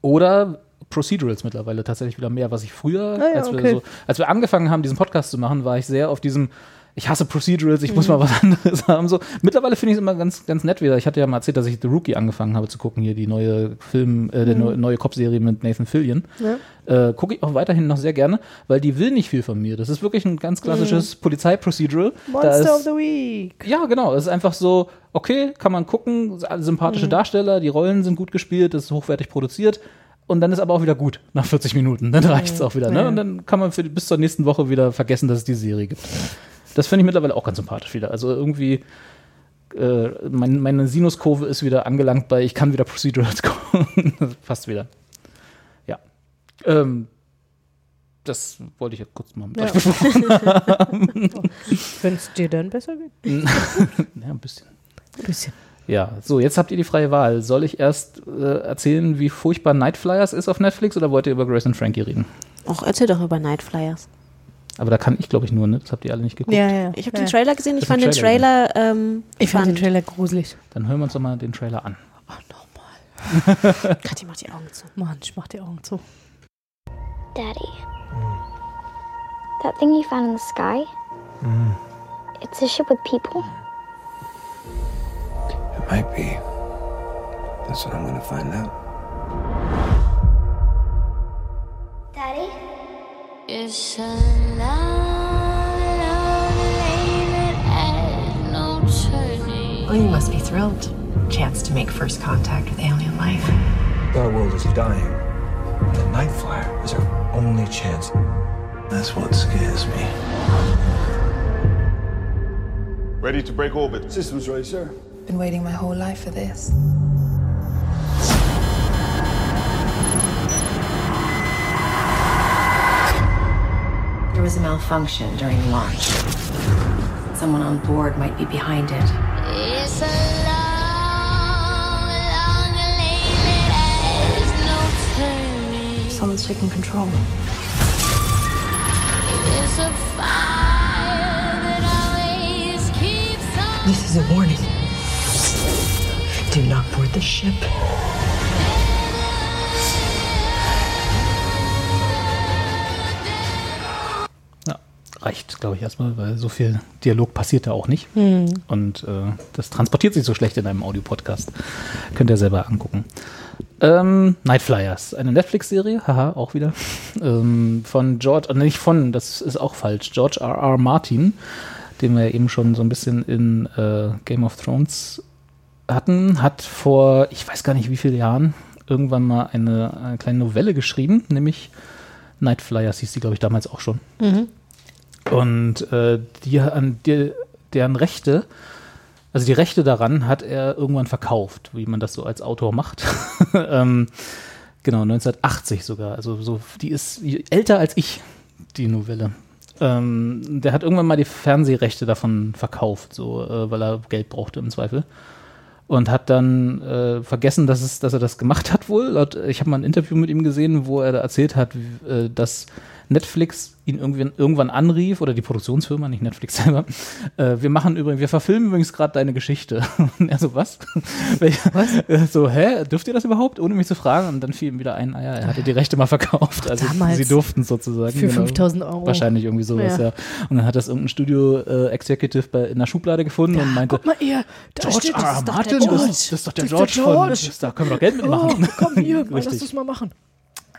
Oder Procedurals mittlerweile tatsächlich wieder mehr, was ich früher, ah ja, als, okay. wir so, als wir angefangen haben, diesen Podcast zu machen, war ich sehr auf diesem, ich hasse Procedurals, ich mhm. muss mal was anderes haben. So. Mittlerweile finde ich es immer ganz, ganz nett wieder. Ich hatte ja mal erzählt, dass ich The Rookie angefangen habe zu gucken, hier die neue Film, äh, mhm. die neue Cop-Serie mit Nathan Fillion. Ja. Äh, gucke ich auch weiterhin noch sehr gerne, weil die will nicht viel von mir. Das ist wirklich ein ganz klassisches mhm. Polizei-Procedural. Monster ist, of the Week. Ja, genau. Es ist einfach so, okay, kann man gucken, sympathische mhm. Darsteller, die Rollen sind gut gespielt, das ist hochwertig produziert. Und dann ist aber auch wieder gut nach vierzig Minuten. Dann reicht's auch wieder. Ne? Und dann kann man für, bis zur nächsten Woche wieder vergessen, dass es die Serie gibt. Das finde ich mittlerweile auch ganz sympathisch wieder. Also irgendwie, äh, mein, meine Sinuskurve ist wieder angelangt bei, ich kann wieder Procedurals gucken. Das passt wieder. Ja. Ähm, das wollte ich jetzt kurz mal mit ja. euch besprochen haben. Wenn es dir dann besser geht. Ja, ein bisschen. Ein bisschen. Ja, so, jetzt habt ihr die freie Wahl. Soll ich erst äh, erzählen, wie furchtbar Nightflyers ist auf Netflix oder wollt ihr über Grace and Frankie reden? Ach, erzähl doch über Nightflyers. Aber da kann ich, glaube ich, nur, ne? Das habt ihr alle nicht geguckt. Ja, ja. Ich habe ja. den Trailer gesehen, ich fand den Trailer, Trailer ähm, Ich fand den Trailer gruselig. Dann hören wir uns doch mal den Trailer an. Ach, nochmal. Kathi, mach die Augen zu. Mann, ich mach die Augen zu. Daddy. Mm. That thing you found in the sky? Mm. It's a ship with people? It might be. That's what I'm gonna find out. Daddy? It's a long, long lane that has no turning. Well, you must be thrilled. Chance to make first contact with alien life. Our world is dying. The night flyer is our only chance. That's what scares me. Ready to break orbit. Systems ready, sir. Been waiting my whole life for this. There was a malfunction during launch. Someone on board might be behind it. It's a long, long lane that has no turning. Someone's taking control. It's a fire that always keeps on. This is a warning. Do not board the ship. Ja, reicht, glaube ich, erstmal, weil so viel Dialog passiert da auch nicht. Hm. Und äh, das transportiert sich so schlecht in einem Audio-Podcast. Könnt ihr selber angucken. Ähm, Nightflyers, eine Netflix-Serie, haha, auch wieder. Ähm, von George, äh, nicht von, das ist auch falsch, George R R. Martin, den wir eben schon so ein bisschen in äh, Game of Thrones hatten, hat vor, ich weiß gar nicht wie viele Jahren, irgendwann mal eine, eine kleine Novelle geschrieben, nämlich Nightflyers hieß die, glaube ich, damals auch schon. Mhm. Und äh, die, an die, deren Rechte, also die Rechte daran hat er irgendwann verkauft, wie man das so als Autor macht. ähm, genau, neunzehnhundertachtzig sogar. Also so, die ist älter als ich, die Novelle. Ähm, der hat irgendwann mal die Fernsehrechte davon verkauft, so, äh, weil er Geld brauchte im Zweifel. Und hat dann äh, vergessen, dass, es, dass er das gemacht hat wohl. Ich habe mal ein Interview mit ihm gesehen, wo er da erzählt hat, wie, äh, dass Netflix ihn irgendwie, irgendwann anrief, oder die Produktionsfirma, nicht Netflix selber, äh, wir machen übrigens, wir verfilmen übrigens gerade deine Geschichte. Und er so, was? was? So, hä? Dürft ihr das überhaupt? Ohne mich zu fragen. Und dann fiel ihm wieder ein, ah ja, er hatte die Rechte mal verkauft. Ach, also sie durften es sozusagen. Für genau, fünftausend Euro. Wahrscheinlich irgendwie sowas, ja. ja. Und dann hat das irgendein Studio-Executive äh, in der Schublade gefunden ja, und meinte, guck mal ihr, da George steht, das ist Martin, George. Das, das ist doch der das George, der George. Von, das ist, da können wir doch Geld mitmachen. Oh, komm hier, lass das mal machen.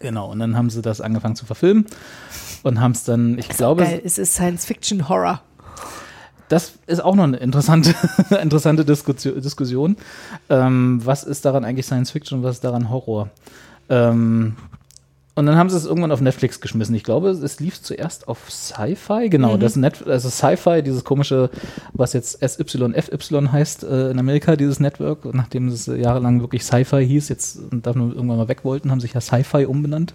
Genau, und dann haben sie das angefangen zu verfilmen und haben es dann, ich das glaube. Ist geil. Es ist Science-Fiction-Horror. Das ist auch noch eine interessante, interessante Diskussion, Diskussion. Ähm, was ist daran eigentlich Science-Fiction und was ist daran Horror? Ähm, und dann haben sie es irgendwann auf Netflix geschmissen. Ich glaube, es lief zuerst auf Sci-Fi. Genau, mhm. das Netflix, also Sci-Fi, dieses komische, was jetzt S Y F Y heißt äh, in Amerika, dieses Network. Und nachdem es jahrelang wirklich Sci-Fi hieß, jetzt davon irgendwann mal weg wollten, haben sich ja Sci-Fi umbenannt.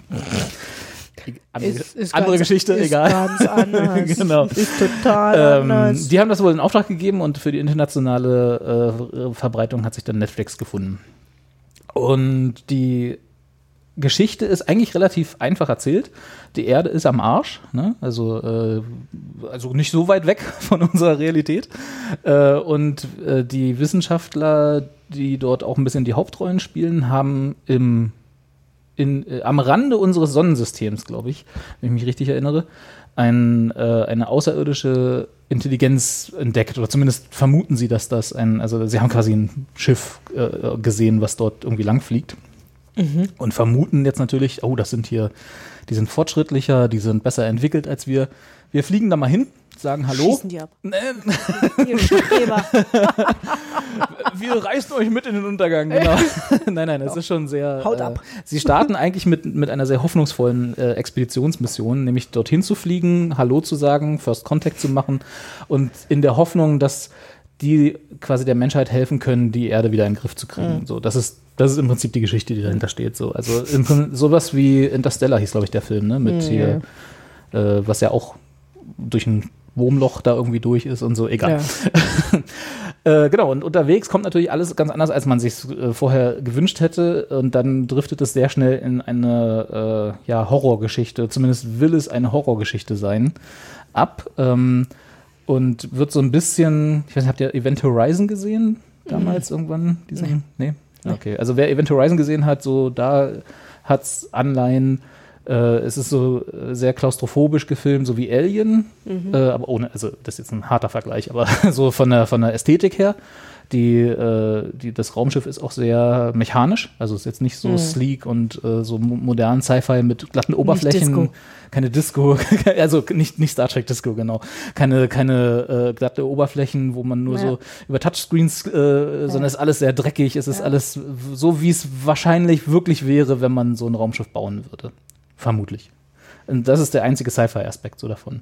Andere, ist, ist andere ganz, Geschichte, ist egal. Ganz anders. Genau. Ist total ähm, anders. Die haben das wohl in Auftrag gegeben und für die internationale äh, Verbreitung hat sich dann Netflix gefunden. Und die Geschichte ist eigentlich relativ einfach erzählt. Die Erde ist am Arsch, ne? also, äh, also nicht so weit weg von unserer Realität. Äh, und äh, die Wissenschaftler, die dort auch ein bisschen die Hauptrollen spielen, haben im, in, äh, am Rande unseres Sonnensystems, glaube ich, wenn ich mich richtig erinnere, ein, äh, eine außerirdische Intelligenz entdeckt. Oder zumindest vermuten sie, dass das ein, also sie haben quasi ein Schiff äh, gesehen, was dort irgendwie langfliegt. Mhm. Und vermuten jetzt natürlich, oh, das sind hier, die sind fortschrittlicher, die sind besser entwickelt als wir. Wir fliegen da mal hin, sagen Hallo. Schießen die ab. Ihr Schiffgeber. Wir reißen euch mit in den Untergang, genau. Nein, nein, das ist schon sehr... Haut ab. Äh, sie starten eigentlich mit, mit einer sehr hoffnungsvollen äh, Expeditionsmission, nämlich dorthin zu fliegen, Hallo zu sagen, First Contact zu machen und in der Hoffnung, dass die quasi der Menschheit helfen können, die Erde wieder in den Griff zu kriegen. Mhm. So, das ist Das ist im Prinzip die Geschichte, die dahinter steht. So. Also im, sowas wie Interstellar hieß, glaube ich, der Film, ne? Mit hier, äh, was ja auch durch ein Wurmloch da irgendwie durch ist und so, egal. Ja. äh, genau, und unterwegs kommt natürlich alles ganz anders, als man sich äh, vorher gewünscht hätte. Und dann driftet es sehr schnell in eine äh, ja, Horrorgeschichte, zumindest will es eine Horrorgeschichte sein, ab. Ähm, und wird so ein bisschen, ich weiß nicht, habt ihr Event Horizon gesehen? Damals mhm. irgendwann? Diesen, nee. nee? Okay, also wer Event Horizon gesehen hat, so da hat's Anleihen. Äh, es ist so sehr klaustrophobisch gefilmt, so wie Alien, mhm. äh, aber ohne, also das ist jetzt ein harter Vergleich, aber so von der von der Ästhetik her. Die, äh, die, das Raumschiff ist auch sehr mechanisch, also ist jetzt nicht so mhm. sleek und äh, so modern Sci-Fi mit glatten Oberflächen. Disco. Keine Disco, also nicht, nicht Star Trek Disco, genau. Keine, keine äh, glatte Oberflächen, wo man nur ja. so über Touchscreens, äh, ja. sondern es ist alles sehr dreckig, es ist ja. alles so, wie es wahrscheinlich wirklich wäre, wenn man so ein Raumschiff bauen würde. Vermutlich. Und das ist der einzige Sci-Fi-Aspekt so davon.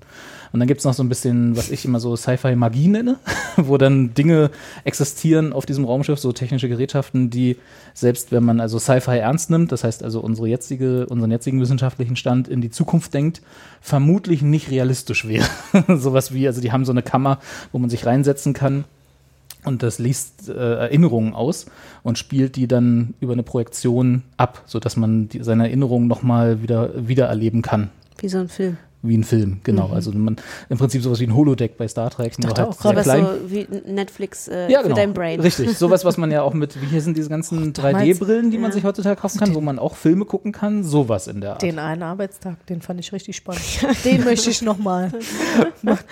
Und dann gibt es noch so ein bisschen, was ich immer so Sci-Fi-Magie nenne, wo dann Dinge existieren auf diesem Raumschiff, so technische Gerätschaften, die selbst wenn man also Sci-Fi ernst nimmt, das heißt also unsere jetzige, unseren jetzigen wissenschaftlichen Stand in die Zukunft denkt, vermutlich nicht realistisch wäre. Sowas wie, also die haben so eine Kammer, wo man sich reinsetzen kann und das liest äh, Erinnerungen aus und spielt die dann über eine Projektion ab, sodass man die, seine Erinnerungen nochmal wieder, wieder erleben kann. Wie so ein Film. Wie ein Film, genau. Mhm. Also man im Prinzip sowas wie ein Holodeck bei Star Trek. Ich dachte halt auch gerade so wie Netflix äh, ja, genau. für dein Brain. Richtig, sowas, was man ja auch mit, wie hier sind diese ganzen oh, drei D-Brillen, die ja. man sich heutzutage kaufen kann, den, wo man auch Filme gucken kann, sowas in der Art. Den einen Arbeitstag, den fand ich richtig spannend. Den möchte ich nochmal.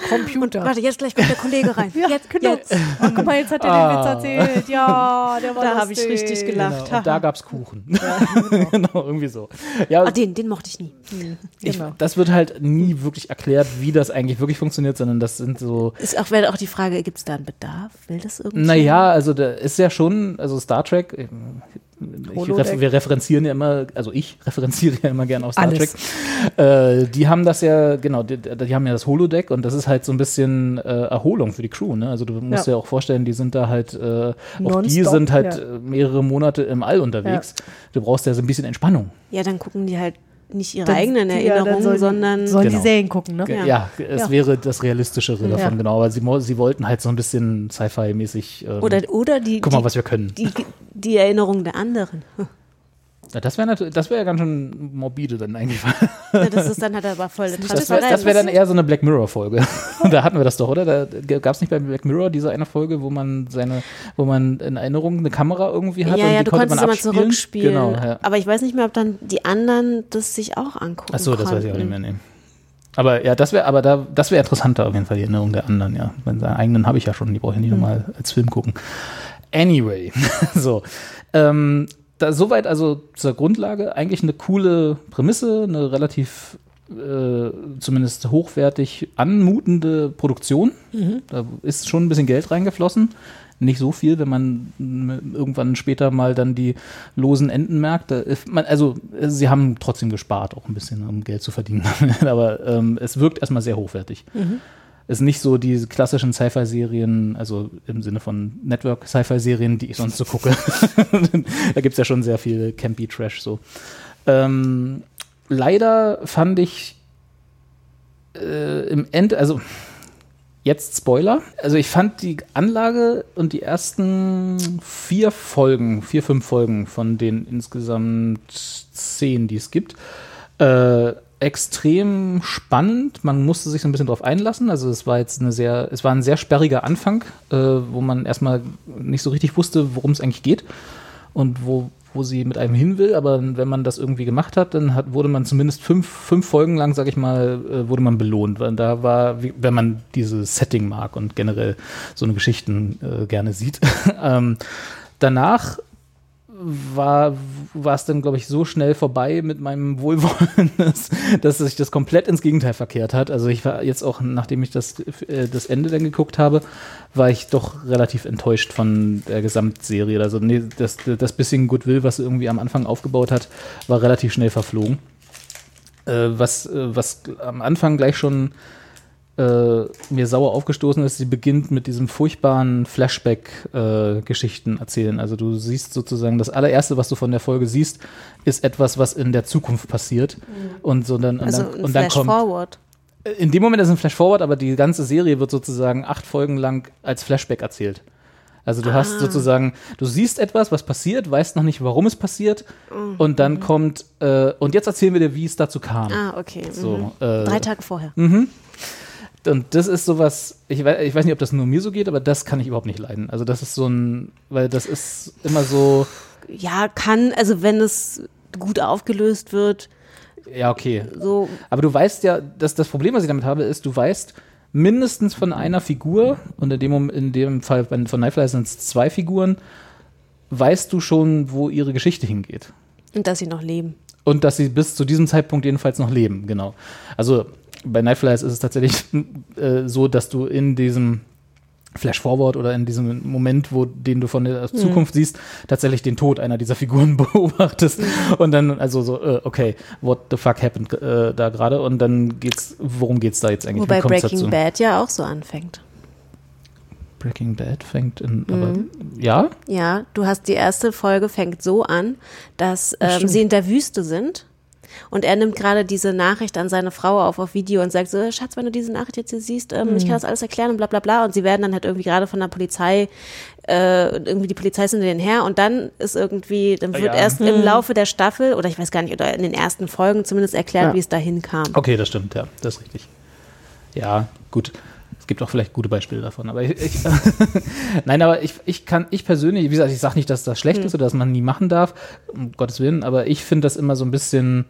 Computer. Und, warte, jetzt gleich kommt der Kollege rein. Ja, jetzt, jetzt. jetzt. Oh, guck mal, jetzt hat er ah. den Witz erzählt. Ja, der war da habe ich richtig gelacht. Genau. Und da gab's Kuchen. Ja, genau. genau, irgendwie so. Ja, ah, den, den mochte ich nie. Mhm. Ich, genau. Das wird halt nie nie wirklich erklärt, wie das eigentlich wirklich funktioniert, sondern das sind so... Ist auch, auch die Frage, gibt es da einen Bedarf? Will das irgendwie? Naja, also da ist ja schon, also Star Trek, ich, ich, wir referenzieren ja immer, also ich referenziere ja immer gerne auf Star Alles. Trek. Äh, die haben das ja, genau, die, die haben ja das Holodeck und das ist halt so ein bisschen äh, Erholung für die Crew, ne? Also du musst ja. dir auch vorstellen, die sind da halt, äh, auch die sind halt ja. mehrere Monate im All unterwegs. Ja. Du brauchst ja so ein bisschen Entspannung. Ja, dann gucken die halt nicht ihre dann, eigenen Erinnerungen, ja, sollen, sondern... Sollen genau. die Serien gucken, ne? Ja, ja es ja. wäre das Realistischere davon, ja. genau. Aber sie, sie wollten halt so ein bisschen Sci-Fi-mäßig... Ähm, oder, oder die... Guck mal, die, was wir können. Die, die Erinnerung der anderen. Ja, das wäre natürlich, das wäre ja ganz schön morbide dann eigentlich. Ja, das ist dann halt aber voll... Das wäre wär dann eher so eine Black Mirror-Folge. Da hatten wir das doch, oder? Da gab es nicht bei Black Mirror diese eine Folge, wo man seine, wo man in Erinnerung eine Kamera irgendwie hat ja, und ja, die konnte man abspielen. Ja, du konntest immer zurückspielen. Genau, ja. Aber ich weiß nicht mehr, ob dann die anderen das sich auch angucken Ach so, konnten. Achso, das weiß ich auch nicht mehr, nehmen. Aber ja, das wäre aber da, das wäre interessanter auf jeden Fall, die Erinnerung der anderen, ja. Meine eigenen habe ich ja schon, die brauche ich ja nicht mhm. nochmal als Film gucken. Anyway, so. Ähm... Da, soweit also zur Grundlage, eigentlich eine coole Prämisse, eine relativ äh, zumindest hochwertig anmutende Produktion. Mhm. Da ist schon ein bisschen Geld reingeflossen. Nicht so viel, wenn man irgendwann später mal dann die losen Enden merkt. Also sie haben trotzdem gespart, auch ein bisschen, um Geld zu verdienen. Aber ähm, es wirkt erstmal sehr hochwertig. Mhm. Ist nicht so die klassischen Sci-Fi-Serien, also im Sinne von Network-Sci-Fi-Serien, die ich sonst so gucke. Da gibt's ja schon sehr viel Campy-Trash so. Ähm, leider fand ich äh, im End, also jetzt Spoiler. Also ich fand die Anlage und die ersten vier Folgen, vier, fünf Folgen von den insgesamt zehn, die es gibt, äh, extrem spannend. Man musste sich so ein bisschen drauf einlassen. Also es war jetzt eine sehr, es war ein sehr sperriger Anfang, äh, wo man erstmal nicht so richtig wusste, worum es eigentlich geht und wo wo sie mit einem hin will, aber wenn man das irgendwie gemacht hat, dann hat, wurde man zumindest fünf, fünf Folgen lang, sag ich mal, wurde man belohnt, weil da war, wenn man dieses Setting mag und generell so eine Geschichten äh, gerne sieht. ähm, danach war es dann, glaube ich, so schnell vorbei mit meinem Wohlwollen, dass, dass sich das komplett ins Gegenteil verkehrt hat. Also ich war jetzt auch, nachdem ich das, äh, das Ende dann geguckt habe, war ich doch relativ enttäuscht von der Gesamtserie. Also nee, das, das bisschen Goodwill, was irgendwie am Anfang aufgebaut hat, war relativ schnell verflogen. Äh, was, äh, was am Anfang gleich schon Äh, mir sauer aufgestoßen ist, sie beginnt mit diesem furchtbaren Flashback-Geschichten äh, erzählen. Also du siehst sozusagen, das allererste, was du von der Folge siehst, ist etwas, was in der Zukunft passiert. Mhm. Und so dann, und also dann, ein und dann kommt Forward. In dem Moment ist ein Flash-Forward, aber die ganze Serie wird sozusagen acht Folgen lang als Flashback erzählt. Also du ah. hast sozusagen, du siehst etwas, was passiert, weißt noch nicht, warum es passiert, mhm. und dann kommt, äh, und jetzt erzählen wir dir, wie es dazu kam. Ah, okay. So, mhm. äh, Drei Tage vorher. Mhm. Und das ist sowas, ich weiß, ich weiß nicht, ob das nur mir so geht, aber das kann ich überhaupt nicht leiden. Also das ist so ein, weil das ist immer so. Ja, kann, also wenn es gut aufgelöst wird. Ja, okay. So. Aber du weißt ja, dass das Problem, was ich damit habe, ist, du weißt mindestens von einer Figur, und in dem, in dem Fall von Nightflyers sind es zwei Figuren, weißt du schon, wo ihre Geschichte hingeht. Und dass sie noch leben. Und dass sie bis zu diesem Zeitpunkt jedenfalls noch leben, genau. Also bei Nightflyers ist es tatsächlich äh, so, dass du in diesem Flash-Forward oder in diesem Moment, wo den du von der Zukunft mhm. siehst, tatsächlich den Tod einer dieser Figuren beobachtest. Mhm. Und dann also so, äh, okay, what the fuck happened äh, da gerade? Und dann geht's, worum geht's da jetzt eigentlich? Wobei Breaking Bad ja auch so anfängt. Breaking Bad fängt in, mhm. aber, ja? Ja, du hast die erste Folge fängt so an, dass ähm, sie in der Wüste sind. Und er nimmt gerade diese Nachricht an seine Frau auf auf Video und sagt so, Schatz, wenn du diese Nachricht jetzt hier siehst, ähm, mhm. ich kann das alles erklären und bla bla bla. Und sie werden dann halt irgendwie gerade von der Polizei, äh, irgendwie die Polizei sind in den her. Und dann ist irgendwie, dann wird ja. erst mhm. im Laufe der Staffel, oder ich weiß gar nicht, oder in den ersten Folgen zumindest erklärt, ja. wie es dahin kam. Okay, das stimmt, ja, das ist richtig. Ja, gut. Es gibt auch vielleicht gute Beispiele davon, aber ich, ich nein, aber ich, ich kann, ich persönlich, wie gesagt, ich sage nicht, dass das schlecht mhm. ist oder dass man nie machen darf, um Gottes Willen, aber ich finde das immer so ein bisschen,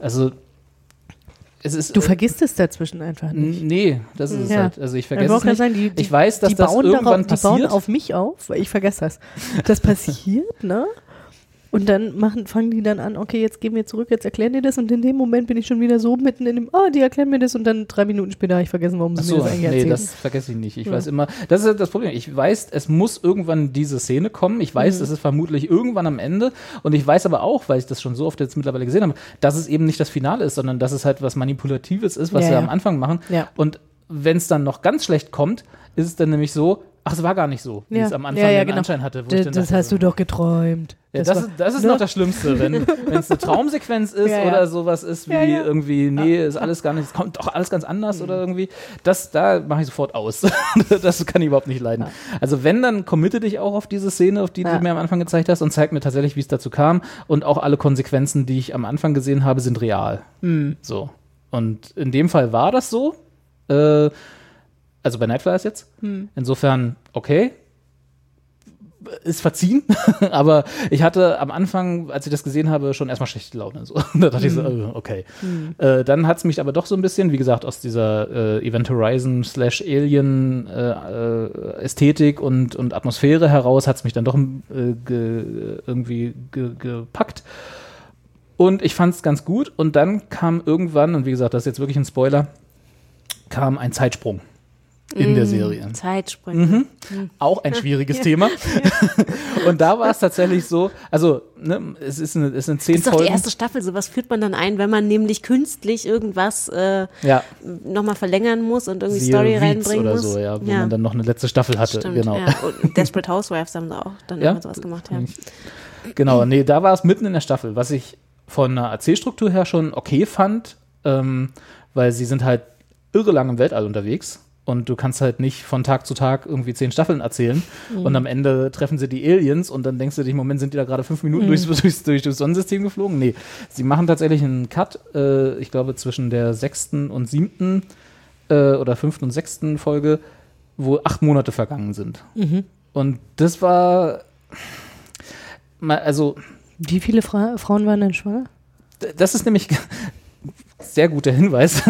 also es ist, du vergisst es dazwischen einfach nicht. Nee, das ist ja. es halt. Also ich vergesse es nicht. Sein, die, die, ich weiß, dass die das irgendwann darauf, passiert. Die bauen auf mich auf, weil ich vergesse das. Das passiert, ne? Und dann machen, fangen die dann an, okay, jetzt gehen wir zurück, jetzt erklären die das. Und in dem Moment bin ich schon wieder so mitten in dem, ah, oh, die erklären mir das. Und dann drei Minuten später habe ich vergessen, warum sie so, mir das eigentlich nee, erzählen. Nee, das vergesse ich nicht. Ich ja. weiß immer, das ist halt das Problem. Ich weiß, es muss irgendwann diese Szene kommen. Ich weiß, mhm. es ist vermutlich irgendwann am Ende. Und ich weiß aber auch, weil ich das schon so oft jetzt mittlerweile gesehen habe, dass es eben nicht das Finale ist, sondern dass es halt was Manipulatives ist, was ja, wir ja. am Anfang machen. Ja. Und wenn es dann noch ganz schlecht kommt, ist es dann nämlich so, ach, es war gar nicht so, wie ja. es am Anfang ja, ja, den genau. Anschein hatte. Wo D- ich dann das dachte, hast du doch geträumt. Ja, das, das ist, das ist noch das Schlimmste, wenn es eine Traumsequenz ist ja, ja. oder sowas ist wie ja, ja. irgendwie, nee, ist alles gar nicht, es kommt doch alles ganz anders mhm. oder irgendwie. Das, da mache ich sofort aus. Das kann ich überhaupt nicht leiden. Ja. Also wenn, dann committe dich auch auf diese Szene, auf die ja. du mir am Anfang gezeigt hast und zeig mir tatsächlich, wie es dazu kam. Und auch alle Konsequenzen, die ich am Anfang gesehen habe, sind real. Mhm. So. Und in dem Fall war das so. Äh, Also bei Nightflyers jetzt. Hm. Insofern, okay, ist verziehen. Aber ich hatte am Anfang, als ich das gesehen habe, schon erstmal schlechte Laune. So. Da dachte hm. ich so, okay. Hm. Äh, dann hat es mich aber doch so ein bisschen, wie gesagt, aus dieser äh, Event Horizon slash Alien äh, Ästhetik und, und Atmosphäre heraus, hat es mich dann doch äh, ge, irgendwie ge, gepackt. Und ich fand es ganz gut. Und dann kam irgendwann, und wie gesagt, das ist jetzt wirklich ein Spoiler, kam ein Zeitsprung. In mmh, der Serie. Zeitsprünge. Mhm. Mhm. Auch ein schwieriges ja. Thema. Ja. Und da war es tatsächlich so, also ne, es ist eine, es sind zehn Folgen. Das ist doch Folgen. Die erste Staffel, sowas führt man dann ein, wenn man nämlich künstlich irgendwas äh, ja. nochmal verlängern muss und irgendwie Zero Story Weeds reinbringen oder muss. Oder so, ja, wo ja. man dann noch eine letzte Staffel hatte. Stimmt, genau. Ja. Und Desperate Housewives haben da auch dann ja? immer sowas gemacht. Ja. Genau, nee, da war es mitten in der Staffel, was ich von einer Erzählstruktur her schon okay fand, ähm, weil sie sind halt irre lang im Weltall unterwegs. Und du kannst halt nicht von Tag zu Tag irgendwie zehn Staffeln erzählen. Mhm. Und am Ende treffen sie die Aliens und dann denkst du dich, Moment, sind die da gerade fünf Minuten mhm. durchs, durchs, durch das Sonnensystem geflogen? Nee, sie machen tatsächlich einen Cut, äh, ich glaube zwischen der sechsten und siebten äh, oder fünften und sechsten Folge, wo acht Monate vergangen sind. Mhm. Und das war, also... Wie viele Fra- Frauen waren denn schwanger? Das ist nämlich... Sehr guter Hinweis.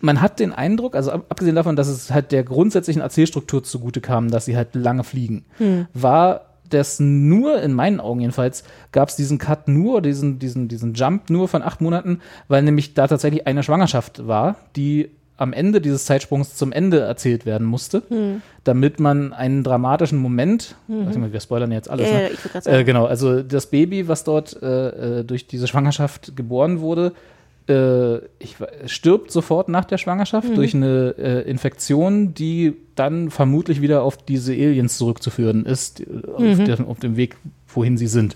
Man hat den Eindruck, also abgesehen davon, dass es halt der grundsätzlichen Erzählstruktur zugute kam, dass sie halt lange fliegen, hm. war das nur, in meinen Augen jedenfalls, gab es diesen Cut nur, diesen, diesen, diesen Jump nur von acht Monaten, weil nämlich da tatsächlich eine Schwangerschaft war, die am Ende dieses Zeitsprungs zum Ende erzählt werden musste, hm. damit man einen dramatischen Moment, mhm. weiß nicht, wir spoilern jetzt alles, äh, ne? Ich will grad sagen. Äh, genau, also das Baby, was dort äh, durch diese Schwangerschaft geboren wurde, Ich, stirbt sofort nach der Schwangerschaft mhm. durch eine äh, Infektion, die dann vermutlich wieder auf diese Aliens zurückzuführen ist, mhm. auf, der, auf dem Weg, wohin sie sind.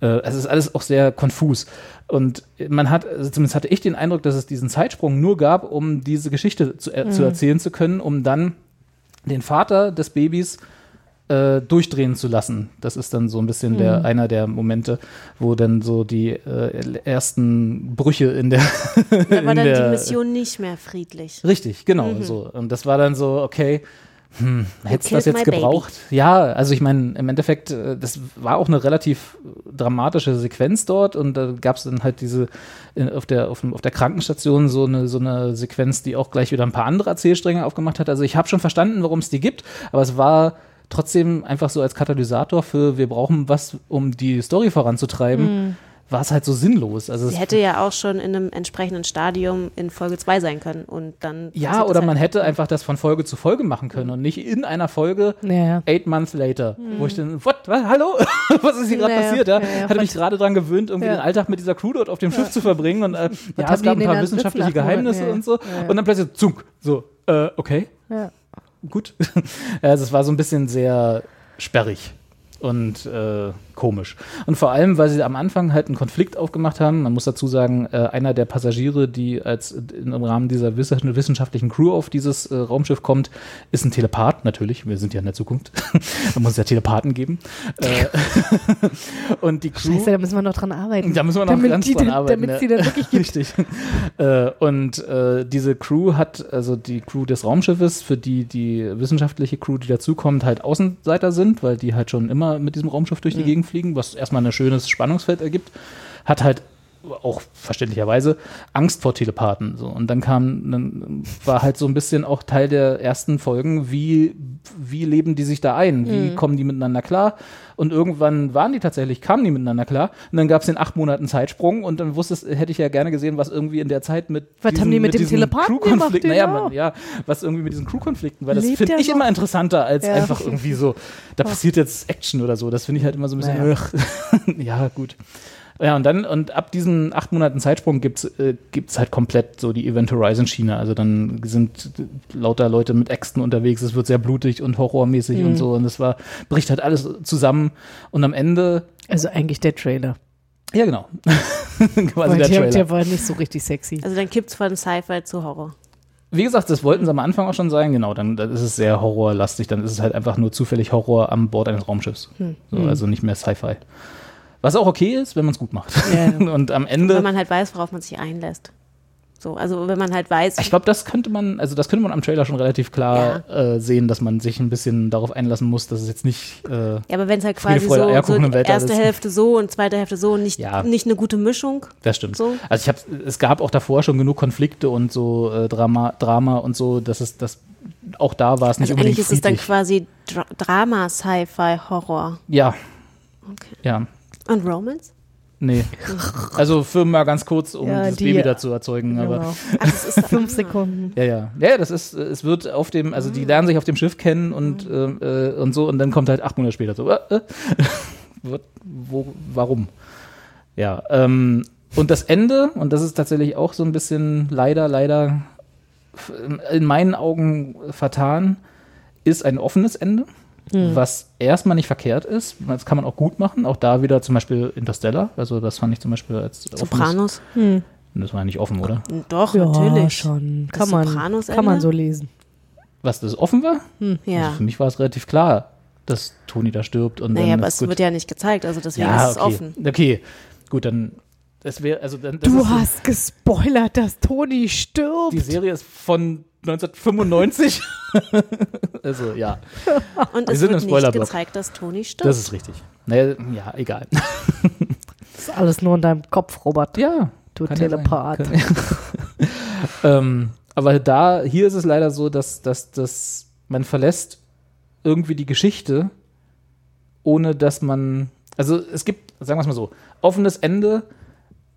Äh, es ist alles auch sehr konfus. Und man hat, also zumindest hatte ich den Eindruck, dass es diesen Zeitsprung nur gab, um diese Geschichte zu, äh, mhm. zu erzählen zu können, um dann den Vater des Babys äh, durchdrehen zu lassen. Das ist dann so ein bisschen mhm. der, einer der Momente, wo dann so die äh, ersten Brüche in der... Da war dann der, die Mission nicht mehr friedlich. Richtig, genau. Mhm. So. Und das war dann so, okay, hm, hättest du das jetzt gebraucht? Baby. Ja, also ich meine, im Endeffekt, das war auch eine relativ dramatische Sequenz dort und da gab es dann halt diese, in, auf, der, auf, auf der Krankenstation so eine, so eine Sequenz, die auch gleich wieder ein paar andere Erzählstränge aufgemacht hat. Also ich habe schon verstanden, warum es die gibt, aber es war... trotzdem einfach so als Katalysator für wir brauchen was, um die Story voranzutreiben, mm. war es halt so sinnlos. Also sie hätte ja auch schon in einem entsprechenden Stadium in Folge zwei sein können und dann... Ja, oder halt man hätte einfach das von Folge zu Folge machen können und nicht in einer Folge naja. eight months later, mm. wo ich dann, what, was, hallo? Was ist hier gerade naja, passiert? Ja? Naja, hatte mich gerade dran gewöhnt, irgendwie ja. den Alltag mit dieser Crew dort auf dem ja. Schiff zu verbringen und äh, ja, es gab ein paar wissenschaftliche Geheimnisse ja. und so ja, ja. und dann plötzlich zunk, so, äh, okay. Ja. Gut. Also es war so ein bisschen sehr sperrig und äh, komisch. Und vor allem, weil sie am Anfang halt einen Konflikt aufgemacht haben. Man muss dazu sagen, äh, einer der Passagiere, die als im Rahmen dieser wissenschaftlichen Crew auf dieses äh, Raumschiff kommt, ist ein Telepath, natürlich. Wir sind ja in der Zukunft. Da muss es ja Telepathen geben. Äh, und die Crew... Scheiße, da müssen wir noch dran arbeiten. Da müssen wir noch damit ganz dran dann, arbeiten. Damit ja. sie dann wirklich gibt. Richtig. Äh, und äh, diese Crew hat, also die Crew des Raumschiffes, für die die wissenschaftliche Crew, die dazukommt, halt Außenseiter sind, weil die halt schon immer mit diesem Raumschiff durch die mhm. Gegend fliegen, was erstmal ein schönes Spannungsfeld ergibt, hat halt auch verständlicherweise Angst vor Telepathen. So. Und dann kam, dann war halt so ein bisschen auch Teil der ersten Folgen, wie, wie leben die sich da ein? Wie mhm. kommen die miteinander klar? Und irgendwann waren die tatsächlich, kamen die miteinander klar. Und dann gab es den acht Monaten Zeitsprung und dann wusstest, hätte ich ja gerne gesehen, was irgendwie in der Zeit mit was diesen, haben die mit mit dem diesen Crew-Konflikten, naja, man, ja, was irgendwie mit diesen Crew-Konflikten, weil das finde ich noch? immer interessanter als ja. einfach irgendwie so, da passiert jetzt Action oder so. Das finde ich halt immer so ein bisschen, naja. ja, gut. Ja, und dann, und ab diesen acht Monaten Zeitsprung gibt's, äh, gibt's halt komplett so die Event Horizon Schiene. Also dann sind lauter Leute mit Äxten unterwegs, es wird sehr blutig und horrormäßig mhm. und so. Und das war, bricht halt alles zusammen. Und am Ende. Also eigentlich der Trailer. Ja, genau. Quasi der, der Trailer. Der war nicht so richtig sexy. Also dann kippt's von Sci-Fi zu Horror. Wie gesagt, das wollten sie am Anfang auch schon sagen, genau, dann, dann ist es sehr horrorlastig, dann ist es halt einfach nur zufällig Horror an Bord eines Raumschiffs. Mhm. So, also nicht mehr Sci-Fi. Was auch okay ist, wenn man es gut macht. Ja, ja. Und am Ende. Wenn man halt weiß, worauf man sich einlässt. So, also wenn man halt weiß. Ich glaube, das könnte man, also das könnte man am Trailer schon relativ klar ja. äh, sehen, dass man sich ein bisschen darauf einlassen muss, dass es jetzt nicht. Äh, ja, aber wenn es halt quasi so, so erste Hälfte so und zweite Hälfte so und nicht, ja. nicht eine gute Mischung. Das stimmt. So. Also ich habe, es gab auch davor schon genug Konflikte und so äh, Drama, Drama und so, dass es das. Auch da war es nicht also unbedingt friedlich. Eigentlich ist friedlich. Es dann quasi Dra- Drama, Sci-Fi, Horror. Ja. Okay. Ja. Und Romance? Nee. Also Film mal ganz kurz, um ja, dieses die, Baby dazu erzeugen. Genau. Aber ach, das ist fünf Sekunden. Ja, ja. Ja, das ist, es wird auf dem, also die lernen sich auf dem Schiff kennen und, mhm. äh, und so und dann kommt halt acht Monate später so, äh, äh, wo, warum? Ja, ähm, und das Ende, und das ist tatsächlich auch so ein bisschen leider, leider in meinen Augen vertan, ist ein offenes Ende. Hm. Was erstmal nicht verkehrt ist, das kann man auch gut machen, auch da wieder zum Beispiel Interstellar, also das fand ich zum Beispiel als Sopranos. Hm. Das war ja nicht offen, oder? Doch, ja, natürlich. Schon. Kann man, kann man so lesen. Was, das offen war? Hm, ja. Also für mich war es relativ klar, dass Toni da stirbt. Und naja, dann, aber es gut. wird ja nicht gezeigt, also deswegen ja, ist es okay. offen. Okay, gut, dann es wäre also dann, das Du ist, hast gespoilert, dass Toni stirbt. Die Serie ist von neunzehnhundertfünfundneunzig. Also, ja. Und Wir es sind wird im nicht gezeigt, dass Toni stirbt. Das ist richtig. Naja, ja, egal. Das ist alles nur in deinem Kopf, Robert. Ja. Du Telepath. Ja ja. ähm, aber da, hier ist es leider so, dass, dass, dass man verlässt irgendwie die Geschichte, ohne dass man, also es gibt, sagen wir es mal so, offenes Ende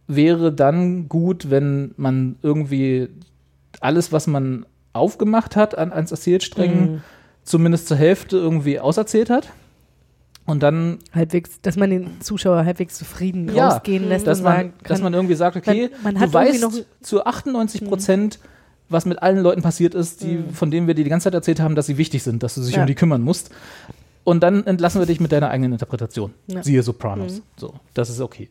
wäre dann gut, wenn man irgendwie alles, was man aufgemacht hat an, ans Erzählsträngen, mm. zumindest zur Hälfte irgendwie auserzählt hat. Und dann halbwegs, dass man den Zuschauer halbwegs zufrieden ja, rausgehen lässt. Dass, und man, sagen kann, dass man irgendwie sagt, okay, man, man hat du weißt noch, zu achtundneunzig Prozent, was mit allen Leuten passiert ist, die, von denen wir dir die ganze Zeit erzählt haben, dass sie wichtig sind, dass du dich ja. um die kümmern musst. Und dann entlassen wir dich mit deiner eigenen Interpretation. Ja. Siehe Sopranos. Mhm. So, das ist okay.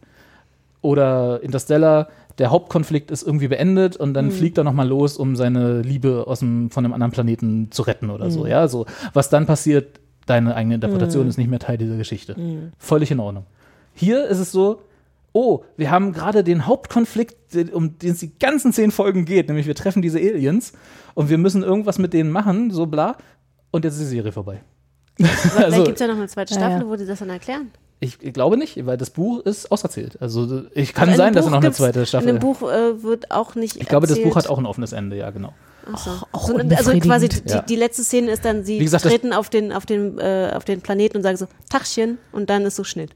Oder Interstellar, der Hauptkonflikt ist irgendwie beendet und dann mhm. fliegt er nochmal los, um seine Liebe aus dem, von einem anderen Planeten zu retten oder mhm. so. Ja, so. Was dann passiert, deine eigene Interpretation mhm. ist nicht mehr Teil dieser Geschichte. Mhm. Völlig in Ordnung. Hier ist es so, oh, wir haben gerade den Hauptkonflikt, um den es die ganzen zehn Folgen geht, nämlich wir treffen diese Aliens und wir müssen irgendwas mit denen machen, so bla, und jetzt ist die Serie vorbei. Aber also, vielleicht gibt es ja noch eine zweite Staffel, ja, ja. wo die das dann erklären. Ich, ich glaube nicht, weil das Buch ist auserzählt. Also ich kann sein, Buch dass es noch eine zweite Staffel gibt. In dem Buch äh, wird auch nicht Ich glaube, erzählt. Das Buch hat auch ein offenes Ende, ja, genau. So. Ach, so, also quasi die, ja. die letzte Szene ist dann, sie gesagt, treten auf den, auf, den, äh, auf den Planeten und sagen so, Tachchen, und dann ist so Schnitt.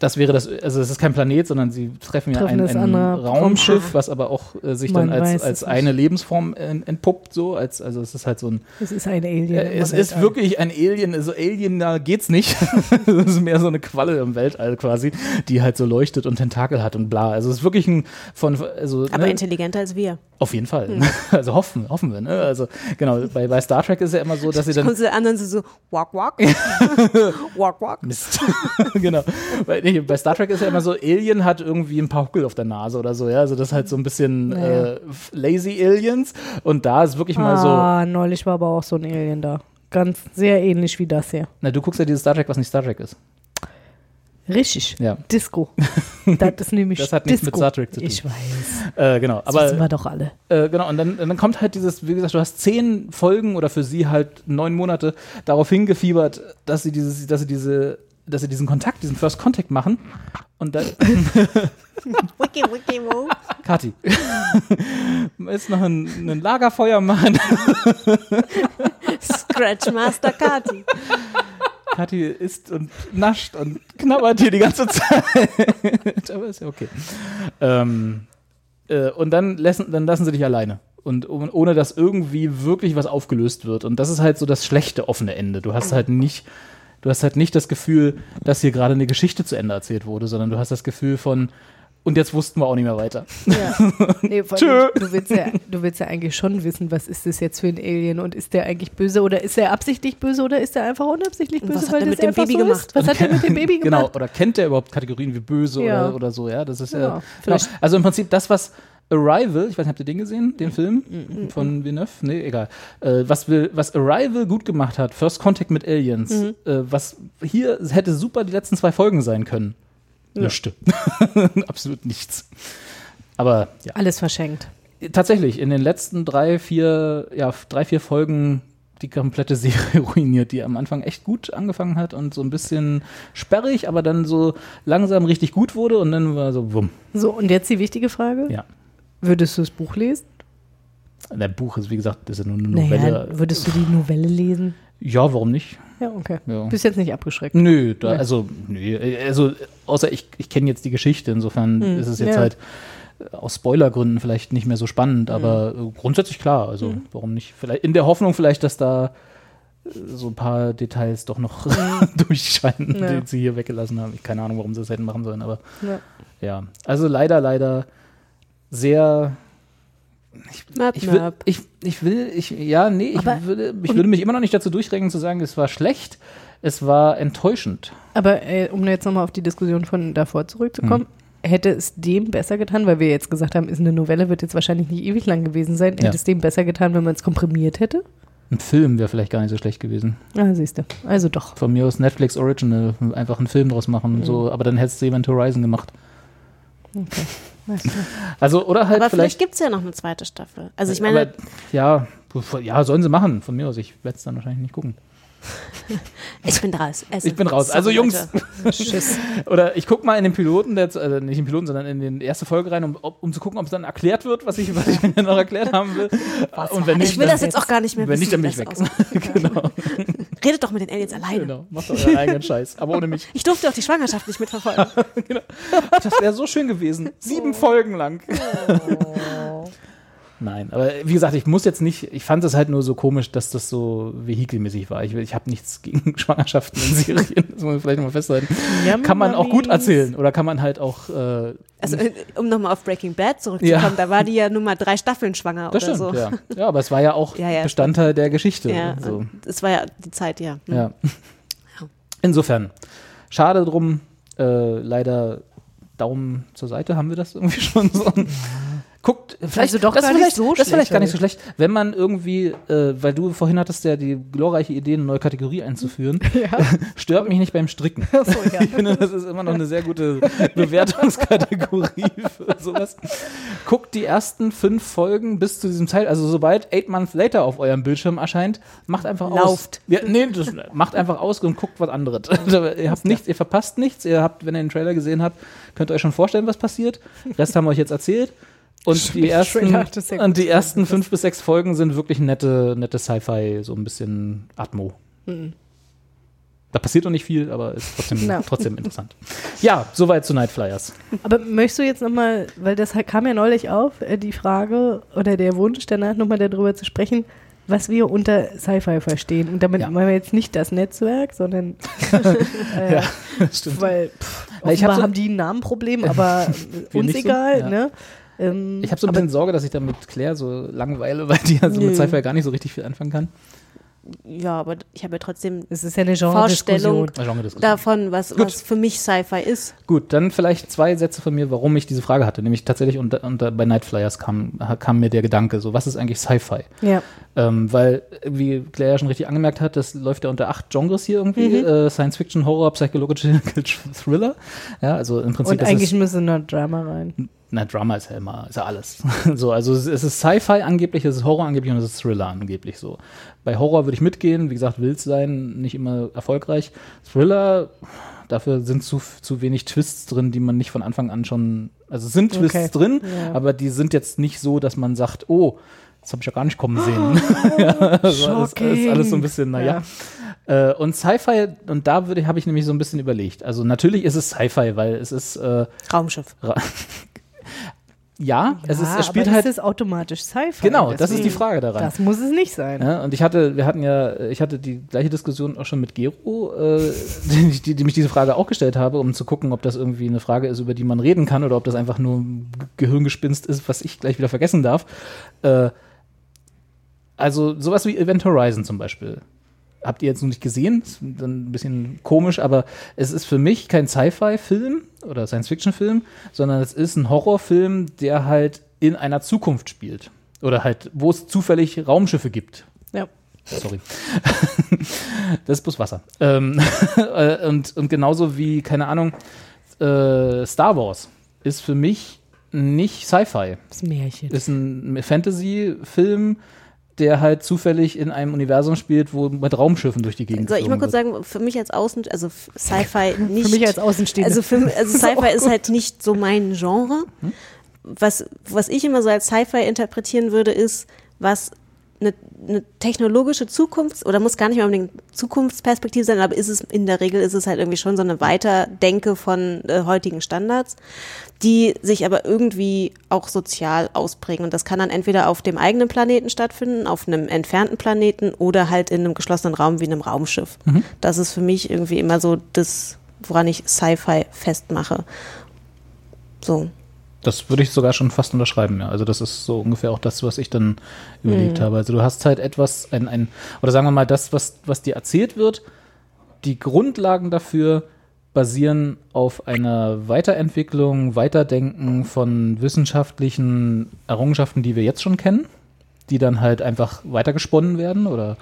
Das wäre das, also es ist kein Planet, sondern sie treffen ja treffen ein, ein Raumschiff, Raum. Was aber auch äh, sich Man dann als, als eine Lebensform ent, entpuppt, so, als, also es ist halt so ein... Es ist ein Alien. Äh, es ist Weltall. Wirklich ein Alien, also Alien, da geht's nicht. Es ist mehr so eine Qualle im Weltall quasi, die halt so leuchtet und Tentakel hat und bla. Also es ist wirklich ein... von also, Aber ne, intelligenter als wir. Auf jeden Fall. Hm. Also hoffen, hoffen wir, ne? Also genau, bei, bei Star Trek ist ja immer so, dass sie dann... Und die anderen sind so, walk, walk. Walk, walk. Mist. Genau. Weil bei Star Trek ist ja immer so, Alien hat irgendwie ein paar Huckel auf der Nase oder so, ja, also das ist halt so ein bisschen naja. äh, lazy Aliens und da ist wirklich mal ah, so. Ah, neulich war aber auch so ein Alien da, ganz sehr ähnlich wie das hier. Na, du guckst ja dieses Star Trek, was nicht Star Trek ist. Richtig, ja. Disco. Das ist nämlich Das hat nichts Disco. Mit Star Trek zu tun. Ich weiß. Äh, genau, aber, das wissen wir doch alle. Äh, genau, und dann, dann kommt halt dieses, wie gesagt, du hast zehn Folgen oder für sie halt neun Monate darauf hingefiebert, dass sie dieses, dass sie diese dass sie diesen Kontakt, diesen First Contact machen und dann Wiki, wiki, wo? Kathi. Jetzt noch ein, ein Lagerfeuer machen. Scratch Master Kathi. Kathi isst und nascht und knabbert hier die ganze Zeit. Aber ist ja okay. Ähm, äh, und dann lassen, dann lassen sie dich alleine. Und ohne, dass irgendwie wirklich was aufgelöst wird. Und das ist halt so das schlechte offene Ende. Du hast halt nicht Du hast halt nicht das Gefühl, dass hier gerade eine Geschichte zu Ende erzählt wurde, sondern du hast das Gefühl von, und jetzt wussten wir auch nicht mehr weiter. Ja. Nee, vor allem, du, willst ja, du willst ja eigentlich schon wissen, was ist das jetzt für ein Alien und ist der eigentlich böse oder ist der absichtlich böse oder ist der einfach unabsichtlich böse, was weil das einfach Baby so gemacht? Ist? Was und hat er mit dem Baby genau, gemacht? Genau, oder kennt der überhaupt Kategorien wie böse ja. oder, oder so, ja, das ist ja, ja also im Prinzip das, was Arrival, ich weiß nicht, habt ihr den gesehen, den Film mhm. von Villeneuve? Nee, egal. Äh, was, will, was Arrival gut gemacht hat, First Contact mit Aliens, mhm. äh, was hier hätte super die letzten zwei Folgen sein können. Ja. Nichts. Absolut nichts. Aber ja. Alles verschenkt. Tatsächlich, in den letzten drei, vier, ja, drei, vier Folgen die komplette Serie ruiniert, die am Anfang echt gut angefangen hat und so ein bisschen sperrig, aber dann so langsam richtig gut wurde und dann war so wumm. So, und jetzt die wichtige Frage? Ja. Würdest du das Buch lesen? Das Buch ist, wie gesagt, das ist ja nur eine Novelle. Naja, würdest du die Novelle lesen? Ja, warum nicht? Ja, okay. Ja. Bist jetzt nicht abgeschreckt? Nö, da, ja. also, nö, also außer ich, ich kenne jetzt die Geschichte, insofern hm. ist es jetzt ja. halt aus Spoilergründen vielleicht nicht mehr so spannend, aber hm. grundsätzlich klar, also hm. warum nicht? Vielleicht in der Hoffnung vielleicht, dass da so ein paar Details doch noch durchscheinen, ja. die sie hier weggelassen haben. Ich keine Ahnung, warum sie das hätten machen sollen, aber ja. ja. Also leider, leider sehr ich, map, ich, will, ich, ich will ich ja nee ich aber, würde ich würde mich immer noch nicht dazu durchringen zu sagen, es war schlecht, es war enttäuschend. Aber äh, um jetzt nochmal auf die Diskussion von davor zurückzukommen, hm. hätte es dem besser getan, weil wir jetzt gesagt haben, ist eine Novelle, wird jetzt wahrscheinlich nicht ewig lang gewesen sein, hätte ja. es dem besser getan, wenn man es komprimiert hätte? Ein Film wäre vielleicht gar nicht so schlecht gewesen. Ah, siehst du. Also doch. Von mir aus Netflix Original, einfach einen Film draus machen. Mhm. So, aber dann hättest du Event Horizon gemacht. Okay. Also, oder halt aber vielleicht, vielleicht gibt es ja noch eine zweite Staffel. Also ich meine. Aber, ja, ja, sollen sie machen, von mir aus. Ich werde es dann wahrscheinlich nicht gucken. Ich bin raus. Also ich bin raus. Also Jungs. Tschüss. Oder ich gucke mal in den Piloten, der, also nicht in den Piloten, sondern in die erste Folge rein, um, um zu gucken, ob es dann erklärt wird, was ich, was ich mir noch erklärt haben will. Und wenn nicht, ich will das jetzt auch gar nicht mehr wenn wissen. Wenn nicht, dann bin ich weg. Genau. Redet doch mit den Aliens alleine. Genau. Macht euren eigenen Scheiß. Aber ohne mich. Ich durfte auch die Schwangerschaft nicht mitverfolgen. Genau. Das wäre so schön gewesen. Sieben oh. Folgen lang. Oh. Nein, aber wie gesagt, ich muss jetzt nicht, ich fand es halt nur so komisch, dass das so vehikelmäßig war. Ich, ich habe nichts gegen Schwangerschaften in Serien, das muss man vielleicht nochmal festhalten. Yum, kann man Mummies. Auch gut erzählen oder kann man halt auch äh, also, um nochmal auf Breaking Bad zurückzukommen, ja. Da war die ja nur mal drei Staffeln schwanger das oder stimmt, so. Ja. Ja, aber es war ja auch ja, ja, Bestandteil stimmt. der Geschichte. Ja, so. Es war ja die Zeit, ja. Hm. Ja. Insofern, schade drum, äh, leider Daumen zur Seite, haben wir das irgendwie schon so. Guckt, vielleicht, also doch das, gar vielleicht, nicht so das ist vielleicht gar nicht so schlecht, wenn man irgendwie, äh, weil du vorhin hattest ja die glorreiche Idee, eine neue Kategorie einzuführen, ja. Stört mich nicht beim Stricken. Ach so, ja. Ich finde, das ist immer noch eine sehr gute Bewertungskategorie für sowas. Guckt die ersten fünf Folgen bis zu diesem Teil, also sobald Eight Months Later auf eurem Bildschirm erscheint, macht einfach Lauft. Aus. Ja, nee, das, macht einfach aus und guckt was anderes. Ihr habt nichts, ihr verpasst nichts, ihr habt, wenn ihr den Trailer gesehen habt, könnt ihr euch schon vorstellen, was passiert. Den Rest haben wir euch jetzt erzählt. Und die ersten, ja und die ersten fünf bis sechs Folgen sind wirklich nette, nette Sci-Fi, so ein bisschen Atmo. Mhm. Da passiert noch nicht viel, aber ist trotzdem, no. trotzdem interessant. Ja, soweit zu Nightflyers. Aber möchtest du jetzt nochmal, weil das kam ja neulich auf, die Frage oder der Wunsch danach nochmal darüber zu sprechen, was wir unter Sci-Fi verstehen. Und damit ja. meinen wir jetzt nicht das Netzwerk, sondern äh, ja, stimmt. Weil pff, offenbar ich hab so, haben die ein Namenproblem, aber uns egal, so, ja. ne? Ich habe so ein bisschen Sorge, dass ich damit Claire so langweile, weil die ja so mit Sci-Fi gar nicht so richtig viel anfangen kann. Ja, aber ich habe ja trotzdem es ist ja eine Vorstellung davon, was, was für mich Sci-Fi ist. Gut, dann vielleicht zwei Sätze von mir, warum ich diese Frage hatte. Nämlich tatsächlich unter, unter, bei Nightflyers kam, kam mir der Gedanke, so was ist eigentlich Sci-Fi? Ja. Ähm, weil, wie Claire ja schon richtig angemerkt hat, das läuft ja unter acht Genres hier irgendwie. Mhm. Äh, Science-Fiction, Horror, psychologische Thriller. Ja, also im Prinzip. Und eigentlich müssen noch Drama rein. Na, Drama ist ja immer, ist ja alles. So, also es ist Sci-Fi angeblich, es ist Horror angeblich und es ist Thriller angeblich so. Bei Horror würde ich mitgehen, wie gesagt, wild sein, nicht immer erfolgreich. Thriller, dafür sind zu, zu wenig Twists drin, die man nicht von Anfang an schon, also es sind Twists okay. drin, ja. aber die sind jetzt nicht so, dass man sagt, oh, das habe ich ja gar nicht kommen sehen. Oh, ja, also alles, alles, alles so ein bisschen, naja. Ja. Äh, und Sci-Fi, und da habe ich nämlich so ein bisschen überlegt. Also natürlich ist es Sci-Fi, weil es ist äh, Raumschiff. Ra- Ja, ja, es ist, es spielt aber halt. Das ist automatisch Sci-Fi. Genau, das ist die Frage daran. Das muss es nicht sein. Ja, und ich hatte, wir hatten ja, ich hatte die gleiche Diskussion auch schon mit Gero, äh, die, die, die mich diese Frage auch gestellt habe, um zu gucken, ob das irgendwie eine Frage ist, über die man reden kann oder ob das einfach nur Gehirngespinst ist, was ich gleich wieder vergessen darf. Äh, also sowas wie Event Horizon zum Beispiel. Habt ihr jetzt noch nicht gesehen, ist dann ein bisschen komisch, aber es ist für mich kein Sci-Fi-Film oder Science-Fiction-Film, sondern es ist ein Horrorfilm, der halt in einer Zukunft spielt. Oder halt, wo es zufällig Raumschiffe gibt. Ja. Sorry. Das ist bloß Wasser. Ähm, und, und genauso wie, keine Ahnung, äh, Star Wars ist für mich nicht Sci-Fi. Das ist ein Märchen. Ist ein Fantasy-Film, der halt zufällig in einem Universum spielt, wo mit Raumschiffen durch die Gegend soll ich mal kurz wird. Sagen, für mich als Außen, also Sci-Fi nicht. Für mich als Außenstehende. Also, für, also Sci-Fi ist, ist halt nicht so mein Genre. Hm? Was, was ich immer so als Sci-Fi interpretieren würde, ist, was eine, eine technologische Zukunft, oder muss gar nicht mehr unbedingt Zukunftsperspektive sein, aber ist es in der Regel ist es halt irgendwie schon so eine Weiterdenke von äh, heutigen Standards, die sich aber irgendwie auch sozial ausprägen. Und das kann dann entweder auf dem eigenen Planeten stattfinden, auf einem entfernten Planeten oder halt in einem geschlossenen Raum wie einem Raumschiff. Mhm. Das ist für mich irgendwie immer so das, woran ich Sci-Fi festmache. So. Das würde ich sogar schon fast unterschreiben, ja. Also das ist so ungefähr auch das, was ich dann überlegt mhm. habe. Also du hast halt etwas, ein, ein, oder sagen wir mal, das, was, was dir erzählt wird, die Grundlagen dafür basieren auf einer Weiterentwicklung, Weiterdenken von wissenschaftlichen Errungenschaften, die wir jetzt schon kennen. die dann halt einfach weitergesponnen werden oder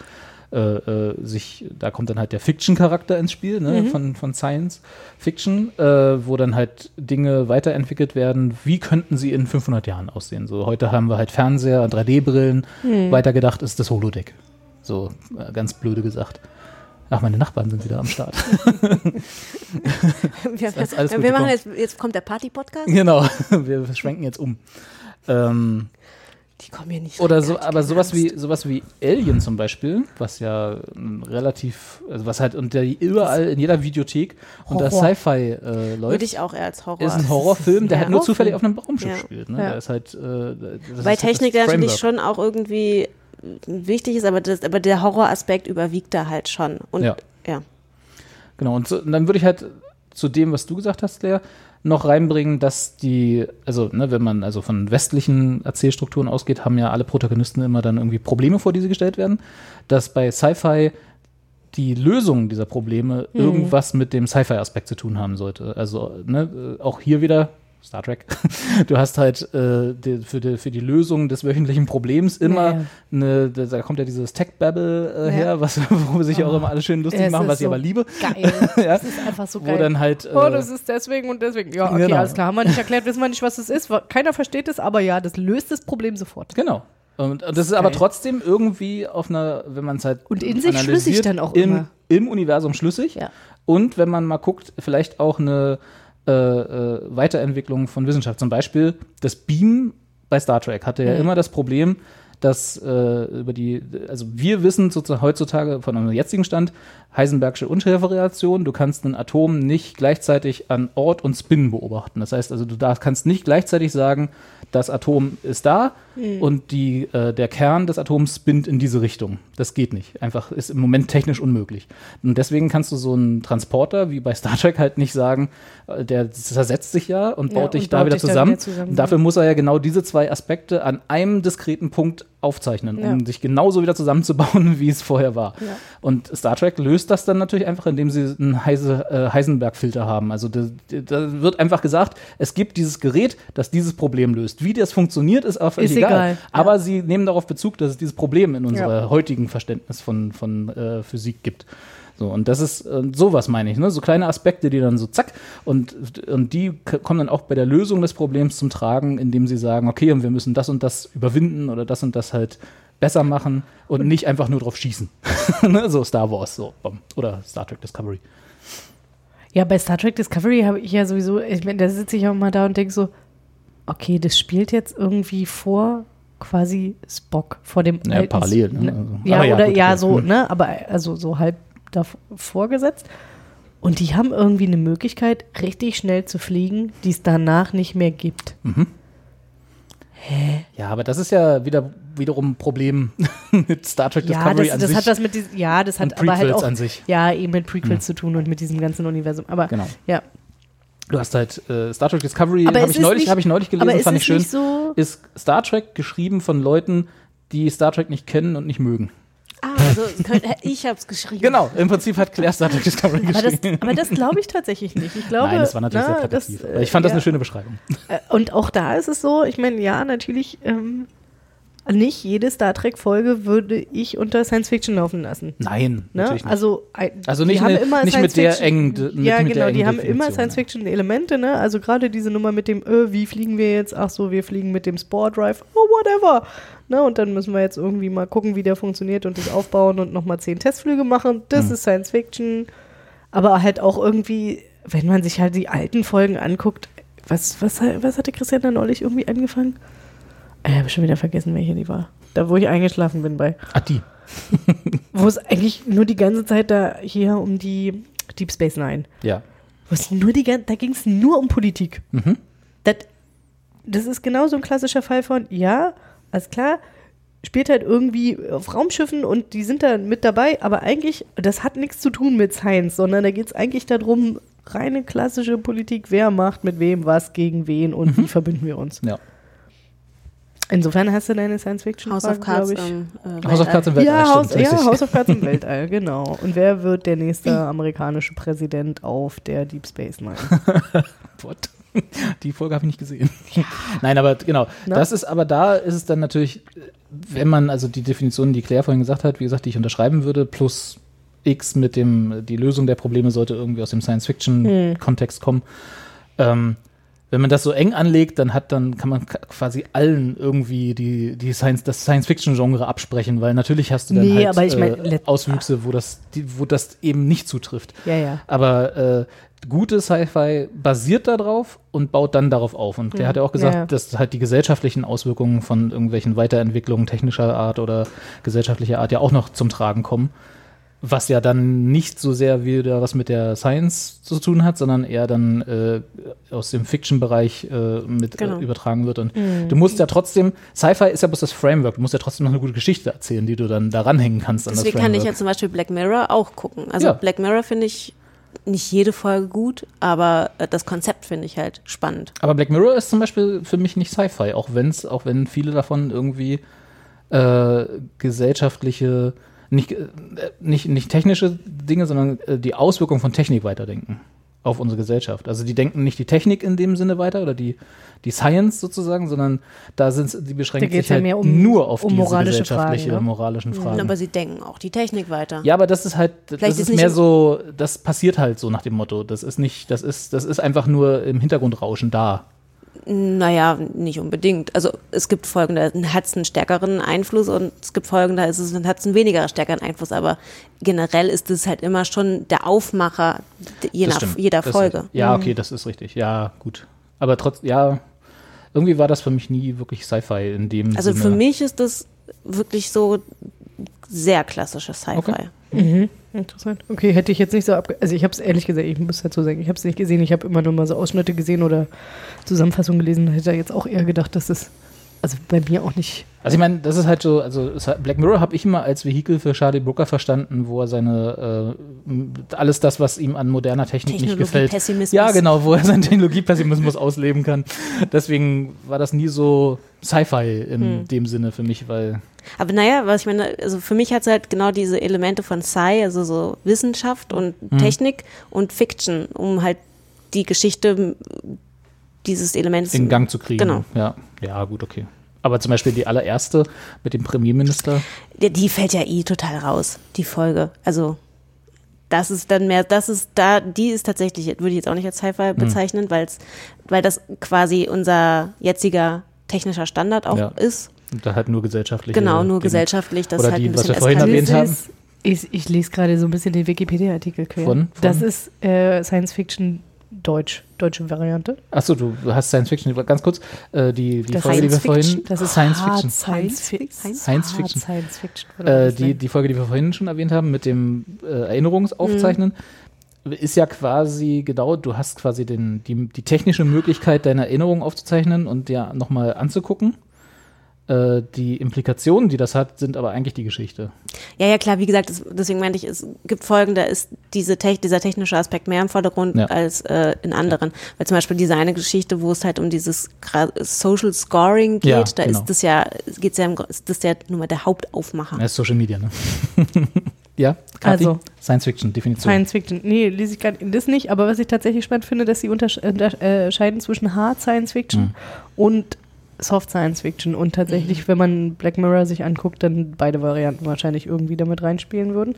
äh, äh, sich, da kommt dann halt der Fiction-Charakter ins Spiel, ne, mhm. von, von Science-Fiction, äh, wo dann halt Dinge weiterentwickelt werden, wie könnten sie in fünfhundert Jahren aussehen. So, heute haben wir halt Fernseher, drei D-Brillen, mhm. weitergedacht ist das Holodeck. So, ganz blöde gesagt. Ach, meine Nachbarn sind wieder am Start. wir alles, alles wir machen jetzt, jetzt kommt der Party-Podcast. Genau, wir schwenken jetzt um. Ähm, Die kommen hier nicht oder so, aber sowas wie, sowas wie Alien zum Beispiel, was ja m, relativ, also was halt und der, überall in jeder Videothek Horror. Unter Sci-Fi äh, läuft. Würde ich auch eher als Horror. Ist ein Horrorfilm, der ja, halt nur zufällig auf einem Raumschiff ja. spielt. Ne? Ja. Da ist halt, äh, das bei ist Technik halt das natürlich schon auch irgendwie wichtig ist, aber, das, aber der Horroraspekt überwiegt da halt schon. Und, ja. ja. Genau, und, so, und dann würde ich halt zu dem, was du gesagt hast, Lea, noch reinbringen, dass die, also ne, wenn man also von westlichen Erzählstrukturen ausgeht, haben ja alle Protagonisten immer dann irgendwie Probleme, vor die sie gestellt werden, dass bei Sci-Fi die Lösung dieser Probleme mhm. irgendwas mit dem Sci-Fi-Aspekt zu tun haben sollte. Also ne, auch hier wieder Star Trek. Du hast halt äh, die, für, die, für die Lösung des wöchentlichen Problems immer, ja, ja. Eine, da kommt ja dieses Tech-Babble äh, ja. her, was, wo sich ja oh. auch immer alle schön lustig ja, machen, was so ich aber liebe. Geil. ja. Das ist einfach so geil. Wo dann halt, äh, oh, das ist deswegen und deswegen. Ja, okay, genau. Alles klar. Haben wir nicht erklärt, wissen wir nicht, was das ist. Keiner versteht es, aber ja, das löst das Problem sofort. Genau. Und das, das ist, ist aber trotzdem irgendwie auf einer, wenn man es halt und in sich schlüssig dann auch im, immer. Im Universum schlüssig. Ja. Und wenn man mal guckt, vielleicht auch eine Äh, Weiterentwicklung von Wissenschaft. Zum Beispiel das Beam bei Star Trek hatte ja mhm. immer das Problem, dass äh, über die, also wir wissen sozusagen heutzutage von unserem jetzigen Stand, Heisenbergsche Unschärferelation, du kannst ein Atom nicht gleichzeitig an Ort und Spin beobachten. Das heißt also, du darfst, kannst nicht gleichzeitig sagen, das Atom ist da mhm. und die, äh, der Kern des Atoms spinnt in diese Richtung. Das geht nicht. Einfach ist im Moment technisch unmöglich. Und deswegen kannst du so einen Transporter wie bei Star Trek halt nicht sagen, der zersetzt sich ja und baut ja, dich und da baut wieder, dich zusammen. wieder zusammen. Und dafür muss er ja genau diese zwei Aspekte an einem diskreten Punkt aufzeichnen, ja. um sich genauso wieder zusammenzubauen, wie es vorher war. Ja. Und Star Trek löst das dann natürlich einfach, indem sie einen Heise, äh, Heisenberg-Filter haben. Also da, da wird einfach gesagt, es gibt dieses Gerät, das dieses Problem löst. Wie das funktioniert, ist aber völlig egal. egal. Aber ja. sie nehmen darauf Bezug, dass es dieses Problem in unserem ja. heutigen Verständnis von, von äh, Physik gibt. So, und das ist äh, sowas, meine ich, ne? So kleine Aspekte, die dann so zack, und, und die k- kommen dann auch bei der Lösung des Problems zum Tragen, indem sie sagen, okay, und wir müssen das und das überwinden oder das und das halt besser machen und nicht einfach nur drauf schießen. ne? So Star Wars, so oder Star Trek Discovery. Ja, bei Star Trek Discovery habe ich ja sowieso, ich meine, da sitze ich auch mal da und denke so, okay, das spielt jetzt irgendwie vor quasi Spock, vor dem ja, alten, parallel, ne? Also, ja, ja, oder gut, ja, so, ne, aber also so halb da vorgesetzt. Und die haben irgendwie eine Möglichkeit, richtig schnell zu fliegen, die es danach nicht mehr gibt. Mhm. Hä? Ja, aber das ist ja wieder, wiederum ein Problem mit Star Trek ja, Discovery das, an das sich. Hat was mit dies, ja, das hat und aber Prequels halt auch an sich. Ja, eben mit Prequels mhm. zu tun und mit diesem ganzen Universum. Aber genau. ja. Du hast halt äh, Star Trek Discovery, habe ich, neulich, nicht, hab ich neulich gelesen, aber fand ich schön, so ist Star Trek geschrieben von Leuten, die Star Trek nicht kennen und nicht mögen. Ah, also ich hab's geschrieben. Genau, im Prinzip hat Claire Star Trek Discovery geschrieben. Aber das, das glaube ich tatsächlich nicht. Ich glaube, Nein, das war natürlich na, sehr plakativ. Das, äh, ich fand ja. das eine schöne Beschreibung. Und auch da ist es so, ich meine, ja, natürlich ähm, nicht jede Star Trek-Folge würde ich unter Science-Fiction laufen lassen. Nein, ne? natürlich nicht. Also, äh, also nicht, eine, immer nicht mit der engen Definition. Ja, genau, die haben Definition, immer Science-Fiction-Elemente. Ne? Also gerade diese Nummer mit dem, äh, wie fliegen wir jetzt? Ach so, wir fliegen mit dem Spore-Drive. Oh, whatever. Na, und dann müssen wir jetzt irgendwie mal gucken, wie der funktioniert und das aufbauen und nochmal zehn Testflüge machen. Das mhm. ist Science Fiction. Aber halt auch irgendwie, wenn man sich halt die alten Folgen anguckt, was, was, was hatte Christian da neulich irgendwie angefangen? Ich habe schon wieder vergessen, welche die war. Da, wo ich eingeschlafen bin bei. Ah, die. Wo es eigentlich nur die ganze Zeit da hier um die Deep Space Nine. Ja. Wo es nur die ganze, da ging es nur um Politik. Mhm. Das, das ist genau so ein klassischer Fall von, ja, alles klar, spielt halt irgendwie auf Raumschiffen und die sind da mit dabei, aber eigentlich, das hat nichts zu tun mit Science, sondern da geht es eigentlich darum, reine klassische Politik, wer macht mit wem was, gegen wen und mhm. wie verbünden wir uns. Ja. Insofern hast du deine Science-Fiction, glaube ich. Ähm, äh, House of Cards im Weltall. Ja, Haus, ja House of Cards im Weltall, genau. Und wer wird der nächste amerikanische Präsident auf der Deep Space Nine? What? Die Folge habe ich nicht gesehen. Ja. Nein, aber genau. Na? Das ist aber da ist es dann natürlich wenn man, also die Definition, die Claire vorhin gesagt hat, wie gesagt, die ich unterschreiben würde, plus X mit dem, die Lösung der Probleme sollte irgendwie aus dem Science-Fiction-Kontext hm. kommen. Ähm, wenn man das so eng anlegt, dann hat, dann kann man quasi allen irgendwie die, die Science, das Science-Fiction-Genre absprechen, weil natürlich hast du dann nee, halt aber ich mein, äh, Auswüchse, wo das, die, wo das eben nicht zutrifft. Ja, ja. Aber äh, gutes Sci-Fi basiert darauf und baut dann darauf auf. Und der mhm. hat ja auch gesagt, ja. dass halt die gesellschaftlichen Auswirkungen von irgendwelchen Weiterentwicklungen technischer Art oder gesellschaftlicher Art ja auch noch zum Tragen kommen. Was ja dann nicht so sehr wieder was mit der Science zu tun hat, sondern eher dann äh, aus dem Fiction-Bereich äh, mit genau. äh, übertragen wird. Und mhm. du musst ja trotzdem, Sci-Fi ist ja bloß das Framework, du musst ja trotzdem noch eine gute Geschichte erzählen, die du dann da ranhängen kannst an das Framework. Deswegen kann ich ja zum Beispiel Black Mirror auch gucken. Also ja. Black Mirror finde ich nicht jede Folge gut, aber das Konzept finde ich halt spannend. Aber Black Mirror ist zum Beispiel für mich nicht Sci-Fi, auch wenn's, auch wenn viele davon irgendwie äh, gesellschaftliche Nicht, nicht, nicht technische Dinge, sondern die Auswirkungen von Technik weiterdenken auf unsere Gesellschaft. Also die denken nicht die Technik in dem Sinne weiter oder die, die Science sozusagen, sondern da sind die beschränkt sich halt ja um, nur auf um diese moralische gesellschaftliche, Fragen, ne? moralischen Fragen. Aber sie denken auch die Technik weiter. Ja, aber das ist halt, Vielleicht das ist, ist mehr so, das passiert halt so nach dem Motto. Das ist nicht, das ist, das ist einfach nur im Hintergrundrauschen da. Naja, nicht unbedingt. Also es gibt Folgen, da hat es einen stärkeren Einfluss und es gibt Folgen, da ist es, hat es einen weniger stärkeren Einfluss. Aber generell ist es halt immer schon der Aufmacher je nach jeder das Folge. Ist, ja, okay, das ist richtig. Ja, gut. Aber trotz, ja, irgendwie war das für mich nie wirklich Sci-Fi in dem Also Sinne. Für mich ist das wirklich so sehr klassisches Sci-Fi. Okay. Mhm. Interessant. Okay, hätte ich jetzt nicht so abge... Also ich habe es ehrlich gesagt, ich muss dazu sagen, ich habe es nicht gesehen. Ich habe immer nur mal so Ausschnitte gesehen oder Zusammenfassungen gelesen. Hätte jetzt auch eher gedacht, dass das... Also bei mir auch nicht... Also ich meine, das ist halt so... Also Black Mirror habe ich immer als Vehikel für Charlie Brooker verstanden, wo er seine... Äh, alles das, was ihm an moderner Technik nicht gefällt. Technologie-Pessimismus. Ja, genau, wo er seinen Technologie-Pessimismus ausleben kann. Deswegen war das nie so Sci-Fi in hm. dem Sinne für mich, weil... Aber naja, was ich meine, also für mich hat es halt genau diese Elemente von Sci, also so Wissenschaft und mhm. Technik und Fiction, um halt die Geschichte dieses Elements in Gang zu kriegen. Genau. Ja, ja, gut, okay. Aber zum Beispiel die allererste mit dem Premierminister. Die, die fällt ja eh total raus, die Folge. Also das ist dann mehr, das ist da, die ist tatsächlich, würde ich jetzt auch nicht als Sci-Fi bezeichnen, mhm. weil's, weil das quasi unser jetziger technischer Standard auch ja. ist. Und da halt nur gesellschaftlich. Genau, nur Dinge. Gesellschalich. Das oder halt die, ein bisschen was wir vorhin erwähnt haben. Ist, ich, ich lese gerade so ein bisschen den Wikipedia-Artikel quer. Von, von? Das ist äh, Science-Fiction Deutsch, deutsche Variante. Achso, du hast Science-Fiction, ganz kurz, äh, die, die Folge, die wir vorhin... Das ist Science-Fiction. Science-Fiction. Science-Fiction. Science-Fiction. Äh, die, die Folge, die wir vorhin schon erwähnt haben, mit dem äh, Erinnerungsaufzeichnen, mhm. ist ja quasi genau, du hast quasi den, die, die technische Möglichkeit, deine Erinnerung aufzuzeichnen und ja nochmal anzugucken. Die Implikationen, die das hat, sind aber eigentlich die Geschichte. Ja, ja, klar, wie gesagt, das, deswegen meinte ich, es gibt Folgen, da ist diese Te- dieser technische Aspekt mehr im Vordergrund ja. als äh, in anderen. Ja. Weil zum Beispiel diese eine Geschichte, wo es halt um dieses Social Scoring geht, ja, da genau. ist das ja, geht's ja im, ist das ja nun mal der Hauptaufmacher. Das ist Social Media, ne? Ja, Kathi? Also Science-Fiction-Definition. Science-Fiction, nee, lese ich gerade das nicht, aber was ich tatsächlich spannend finde, dass sie untersche- unterscheiden zwischen Hard Science-Fiction mhm. und Soft Science Fiction und tatsächlich, wenn man Black Mirror sich anguckt, dann beide Varianten wahrscheinlich irgendwie damit reinspielen würden.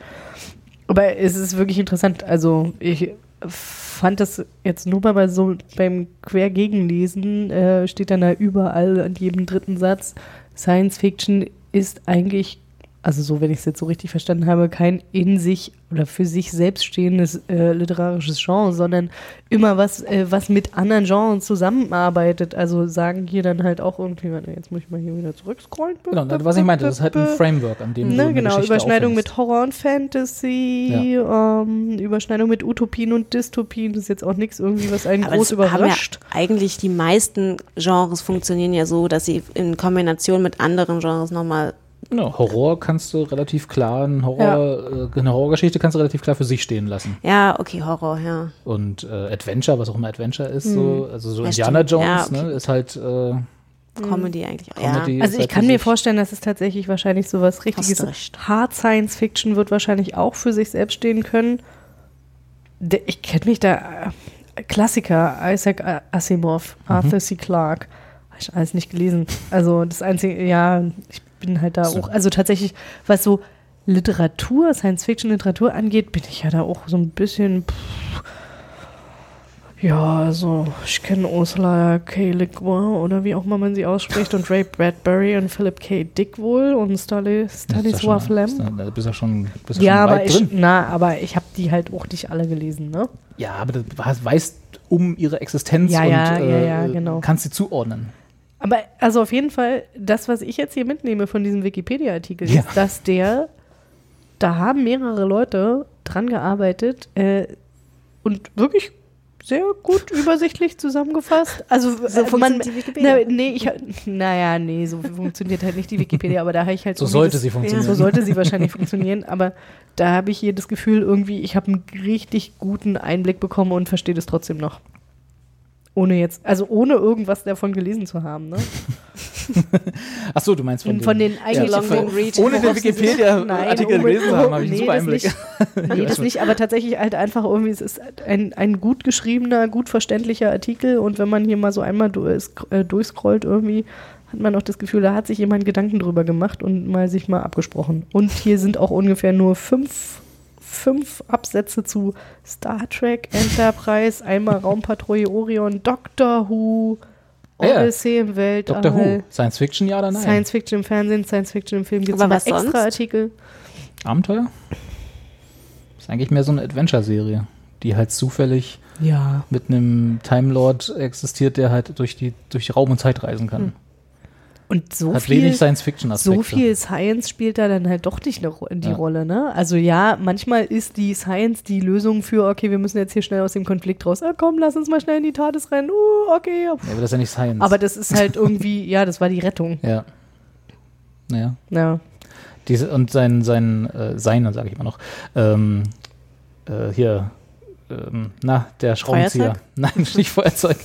Aber es ist wirklich interessant. Also ich fand das jetzt nur mal bei so beim Quergegenlesen äh, steht dann da überall an jedem dritten Satz, Science Fiction ist eigentlich, also so, wenn ich es jetzt so richtig verstanden habe, kein in sich oder für sich selbst stehendes äh, literarisches Genre, sondern immer was, äh, was mit anderen Genres zusammenarbeitet. Also sagen hier dann halt auch irgendwie, warte, jetzt muss ich mal hier wieder zurückscrollen. Genau, was ich meinte, das ist halt ein Framework, an dem du eine Geschichte aufhängst. Genau, Überschneidung mit Horror und Fantasy, Überschneidung mit Utopien und Dystopien, das ist jetzt auch nichts irgendwie, was einen groß überrascht. Eigentlich die meisten Genres funktionieren ja so, dass sie in Kombination mit anderen Genres nochmal No, Horror kannst du relativ klar, ein Horror, ja. eine Horrorgeschichte kannst du relativ klar für sich stehen lassen. Ja, okay, Horror, ja. Und äh, Adventure, was auch immer Adventure ist, mhm. so, also so ja, Indiana stimmt. Jones, ja, okay. ne, ist halt äh, Comedy eigentlich auch. Comedy ja. Also ich halt kann mir vorstellen, dass es tatsächlich wahrscheinlich sowas richtiges ist. Hard Science Fiction wird wahrscheinlich auch für sich selbst stehen können. Ich kenne mich da, Klassiker, Isaac Asimov, mhm. Arthur C. Clarke, habe ich alles nicht gelesen. Also das einzige, ja, ich bin halt da so. auch, also tatsächlich, was so Literatur, Science-Fiction-Literatur angeht, bin ich ja da auch so ein bisschen, pff, ja, also ich kenne Ursula K. Le Guin oder wie auch immer man sie ausspricht und Ray Bradbury und Philip K. Dick wohl und Stanisław Lem. Da bist du ja schon, bist ja, schon aber weit ich, drin. Na, aber ich habe die halt auch nicht alle gelesen, ne? Ja, aber du weißt um ihre Existenz ja, und ja, äh, ja, ja, genau. kannst sie zuordnen. Aber also auf jeden Fall, das, was ich jetzt hier mitnehme von diesem Wikipedia-Artikel, ja. ist, dass der, da haben mehrere Leute dran gearbeitet äh, und wirklich sehr gut übersichtlich zusammengefasst. Also, so äh, man, die Wikipedia? Na, nee, ich, naja, nee, so funktioniert halt nicht die Wikipedia, aber da habe ich halt so sollte das, sie funktionieren. So sollte sie wahrscheinlich funktionieren, aber da habe ich hier das Gefühl, irgendwie, ich habe einen richtig guten Einblick bekommen und verstehe das trotzdem noch. Ohne jetzt, also ohne irgendwas davon gelesen zu haben, ne? Ach so, du meinst von, von den, den eigentlichen ja, von, Read. Ohne den Wikipedia-Artikel gelesen haben, habe ich nee, einen super Einblick. Nicht, nee, das nicht, aber tatsächlich halt einfach irgendwie, es ist ein, ein gut geschriebener, gut verständlicher Artikel und wenn man hier mal so einmal durchscrollt irgendwie, hat man auch das Gefühl, da hat sich jemand Gedanken drüber gemacht und mal sich mal abgesprochen. Und hier sind auch ungefähr nur fünf Fünf Absätze zu Star Trek, Enterprise, einmal Raumpatrouille Orion, Doctor Who, Odyssey ja, im Weltall. Doctor Who, Science Fiction, ja oder nein? Science Fiction im Fernsehen, Science Fiction im Film. Gibt es mal extra sonst? Artikel? Abenteuer? Ist eigentlich mehr so eine Adventure-Serie, die halt zufällig ja. mit einem Time Lord existiert, der halt durch, die, durch Raum und Zeit reisen kann. Hm. Und so hat viel, wenig Science-Fiction-Aspekte. So viel Science spielt da dann halt doch nicht die ja. Rolle, ne? Also ja, manchmal ist die Science die Lösung für, okay, wir müssen jetzt hier schnell aus dem Konflikt raus. Ah, komm, lass uns mal schnell in die TARDIS rennen. Uh, okay. Ja, aber das ist ja nicht Science. Aber das ist halt irgendwie, ja, das war die Rettung. Ja. Naja. Ja. Diese, und sein, sein, äh, seine, sage ich immer noch, ähm, äh, hier, ähm, na, der Schraubenzieher. Feuerzeug? Nein, nicht Feuerzeug.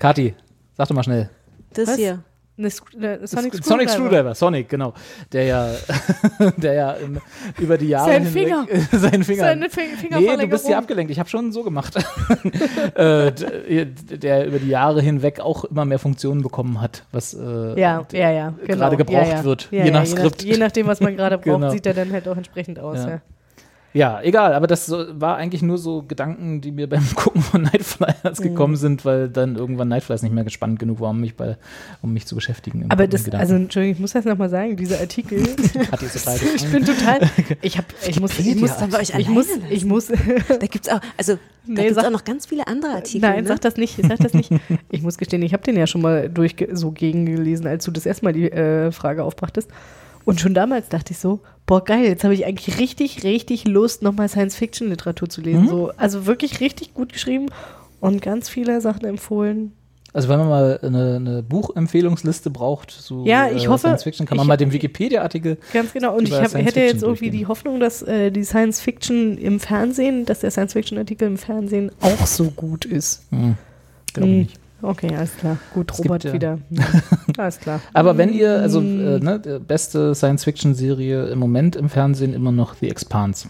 Kathi, sag doch mal schnell. Das Was? hier. Eine Sc- eine Sonic, Sc- Sonic Screwdriver, Sonic, genau. Der ja, der ja in, über die Jahre Sein hinweg, Finger. Äh, seinen Finger. Seine Fing- Fingerverlängerung. Nee, du bist hier abgelenkt. Ich habe schon so gemacht. äh, der, der über die Jahre hinweg auch immer mehr Funktionen bekommen hat, was äh, ja, ja, ja, genau. gerade gebraucht ja, ja. wird, ja, je nach ja, Skript. Je, nach, je nachdem, was man gerade braucht, genau. sieht er dann halt auch entsprechend aus. Ja. Ja. Ja, egal, aber das war eigentlich nur so Gedanken, die mir beim Gucken von Nightflyers mhm. gekommen sind, weil dann irgendwann Nightflyers nicht mehr gespannt genug war, um mich, bei, um mich zu beschäftigen. Aber das, also Entschuldigung, ich muss das nochmal sagen, dieser Artikel. Hat die total ich bin total, ich hab, ich muss, ich muss, bei euch ich muss, ich muss. Da gibt's auch, also, da nee, gibt's sag, auch noch ganz viele andere Artikel. Nein, ne? sag das nicht, sag das nicht. Ich muss gestehen, ich habe den ja schon mal durch so gegengelesen, als du das erstmal die äh, Frage aufbrachtest. Und schon damals dachte ich so, boah geil, jetzt habe ich eigentlich richtig, richtig Lust, nochmal Science-Fiction-Literatur zu lesen. Mhm. So, also wirklich richtig gut geschrieben und ganz viele Sachen empfohlen. Also wenn man mal eine, eine Buchempfehlungsliste braucht, so ja, ich äh, hoffe, Science-Fiction, kann man ich, mal den Wikipedia-Artikel Ganz genau, und ich hab, hätte jetzt irgendwie die Hoffnung, dass äh, die Science-Fiction im Fernsehen, dass der Science-Fiction-Artikel im Fernsehen auch so gut ist. Mhm. Glaube mhm. nicht. Okay, alles klar. Gut, Robert gibt, wieder. Ja. Alles klar. Aber wenn ihr, also äh, ne, die beste Science-Fiction-Serie im Moment im Fernsehen immer noch The Expanse.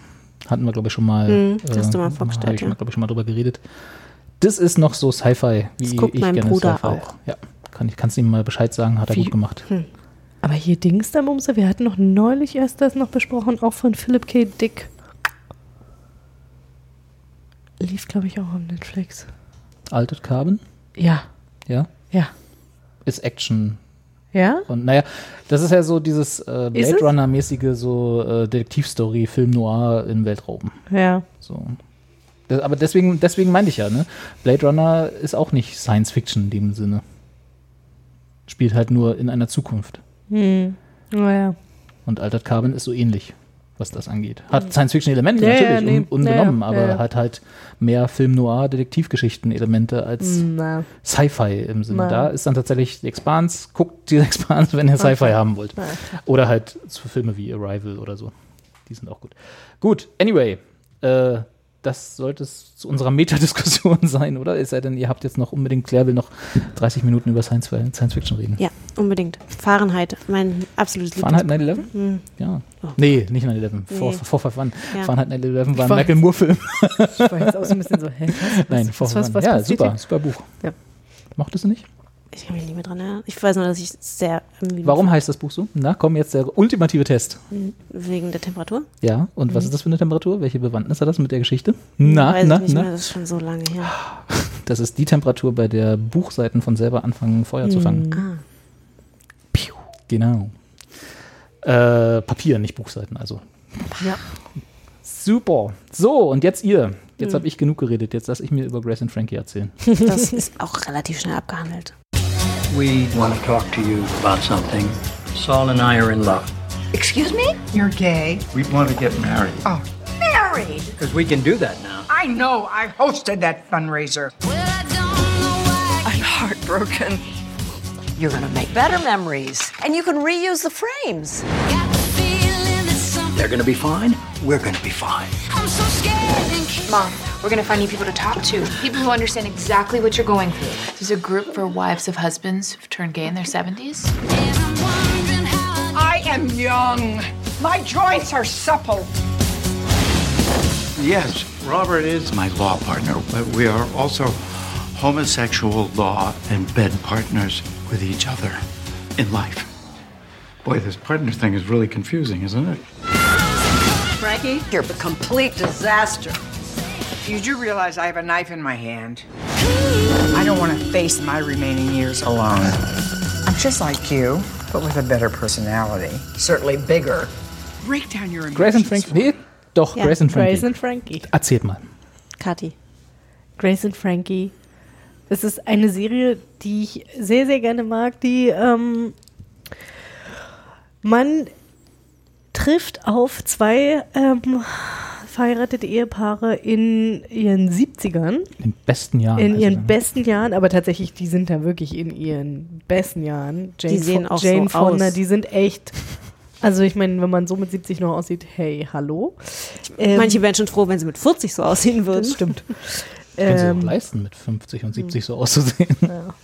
Hatten wir, glaube ich, schon mal. Hm, hast äh, du mal vorgestellt. Habe ich, ja. glaube ich, schon mal drüber geredet. Das ist noch so Sci-Fi, wie das guckt ich mein gerne Bruder Sci-Fi. Auch. Ja, kann ich kann's ihm mal Bescheid sagen, hat er wie, gut gemacht. Hm. Aber hier Dings da, Mumse, wir hatten noch neulich erst das noch besprochen, auch von Philip K. Dick. Lief, glaube ich, auch auf Netflix. Altered Carbon? Ja. Ja? Ja. Ist Action. Ja? Und naja, das ist ja so dieses äh, Blade Runner-mäßige so äh, Detektivstory, Film Noir in Weltraum. Ja. So. Das, aber deswegen, deswegen meinte ich ja, ne? Blade Runner ist auch nicht Science-Fiction in dem Sinne. Spielt halt nur in einer Zukunft. Hm. Naja. Und Altered Carbon ist so ähnlich, was das angeht. Hat Science-Fiction-Elemente ja, natürlich, ja, nee, un- unbenommen, ja, aber ja. hat halt mehr Film-Noir-Detektivgeschichten-Elemente als Na. Sci-Fi im Sinne. Na. Da ist dann tatsächlich die Expanse, guckt die Expanse, wenn ihr okay. Sci-Fi haben wollt. Na. Oder halt so Filme wie Arrival oder so. Die sind auch gut. Gut, anyway, äh, das sollte es zu unserer Metadiskussion sein, oder? Es sei denn, ihr habt jetzt noch unbedingt, Claire will noch dreißig Minuten über Science, Science Fiction reden. Ja, unbedingt. Fahrenheit, mein absolutes Lieblingsbuch. Fahrenheit neun elf? Mhm. Ja. Oh. Nee, nicht neun elf. Nee. Vor, vor, vor fünf Jahren. Ja. Fahrenheit neun elf war ein Michael-Moore-Film. Ich war jetzt auch so ein bisschen so, hä? Was, Nein, vor fünf Jahren. Ja, super, super Buch. Ja. Mochtest du nicht? Ich kann mich nicht mehr dran erinnern. Ich weiß nur, dass ich sehr müde Warum war. heißt das Buch so? Na, komm, jetzt der ultimative Test. Wegen der Temperatur? Ja, und mhm. was ist das für eine Temperatur? Welche Bewandtnis hat das mit der Geschichte? Na, weiß na, ich nicht na. Mehr, das ist schon so lange her. Das ist die Temperatur, bei der Buchseiten von selber anfangen, Feuer mhm. zu fangen. Ah. Piu. Genau. Äh, Papier, nicht Buchseiten, also. Ja. Super. So, und jetzt ihr. Jetzt mhm. habe ich genug geredet. Jetzt lasse ich mir über Grace and Frankie erzählen. Das ist auch relativ schnell abgehandelt. We want to talk to you about something. Saul and I are in love. Excuse me? You're gay. We want to get married. Oh, married? Because we can do that now. I know. I hosted that fundraiser. Well, I don't know why. I'm heartbroken. You're going to make better memories. And you can reuse the frames. Got the feeling that something. They're going to be fine. We're going to be fine. I'm so scared. Mom. We're going to find you people to talk to, people who understand exactly what you're going through. There's a group for wives of husbands who've turned gay in their seventies. I am young. My joints are supple. Yes, Robert is my law partner, but we are also homosexual law and bed partners with each other in life. Boy, this partner thing is really confusing, isn't it? Frankie, you're a complete disaster. You do realize I have a knife in my hand. I don't want to face my remaining years alone. I'm just like you, but with a better personality. Certainly bigger. Break down your emotions. Grace and Frankie. Nee, doch, ja, Grace and Frankie. Grace and Frankie. Erzählt mal. Kathi. Grace and Frankie. Das ist eine Serie, die ich sehr, sehr gerne mag, die ähm, man trifft auf zwei ähm, verheiratete Ehepaare in ihren siebzigern. In den besten Jahren. In ihren also, besten Jahren, aber tatsächlich, die sind da wirklich in ihren besten Jahren. Jane die sehen Fo- auch Jane so Fonda, aus. Die sind echt, also ich meine, wenn man so mit siebzig noch aussieht, hey, hallo. Ähm, Manche wären schon froh, wenn sie mit vierzig so aussehen würden. Das stimmt. Können sie auch leisten, mit fünfzig und siebzig so auszusehen. Ja.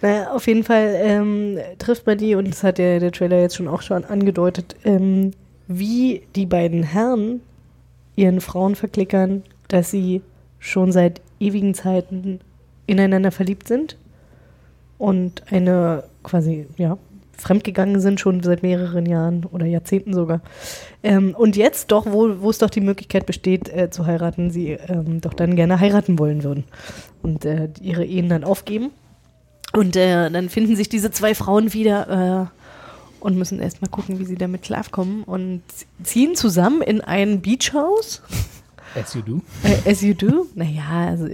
Naja, auf jeden Fall ähm, trifft man die, und das hat der, der Trailer jetzt schon auch schon angedeutet, ähm, wie die beiden Herren ihren Frauen verklickern, dass sie schon seit ewigen Zeiten ineinander verliebt sind und eine quasi, ja, fremdgegangen sind, schon seit mehreren Jahren oder Jahrzehnten sogar. Ähm, und jetzt doch, wo, wo es doch die Möglichkeit besteht, äh, zu heiraten, sie ähm, doch dann gerne heiraten wollen würden und äh, ihre Ehen dann aufgeben. Und äh, dann finden sich diese zwei Frauen wieder äh, und müssen erstmal gucken, wie sie damit klarkommen, und ziehen zusammen in ein Beachhaus. As you do. Äh, as you do. Naja, also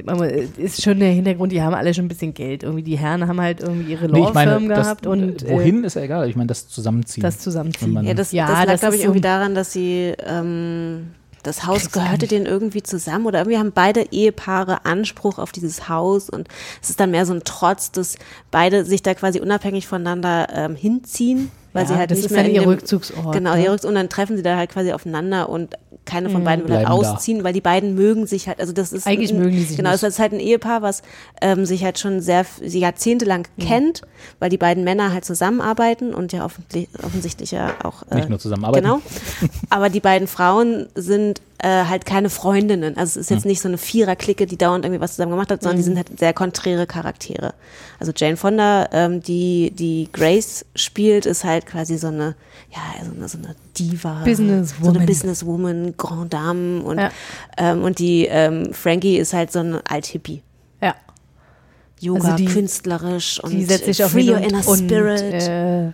ist schon der Hintergrund, die haben alle schon ein bisschen Geld. Irgendwie die Herren haben halt irgendwie ihre Law-Firmen nee, gehabt. Das, und wohin äh, ist ja egal. Ich meine, das Zusammenziehen. Das Zusammenziehen. Ja, das, ja, das lag, glaube ich, irgendwie daran, dass sie ähm, das Haus gehörte denen irgendwie zusammen, oder irgendwie haben beide Ehepaare Anspruch auf dieses Haus, und es ist dann mehr so ein Trotz, dass beide sich da quasi unabhängig voneinander ähm, hinziehen, weil ja, sie halt das nicht ist mehr dann in ihr dem, Rückzugsort. Genau, ne? ihr Rückzugsort. Und dann treffen sie da halt quasi aufeinander, und keine von beiden will halt ausziehen, da. Weil die beiden mögen sich halt, also das ist eigentlich ein, mögen die sich genau, nicht. Das ist halt ein Ehepaar, was ähm, sich halt schon sehr jahrzehntelang mhm. kennt, weil die beiden Männer halt zusammenarbeiten und ja offensichtlich, offensichtlich ja auch äh, nicht nur zusammenarbeiten. Genau. Aber die beiden Frauen sind äh, halt keine Freundinnen. Also es ist jetzt mhm. nicht so eine Vierer-Clique, die dauernd irgendwie was zusammen gemacht hat, sondern mhm. die sind halt sehr konträre Charaktere. Also Jane Fonda, ähm, die die Grace spielt, ist halt quasi so eine, ja, so eine, so eine Diva, Businesswoman. so eine Businesswoman, Grand Dame, und, ja. ähm, und die ähm, Frankie ist halt so ein Alt-Hippie. Ja. Yoga, also die, künstlerisch und die setzt sich auf free your inner spirit. Und, äh,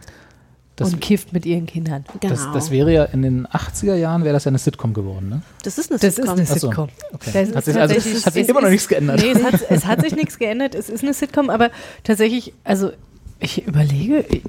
das, und kifft mit ihren Kindern. Genau. Das, das wäre ja in den achtziger Jahren, wäre das ja eine Sitcom geworden, ne? Das ist eine das Sitcom. Das ist eine Sitcom. Achso, okay. Das ist hat sich, also, es hat sich es immer ist, noch nichts geändert. Nee, es hat, es hat sich nichts geändert. Es ist eine Sitcom, aber tatsächlich, also ich überlege, ich,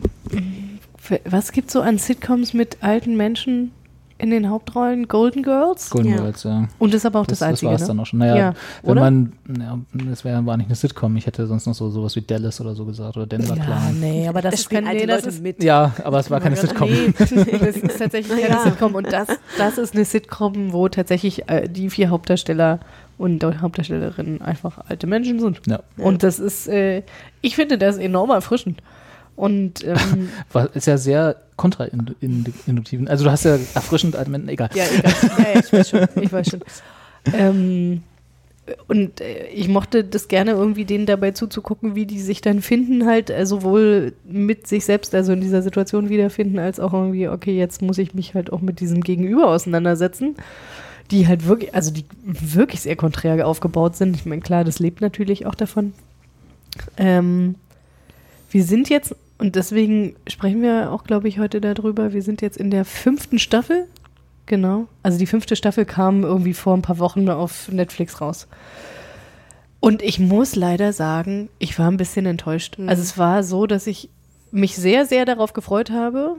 was gibt es so an Sitcoms mit alten Menschen in den Hauptrollen? Golden Girls? Golden ja. Girls, ja. Und das ist aber auch das, das Einzige, das war es ne? dann auch schon. Naja, ja. wenn oder? man, ja, das wär, war nicht eine Sitcom. Ich hätte sonst noch so sowas wie Dallas oder so gesagt, oder Denver ja, Clan. Nee, aber das, das ist keine nee, das ist, mit. Ja, aber es war keine Sitcom. Nee, das ist tatsächlich keine ja. Sitcom. Und das, das ist eine Sitcom, wo tatsächlich äh, die vier Hauptdarsteller und Hauptdarstellerinnen einfach alte Menschen sind. Ja. Und das ist, äh, ich finde das enorm erfrischend. Und ähm, ist ja sehr kontrainduktiv. Also du hast ja erfrischend Argumente, egal. Ja, egal. Ja, ja, ich weiß schon. Ich weiß schon. Ähm, Und ich mochte das gerne irgendwie, denen dabei zuzugucken, wie die sich dann finden halt, sowohl mit sich selbst, also in dieser Situation wiederfinden, als auch irgendwie, okay, jetzt muss ich mich halt auch mit diesem Gegenüber auseinandersetzen, die halt wirklich, also die wirklich sehr konträr aufgebaut sind. Ich meine, klar, das lebt natürlich auch davon. Ähm, wir sind jetzt, und deswegen sprechen wir auch, glaube ich, heute darüber, wir sind jetzt in der fünften Staffel. Genau. Also die fünfte Staffel kam irgendwie vor ein paar Wochen auf Netflix raus. Und ich muss leider sagen, ich war ein bisschen enttäuscht. Mhm. Also es war so, dass ich mich sehr, sehr darauf gefreut habe.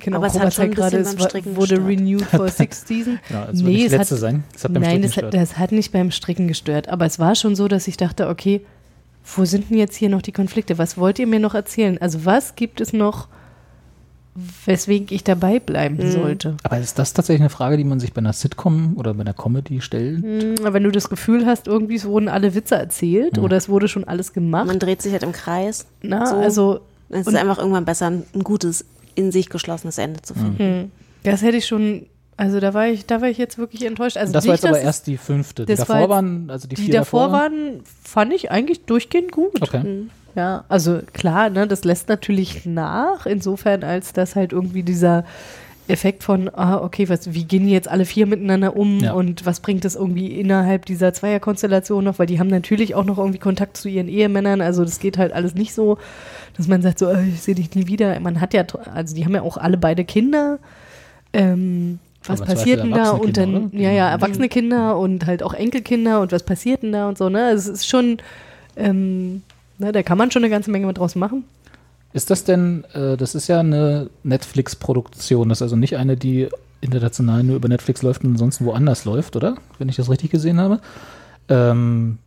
Genau, aber es hat schon ein bisschen beim Stricken wurde renewed for six season. Ja, das nee, es letzte hat, sein. Das hat beim nein, das hat, das hat nicht beim Stricken gestört. Aber es war schon so, dass ich dachte, okay, wo sind denn jetzt hier noch die Konflikte? Was wollt ihr mir noch erzählen? Also was gibt es noch, weswegen ich dabei bleiben sollte. Aber ist das tatsächlich eine Frage, die man sich bei einer Sitcom oder bei einer Comedy stellt? Aber wenn du das Gefühl hast, irgendwie es wurden alle Witze erzählt ja. oder es wurde schon alles gemacht. Man dreht sich halt im Kreis. Na, so. also, es ist einfach irgendwann besser, ein gutes, in sich geschlossenes Ende zu finden. Mhm. Das hätte ich schon, also da war ich, da war ich jetzt wirklich enttäuscht. Also das war jetzt aber erst die fünfte. Die davor waren, also die vier davor waren, fand ich eigentlich durchgehend gut. Okay. Mhm. Ja, also klar, ne, das lässt natürlich nach, insofern als dass halt irgendwie dieser Effekt von, ah, okay, was, wie gehen jetzt alle vier miteinander um ja. und was bringt das irgendwie innerhalb dieser Zweierkonstellation noch, weil die haben natürlich auch noch irgendwie Kontakt zu ihren Ehemännern, also das geht halt alles nicht so, dass man sagt so, oh, ich sehe dich nie wieder, man hat ja, also die haben ja auch alle beide Kinder, ähm, was passiert denn da und dann, Kinder, ja, ja, erwachsene Kinder und halt auch Enkelkinder und was passiert denn da und so, ne, es ist schon, ähm, na, da kann man schon eine ganze Menge mit draus machen. Ist das denn, äh, das ist ja eine Netflix-Produktion, das ist also nicht eine, die international nur über Netflix läuft und sonst woanders läuft, oder? Wenn ich das richtig gesehen habe. Ähm,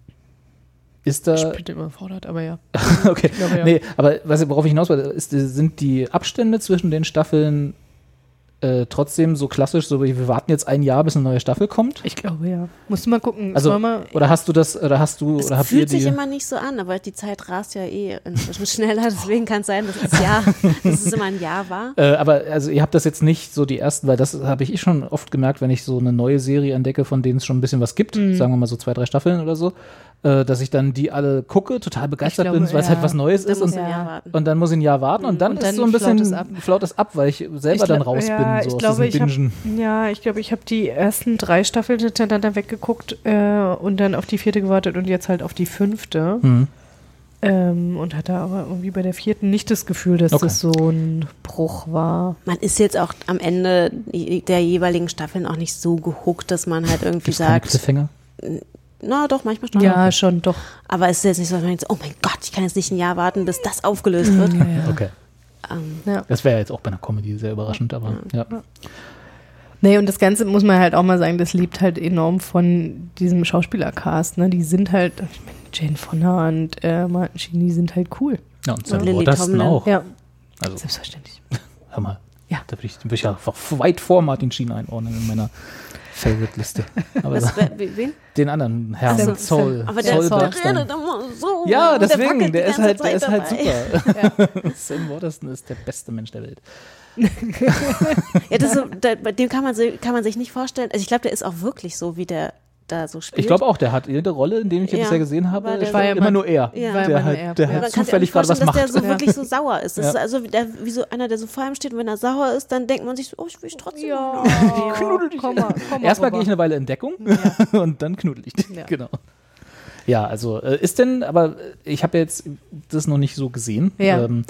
ist da... Ich bin überfordert, aber ja. Okay, ich glaube, ja. Nee, aber was, worauf ich hinaus will, ist, sind die Abstände zwischen den Staffeln Äh, trotzdem so klassisch, so wir warten jetzt ein Jahr, bis eine neue Staffel kommt? Ich glaube, ja. Musst du mal gucken. Also, mal, oder hast du das, oder hast du, oder habt fühlt ihr die? Sich immer nicht so an, aber die Zeit rast ja eh inzwischen schneller, deswegen kann es sein, dass es ja, dass es immer ein Jahr war. Äh, aber also ihr habt das jetzt nicht so die ersten, weil das habe ich schon oft gemerkt, wenn ich so eine neue Serie entdecke, von denen es schon ein bisschen was gibt, mhm. sagen wir mal so zwei, drei Staffeln oder so, äh, dass ich dann die alle gucke, total begeistert glaube, bin, weil ja. es halt was Neues dann ist und, ja. und dann muss ich ein Jahr warten mhm. und dann, und dann ist so ein bisschen flaut es ab. ab, weil ich selber ich glaub, dann raus ja. bin. So ich glaube, ich hab, ja, ich glaube, ich habe die ersten drei Staffeln hintereinander weggeguckt äh, und dann auf die vierte gewartet und jetzt halt auf die fünfte. Mhm. Ähm, und hatte aber irgendwie bei der vierten nicht das Gefühl, dass okay. das so ein Bruch war. Man ist jetzt auch am Ende der jeweiligen Staffeln auch nicht so gehuckt, dass man halt irgendwie sagt. Na doch, manchmal schon. Ja, schon, doch. Aber es ist jetzt nicht so, dass man jetzt, oh mein Gott, ich kann jetzt nicht ein Jahr warten, bis das aufgelöst wird. Ja, ja. Okay. Um, ja. Das wäre ja jetzt auch bei einer Comedy sehr überraschend, aber ja. ja. Nee, und das Ganze muss man halt auch mal sagen, das lebt halt enorm von diesem Schauspielercast, ne? Die sind halt, ich meine, Jane Fonda und äh, Martin Sheen, die sind halt cool. Ja, und Sam Waterston auch. Ja. Also, selbstverständlich. Hör mal, ja. da würde ich, würd ich ja weit vor Martin Sheen einordnen in meiner Favorite-Liste. Den anderen Herrn also, Zoll. Aber der, Zoll der redet immer so. Ja, deswegen, der, der ist halt, der ist halt super. Ja. Sam Waterston ist der beste Mensch der Welt. Ja, das ist so, da, bei dem kann man, kann man sich nicht vorstellen. Also ich glaube, der ist auch wirklich so, wie der da so spielt. Ich glaube auch, der hat jede Rolle, in der ich ja. bisher gesehen habe, war der war ja immer man, nur er. Ja. Der, der halt, der ja. halt ja. zufällig gerade was dass macht. Dass der so ja. wirklich so sauer ist. Das ja. ist also der, wie so einer, der so vor ihm steht und wenn er sauer ist, dann denkt man sich so, oh, ich will ich trotzdem. Ja. Ich knuddel dich. Komm mal, komm mal Erstmal gehe ich eine Weile in Deckung ja. und dann knuddel ich dich. Ja. Genau. Ja, also ist denn, aber ich habe ja jetzt das noch nicht so gesehen. Ja. Ähm,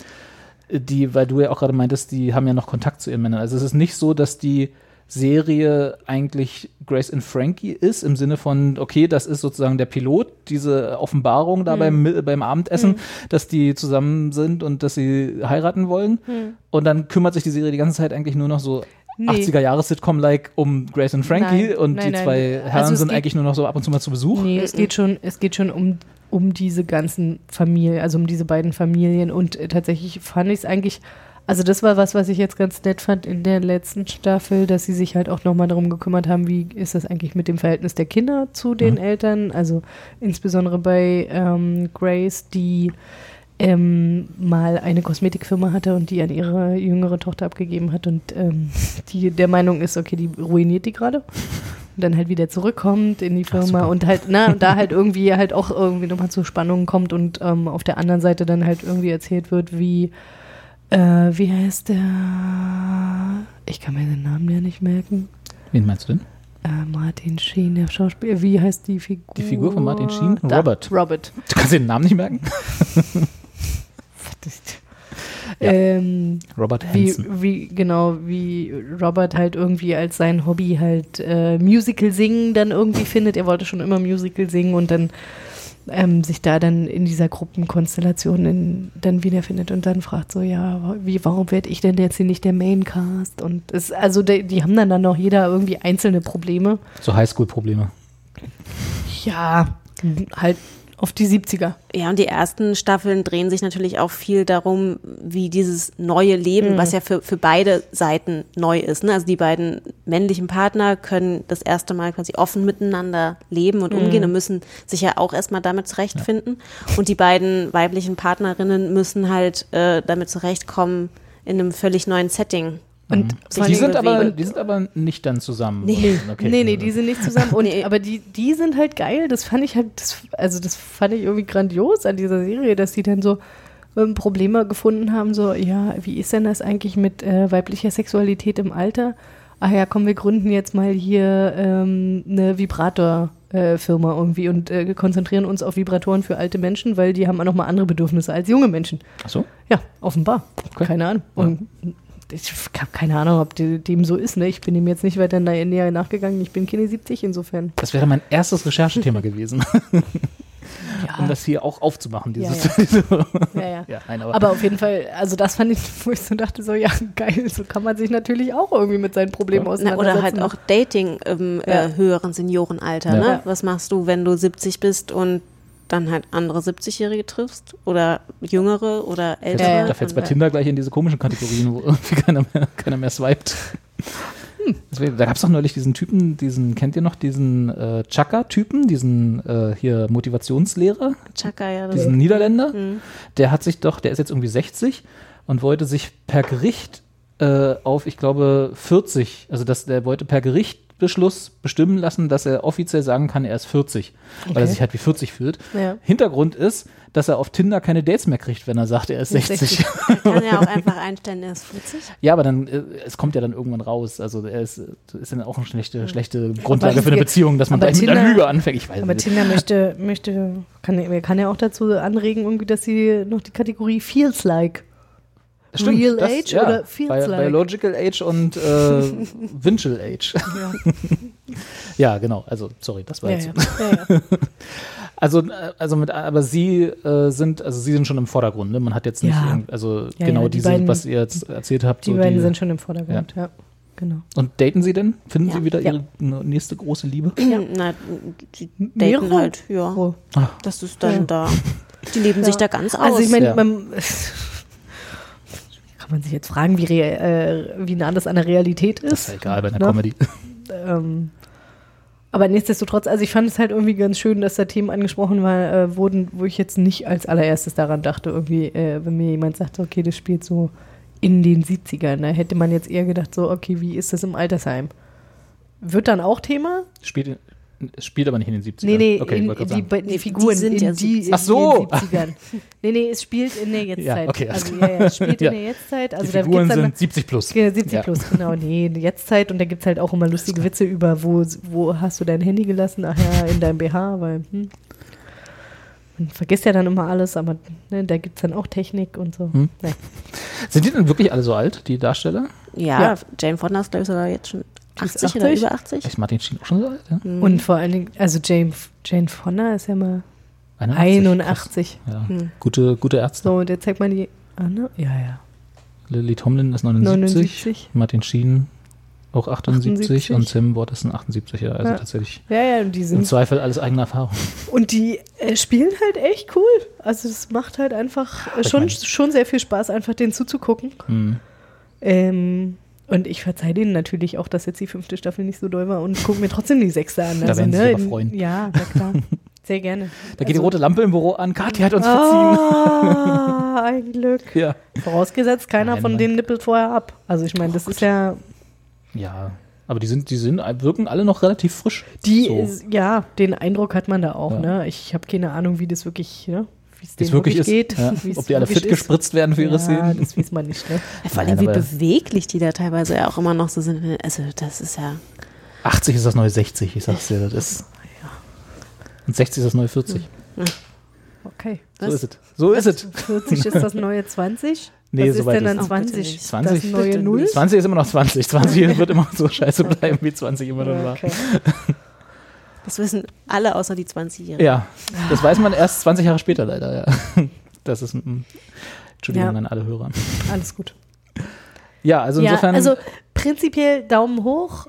die, weil du ja auch gerade meintest, die haben ja noch Kontakt zu ihren Männern. Also es ist nicht so, dass die Serie eigentlich Grace and Frankie ist, im Sinne von, okay, das ist sozusagen der Pilot, diese Offenbarung da mhm. beim, beim Abendessen, mhm. dass die zusammen sind und dass sie heiraten wollen. Mhm. Und dann kümmert sich die Serie die ganze Zeit eigentlich nur noch so nee. achtziger-Jahres-Sitcom-like um Grace and Frankie nein, und nein, die nein. zwei Herren also sind eigentlich nur noch so ab und zu mal zu Besuch. Nee, es geht schon, es geht schon um, um diese ganzen Familien, also um diese beiden Familien und äh, tatsächlich fand ich es eigentlich also das war was, was ich jetzt ganz nett fand in der letzten Staffel, dass sie sich halt auch nochmal darum gekümmert haben, wie ist das eigentlich mit dem Verhältnis der Kinder zu den mhm. Eltern, also insbesondere bei ähm, Grace, die ähm, mal eine Kosmetikfirma hatte und die an ihre jüngere Tochter abgegeben hat und ähm, die der Meinung ist, okay, die ruiniert die gerade. und dann halt wieder zurückkommt in die Firma. Ach, und halt, na, da halt irgendwie halt auch irgendwie nochmal zu Spannungen kommt und ähm, auf der anderen Seite dann halt irgendwie erzählt wird, wie, äh, wie heißt der? Ich kann mir den Namen ja nicht merken. Wen meinst du denn? Äh, Martin Sheen, der Schauspieler. Wie heißt die Figur? Die Figur von Martin Sheen? Da, Robert. Robert. Du kannst den Namen nicht merken? Ja. Ähm, Robert Hansen. Wie, wie, genau, wie Robert halt irgendwie als sein Hobby halt äh, Musical singen dann irgendwie findet. Er wollte schon immer Musical singen und dann ähm, sich da dann in dieser Gruppenkonstellation in, dann wiederfindet und dann fragt so, ja, wie, warum werde ich denn jetzt hier nicht der Maincast? Und es, also die, die haben dann dann noch jeder irgendwie einzelne Probleme. So Highschool-Probleme. Ja, halt. Auf die siebziger. Ja, und die ersten Staffeln drehen sich natürlich auch viel darum, wie dieses neue Leben, mhm. was ja für, für beide Seiten neu ist. Ne? Also die beiden männlichen Partner können das erste Mal quasi offen miteinander leben und mhm. umgehen und müssen sich ja auch erstmal damit zurechtfinden. Ja. Und die beiden weiblichen Partnerinnen müssen halt äh, damit zurechtkommen in einem völlig neuen Setting. Und die, sind aber, die sind aber nicht dann zusammen. Nee, okay. nee, nee, die sind nicht zusammen. Und, aber die, die sind halt geil. Das fand ich halt, das, also das fand ich irgendwie grandios an dieser Serie, dass die dann so ähm, Probleme gefunden haben, so, ja, wie ist denn das eigentlich mit äh, weiblicher Sexualität im Alter? Ach ja, komm, wir gründen jetzt mal hier ähm, eine Vibrator-Firma äh, irgendwie und äh, konzentrieren uns auf Vibratoren für alte Menschen, weil die haben auch nochmal andere Bedürfnisse als junge Menschen. Ach so? Ja, offenbar. Okay. Keine Ahnung. Und, ja. Ich habe keine Ahnung, ob dem so ist. Ne? Ich bin ihm jetzt nicht weiter näher nachgegangen. Ich bin keine siebzig insofern. Das wäre mein erstes Recherchethema gewesen. Ja. Um das hier auch aufzumachen. Dieses ja, ja. ja, ja. Ja, nein, aber, aber auf jeden Fall, also das fand ich, wo ich so dachte, so ja, geil, so kann man sich natürlich auch irgendwie mit seinen Problemen ja. auseinandersetzen. Oder halt auch Dating im ja. äh, höheren Seniorenalter. Ja. Ne? Ja. Was machst du, wenn du siebzig bist und dann halt andere siebzigjährige triffst oder Jüngere oder Ältere. Ja, ja. Da fällt es bei Tinder gleich in diese komischen Kategorien, wo irgendwie keiner mehr, keiner mehr swiped. Hm. Deswegen, da gab es doch neulich diesen Typen, diesen, kennt ihr noch, diesen äh, Chaka-Typen, diesen äh, hier Motivationslehrer, Chaka, ja, das diesen ist. Niederländer, mhm. der hat sich doch, der ist jetzt irgendwie sechzig und wollte sich per Gericht äh, auf, ich glaube, vierzig, also das, der wollte per Gericht Beschluss bestimmen lassen, dass er offiziell sagen kann, er ist vierzig, okay. weil er sich halt wie vierzig fühlt. Ja. Hintergrund ist, dass er auf Tinder keine Dates mehr kriegt, wenn er sagt, er ist sechzig. Er kann ja auch einfach einstellen, er ist vierzig. Ja, aber dann, es kommt ja dann irgendwann raus. Also er ist, ist dann auch eine schlechte, schlechte Grundlage aber für eine Beziehung, dass man gleich Tinder, mit einer Lüge anfängt. Ich weiß aber nicht. Tinder möchte, möchte kann, kann ja auch dazu anregen, irgendwie, dass sie noch die Kategorie Feels Like. Stimmt, Real das, Age ja, oder Feels Bi- Like? Biological Age und äh, Vinchel Age. Ja. Ja, genau. Also, sorry, das war ja, jetzt. Ja. Ja, ja. Also, also mit, aber sie äh, sind, also sie sind schon im Vordergrund. Ne? Man hat jetzt nicht, ja. irgend, also ja, genau ja, die diese, beiden, was ihr jetzt erzählt habt. Die so beiden die, sind schon im Vordergrund, ja. ja. Genau. Und daten sie denn? Finden ja. sie wieder ja. ihre nächste große Liebe? Ja, na, die daten Mehrung? Halt, ja. Oh. Das ist dann ja. da. Die leben ja. sich da ganz aus. Also, ich meine, ja. man. man sich jetzt fragen, wie, rea- äh, wie nah das an der Realität ist. Das ist ja egal bei einer ne? Comedy. Ähm, aber nichtsdestotrotz, also ich fand es halt irgendwie ganz schön, dass da Themen angesprochen war, äh, wurden, wo ich jetzt nicht als allererstes daran dachte, irgendwie, äh, wenn mir jemand sagt, okay, das spielt so in den siebzigern, da hätte man jetzt eher gedacht, so, okay, wie ist das im Altersheim? Wird dann auch Thema? Spielt Es spielt aber nicht in den siebzigern. Nee, nee, okay, in, die, die, die Figuren die sind in, ja die, in so. den siebzigern. Nee, nee, es spielt in der Jetztzeit. Ja, okay, also, ja, ja, es spielt ja. in der Jetztzeit. Also, die Figuren da gibt's dann, sind siebzig plus. siebzig ja. plus, genau. Nee, in der Jetztzeit. Und da gibt es halt auch immer lustige Witze über, wo, wo hast du dein Handy gelassen? Ach ja, in deinem B H, weil hm. man vergisst ja dann immer alles, aber ne, da gibt es dann auch Technik und so. Hm. Nee. Sind die denn wirklich alle so alt, die Darsteller? Ja, ja. Jane Fonda ist, glaube ich, sogar jetzt schon achtzig oder über achtzig? Ist Martin Sheen auch schon so alt? Ja? Mhm. Und vor allen Dingen, also Jane, Jane Fonda ist ja mal einundachtzig. einundachtzig. Ja. Mhm. Gute, gute Ärzte. So, und jetzt zeigt man die Anna. Ja, ja. Lily Tomlin ist neunundsiebzig. neunundsiebzig. Martin Sheen auch achtundsiebzig, achtundsiebzig. Und Sam Ward ist ein achtundsiebzig. Ja, also ja. tatsächlich. Ja, ja, und die sind im Zweifel alles eigene Erfahrung. Und die äh, spielen halt echt cool. Also das macht halt einfach äh, schon, schon sehr viel Spaß, einfach denen zuzugucken. Mhm. Ähm, Und ich verzeihe denen natürlich auch, dass jetzt die fünfte Staffel nicht so doll war und gucke mir trotzdem die sechste an. Da also, werden sie ne? sich freuen. Ja, na klar. Sehr gerne. Da also, geht die rote Lampe im Büro an. Kathi hat uns verziehen. Ah, ein Glück. Ja. Vorausgesetzt, keiner Nein, von denen nippelt vorher ab. Also ich meine, das ist ja... Ja, Aber die sind, die sind, wirken alle noch relativ frisch. Die, so. ist, ja, den Eindruck hat man da auch. Ja. Ne? Ich habe keine Ahnung, wie das wirklich, ne? wie es denen wirklich, wirklich ist, geht. Ja. Ob die alle fit ist. gespritzt werden für ihre ja, Szenen. Das weiß man nicht. Ne? Vor allem, wie beweglich die da teilweise ja auch immer noch so sind. Also das ist ja... achtzig ist das neue sechzig, ich sag's dir. Das ist. Und sechzig ist das neue vierzig. Ja. Okay. So Was? ist es. So ist es. vierzig ist das neue zwanzig? Nee, was ist denn dann zwanzig? Oh, zwanzig? Das neue null? zwanzig ist immer noch zwanzig. zwanzig wird immer so scheiße bleiben, wie zwanzig immer noch war. Okay. Das wissen alle außer die zwanzigjährigen. Ja, das weiß man erst zwanzig Jahre später leider. Ja. Das ist, m- Entschuldigung ja. an alle Hörer. Alles gut. Ja, also insofern. Ja, also prinzipiell Daumen hoch.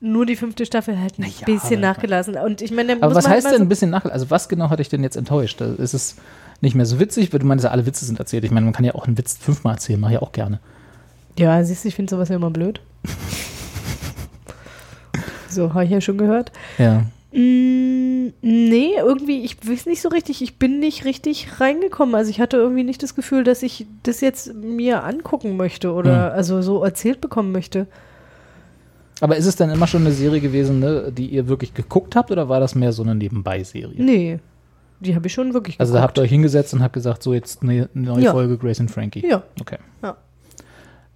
Nur die fünfte Staffel halt ein naja, bisschen nachgelassen. Und ich meine, aber muss was man heißt denn so ein bisschen nachgelassen? Also was genau hatte ich denn jetzt enttäuscht? Also ist es nicht mehr so witzig? Weil du meinst, alle Witze sind erzählt. Ich meine, man kann ja auch einen Witz fünfmal erzählen. Mache ich auch gerne. Ja, siehst du, ich finde sowas ja immer blöd. So, habe ich ja schon gehört. Ja. Mm, nee, irgendwie, ich weiß nicht so richtig. Ich bin nicht richtig reingekommen. Also ich hatte irgendwie nicht das Gefühl, dass ich das jetzt mir angucken möchte oder mhm. also so erzählt bekommen möchte. Aber ist es denn immer schon eine Serie gewesen, ne, die ihr wirklich geguckt habt, oder war das mehr so eine Nebenbei-Serie? Nee, die habe ich schon wirklich geguckt. Also da habt ihr euch hingesetzt und habt gesagt, so jetzt eine neue ja. Folge Grace and Frankie. Ja. Okay. Ja.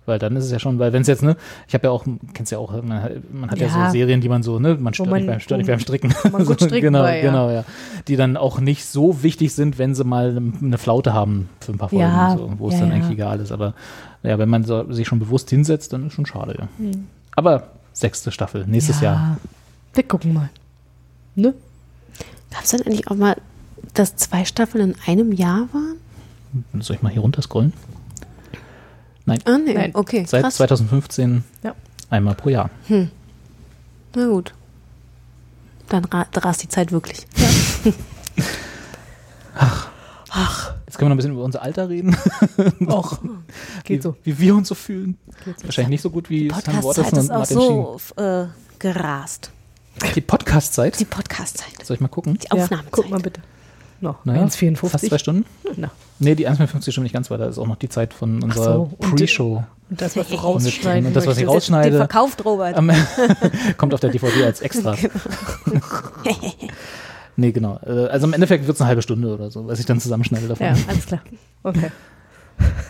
Weil dann ist es ja schon, weil wenn es jetzt, ne, ich habe ja auch, kennst ja auch, man hat, man hat ja. ja so Serien, die man so, ne, man stört man, nicht beim, stört um, nicht beim Stricken. Man gut stricken genau, bei, ja. Genau, ja. Die dann auch nicht so wichtig sind, wenn sie mal eine Flaute haben für ein paar Folgen, ja. so, wo es ja, dann ja. eigentlich egal ist. Aber ja, wenn man so, sich schon bewusst hinsetzt, dann ist schon schade, ja. Mhm. Aber sechste Staffel, nächstes ja. Jahr. Wir gucken mal. Ne? Gab es denn eigentlich auch mal, dass zwei Staffeln in einem Jahr waren? Soll ich mal hier runterscrollen? Nein. Ah, nee. Nein. Okay, seit krass. zwanzig fünfzehn ja. einmal pro Jahr. Hm. Na gut. Dann ra- rast die Zeit wirklich. Ja. Ach. Ach. Jetzt können wir noch ein bisschen über unser Alter reden. Och, geht wie, so. Wie wir uns so fühlen. Geht's Wahrscheinlich so. nicht so gut wie Sam Watterson und Martin Sheen. Die Podcast-Zeit ist auch so äh, gerast. Die Podcast-Zeit? Die Podcast-Zeit. Soll ich mal gucken? Die Aufnahmezeit. Ja, guck mal bitte. Noch naja, eins Komma vierundfünfzig. Fast zwei Stunden? Na. Nee, die eins Komma vierundfünfzig Stunden nicht ganz, weil da ist auch noch die Zeit von unserer so, und Pre-Show. Und das, was du rausschneiden Und das, was ich rausschneide. Den verkauft, Robert. Ähm, kommt auf der D V D als Extra. Nee, genau. Also im Endeffekt wird es eine halbe Stunde oder so, was ich dann zusammenschneide davon. Ja, alles klar. Okay.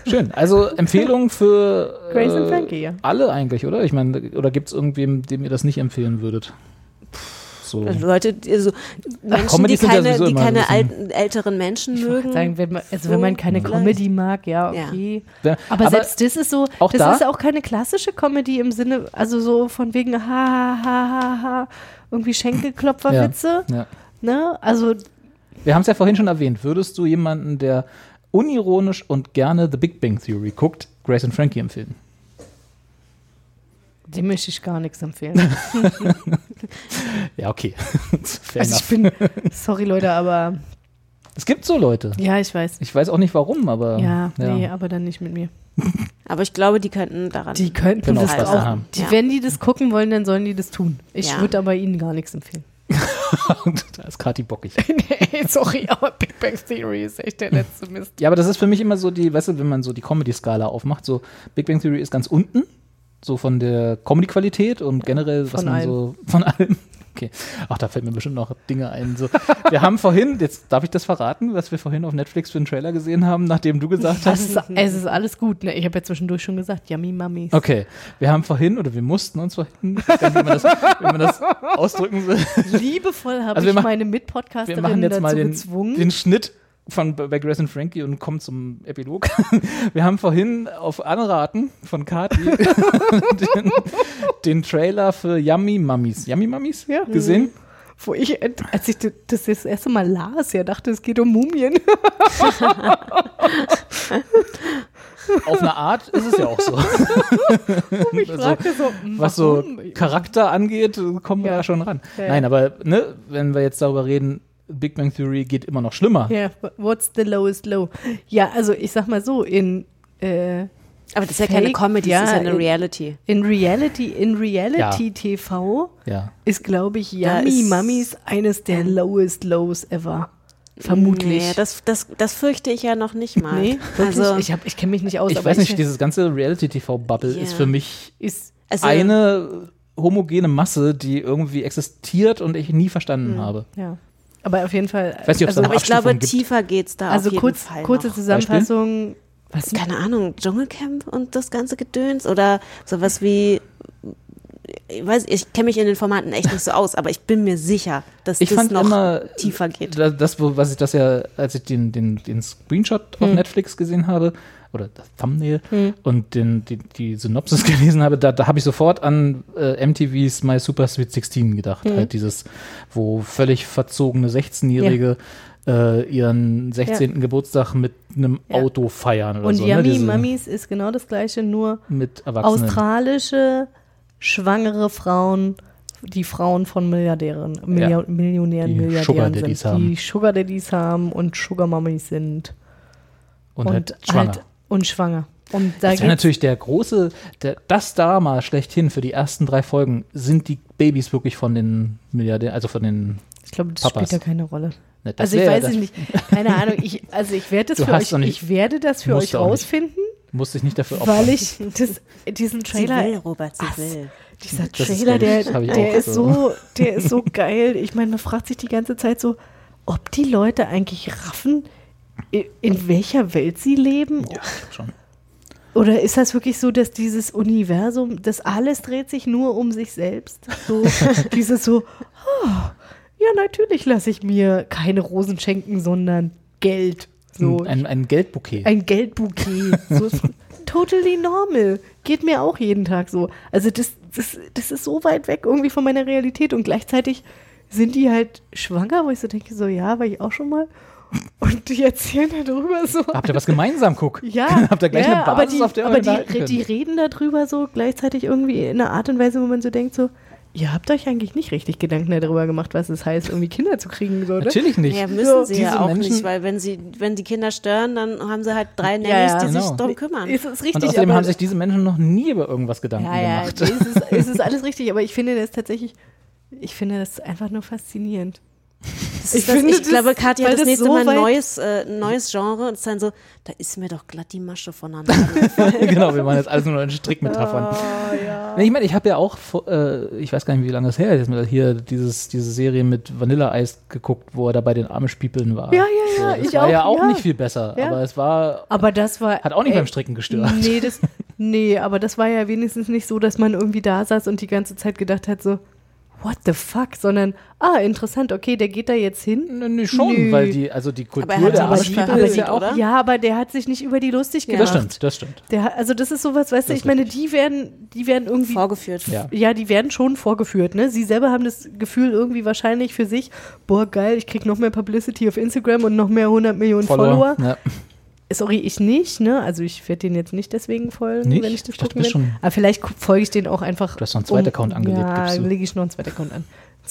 Schön. Also Empfehlung für Grace and Frankie, ja. alle eigentlich, oder? Ich meine, oder gibt es irgendwem, dem ihr das nicht empfehlen würdet? So. Also Leute, also Menschen, Ach, Comedy die keine, die keine alten, älteren Menschen ich mögen. Sagen, wenn man, also wenn man keine vielleicht. Comedy mag, ja, okay. Ja. Aber, aber selbst das ist so, das da? ist auch keine klassische Comedy im Sinne, also so von wegen ha, ha, ha, ha, irgendwie Schenkelklopferwitze. Ja, ja. Ne? Also wir haben es ja vorhin schon erwähnt. Würdest du jemanden, der unironisch und gerne The Big Bang Theory guckt, Grace and Frankie empfehlen? Dem möchte ich gar nichts empfehlen. Ja, okay. Also ich bin, sorry Leute, aber es gibt so Leute. Ja, ich weiß. Ich weiß auch nicht warum, aber ja, ja. nee, aber dann nicht mit mir. Aber ich glaube, die könnten daran. Die könnten genau das auch. Haben. Die, ja. Wenn die das gucken wollen, dann sollen die das tun. Ich ja. würde aber ihnen gar nichts empfehlen. Da ist Kathi bockig. Nee, sorry, aber Big Bang Theory ist echt der letzte Mist. Ja, aber das ist für mich immer so die, weißt du, wenn man so die Comedy-Skala aufmacht, so Big Bang Theory ist ganz unten, so von der Comedy-Qualität und generell, von was man allem. so, von allem. Okay, ach, da fällt mir bestimmt noch Dinge ein. So, wir haben vorhin, jetzt darf ich das verraten, was wir vorhin auf Netflix für einen Trailer gesehen haben, nachdem du gesagt hast. Ist, es ist alles gut, ne? Ich habe ja zwischendurch schon gesagt, Yummy Mummies. Okay, wir haben vorhin, oder wir mussten uns vorhin, ich denke, wie, man das, wie man das ausdrücken will. Liebevoll habe also ich machen, meine Mitpodcasterinnen dazu mal den, gezwungen. Den Schnitt von bei Grace and Frankie und kommen zum Epilog. Wir haben vorhin auf Anraten von Kathi den, den Trailer für Yummy Mummies. Yummy Mummies? Ja. Gesehen? Wo ich, als ich das das erste Mal las, ja, dachte, es geht um Mumien. Auf eine Art ist es ja auch so. Und ich fragte so, was so Charakter angeht, kommen wir ja schon ran. Ja, ja. Nein, aber ne, wenn wir jetzt darüber reden, Big Bang Theory geht immer noch schlimmer. Ja, yeah, what's the lowest low? Ja, also ich sag mal so, in äh, aber das ist Fake, ja keine Comedy, ja, das ist ja eine in, Reality. In Reality, in Reality ja. T V ja. ist, glaube ich, Yummy Mummies eines der lowest lows ever. Vermutlich. Nee, das, das, das fürchte ich ja noch nicht mal. Nee, also, ich, ich kenne mich nicht aus. Ich aber weiß nicht, ich, dieses ganze Reality-T V-Bubble yeah. ist für mich ist, also, eine homogene Masse, die irgendwie existiert und ich nie verstanden mhm. habe. Ja. Aber auf jeden Fall. Ich, weiß nicht, also, aber ich glaube, gibt. tiefer geht's da. Also auf jeden kurz, Fall kurze noch. Zusammenfassung. Was? Keine Ahnung, Dschungelcamp und das ganze Gedöns oder sowas wie. Ich weiß, ich kenne mich in den Formaten echt nicht so aus, aber ich bin mir sicher, dass ich das noch immer tiefer geht. Das, was ich das ja, als ich den, den, den Screenshot auf hm. Netflix gesehen habe, oder das Thumbnail, hm. und den, die, die Synopsis gelesen habe, da, da habe ich sofort an äh, M T Vs My Super Sweet sechzehn gedacht. Hm. Halt dieses, wo völlig verzogene sechzehnjährige ja. äh, ihren sechzehnten Ja. Geburtstag mit einem ja. Auto feiern oder und so. Und Yummy ne? Mummies ist genau das Gleiche, nur mit australische schwangere Frauen, die Frauen von Milliardären, Milliard- ja. Millionären, die Milliardären Sugar Daddies sind, haben. die Sugar Daddies haben und Sugar Mummies sind. Und, und halt schwanger. Halt und schwanger. Und da das ist natürlich der große, der, das Drama schlechthin für die ersten drei Folgen, sind die Babys wirklich von den Milliardären, also von den Ich glaube, das Papas. Spielt ja keine Rolle. Na, also ich weiß es nicht, keine Ahnung, ich, also ich werde das für euch, nicht, ich werde das für euch rausfinden. Musste ich nicht dafür aufpassen. Weil ich das, diesen Trailer. Sie will, Robert, sie will. Dieser das Trailer, ist, der, der, ist so, der ist so geil. Ich meine, man fragt sich die ganze Zeit so, ob die Leute eigentlich raffen, in, in welcher Welt sie leben. Ja, schon. Oder ist das wirklich so, dass dieses Universum, das alles dreht sich nur um sich selbst? So, dieses so, oh, ja, natürlich lasse ich mir keine Rosen schenken, sondern Geld. So, ein, ein Geldbouquet. Ein Geldbouquet. So, totally normal. Geht mir auch jeden Tag so. Also das, das, das ist so weit weg irgendwie von meiner Realität. Und gleichzeitig sind die halt schwanger, wo ich so denke, so ja, war ich auch schon mal. Und die erzählen darüber so. Habt ihr was gemeinsam, guck. Ja, habt ihr gleich ja, eine Basis, aber die, auf der aber die, die reden darüber so gleichzeitig irgendwie in einer Art und Weise, wo man so denkt so, ihr habt euch eigentlich nicht richtig Gedanken darüber gemacht, was es heißt, irgendwie Kinder zu kriegen, oder? Natürlich nicht. Ja, müssen so, sie ja auch Menschen nicht, weil wenn sie, wenn die Kinder stören, dann haben sie halt drei Nannies, ja, ja, die genau. sich darum kümmern. Ist es richtig, und außerdem aber haben sich diese Menschen noch nie über irgendwas Gedanken ja, ja, gemacht. Ja, es ist, ist alles richtig, aber ich finde das tatsächlich, ich finde das einfach nur faszinierend. Das ich, das, ich das, glaube, Katja hat das nächste so Mal ein neues, äh, neues Genre und ist dann so, da ist mir doch glatt die Masche voneinander. Genau, wir machen jetzt alles nur noch in Strickmetaphern. Oh, ja. Ich meine, ich habe ja auch, äh, ich weiß gar nicht, wie lange das her ist, hier dieses, diese Serie mit Vanilleeis geguckt, wo er da bei den armen Spiepeln war. Ja, ja, ja. So, das ich war auch, ja auch ja. nicht viel besser, ja. aber es war, aber das war, hat auch nicht ey, beim Stricken gestört. Nee, das, nee, aber das war ja wenigstens nicht so, dass man irgendwie da saß und die ganze Zeit gedacht hat so, what the fuck, sondern, ah, interessant, okay, der geht da jetzt hin. Nee, nee, schon, Nö. weil die, also die Kultur aber der Arschbibel ist ja auch. Ja, aber der hat sich nicht über die lustig gemacht. Ja, das stimmt, das stimmt. Der, also das ist sowas, weißt du, ich meine, die werden, die werden irgendwie. Vorgeführt. Ja. ja, die werden schon vorgeführt, ne? Sie selber haben das Gefühl irgendwie wahrscheinlich für sich, boah, geil, ich krieg noch mehr Publicity auf Instagram und noch mehr hundert Millionen Follower. Follower. Ja. Sorry, ich nicht, ne? Also ich werde den jetzt nicht deswegen folgen, nicht? wenn ich das ich gucken will. Aber vielleicht folge ich den auch einfach. Du hast noch einen zweiten um, Account angelegt. Ja, gibst du. lege ich noch einen zweiten Account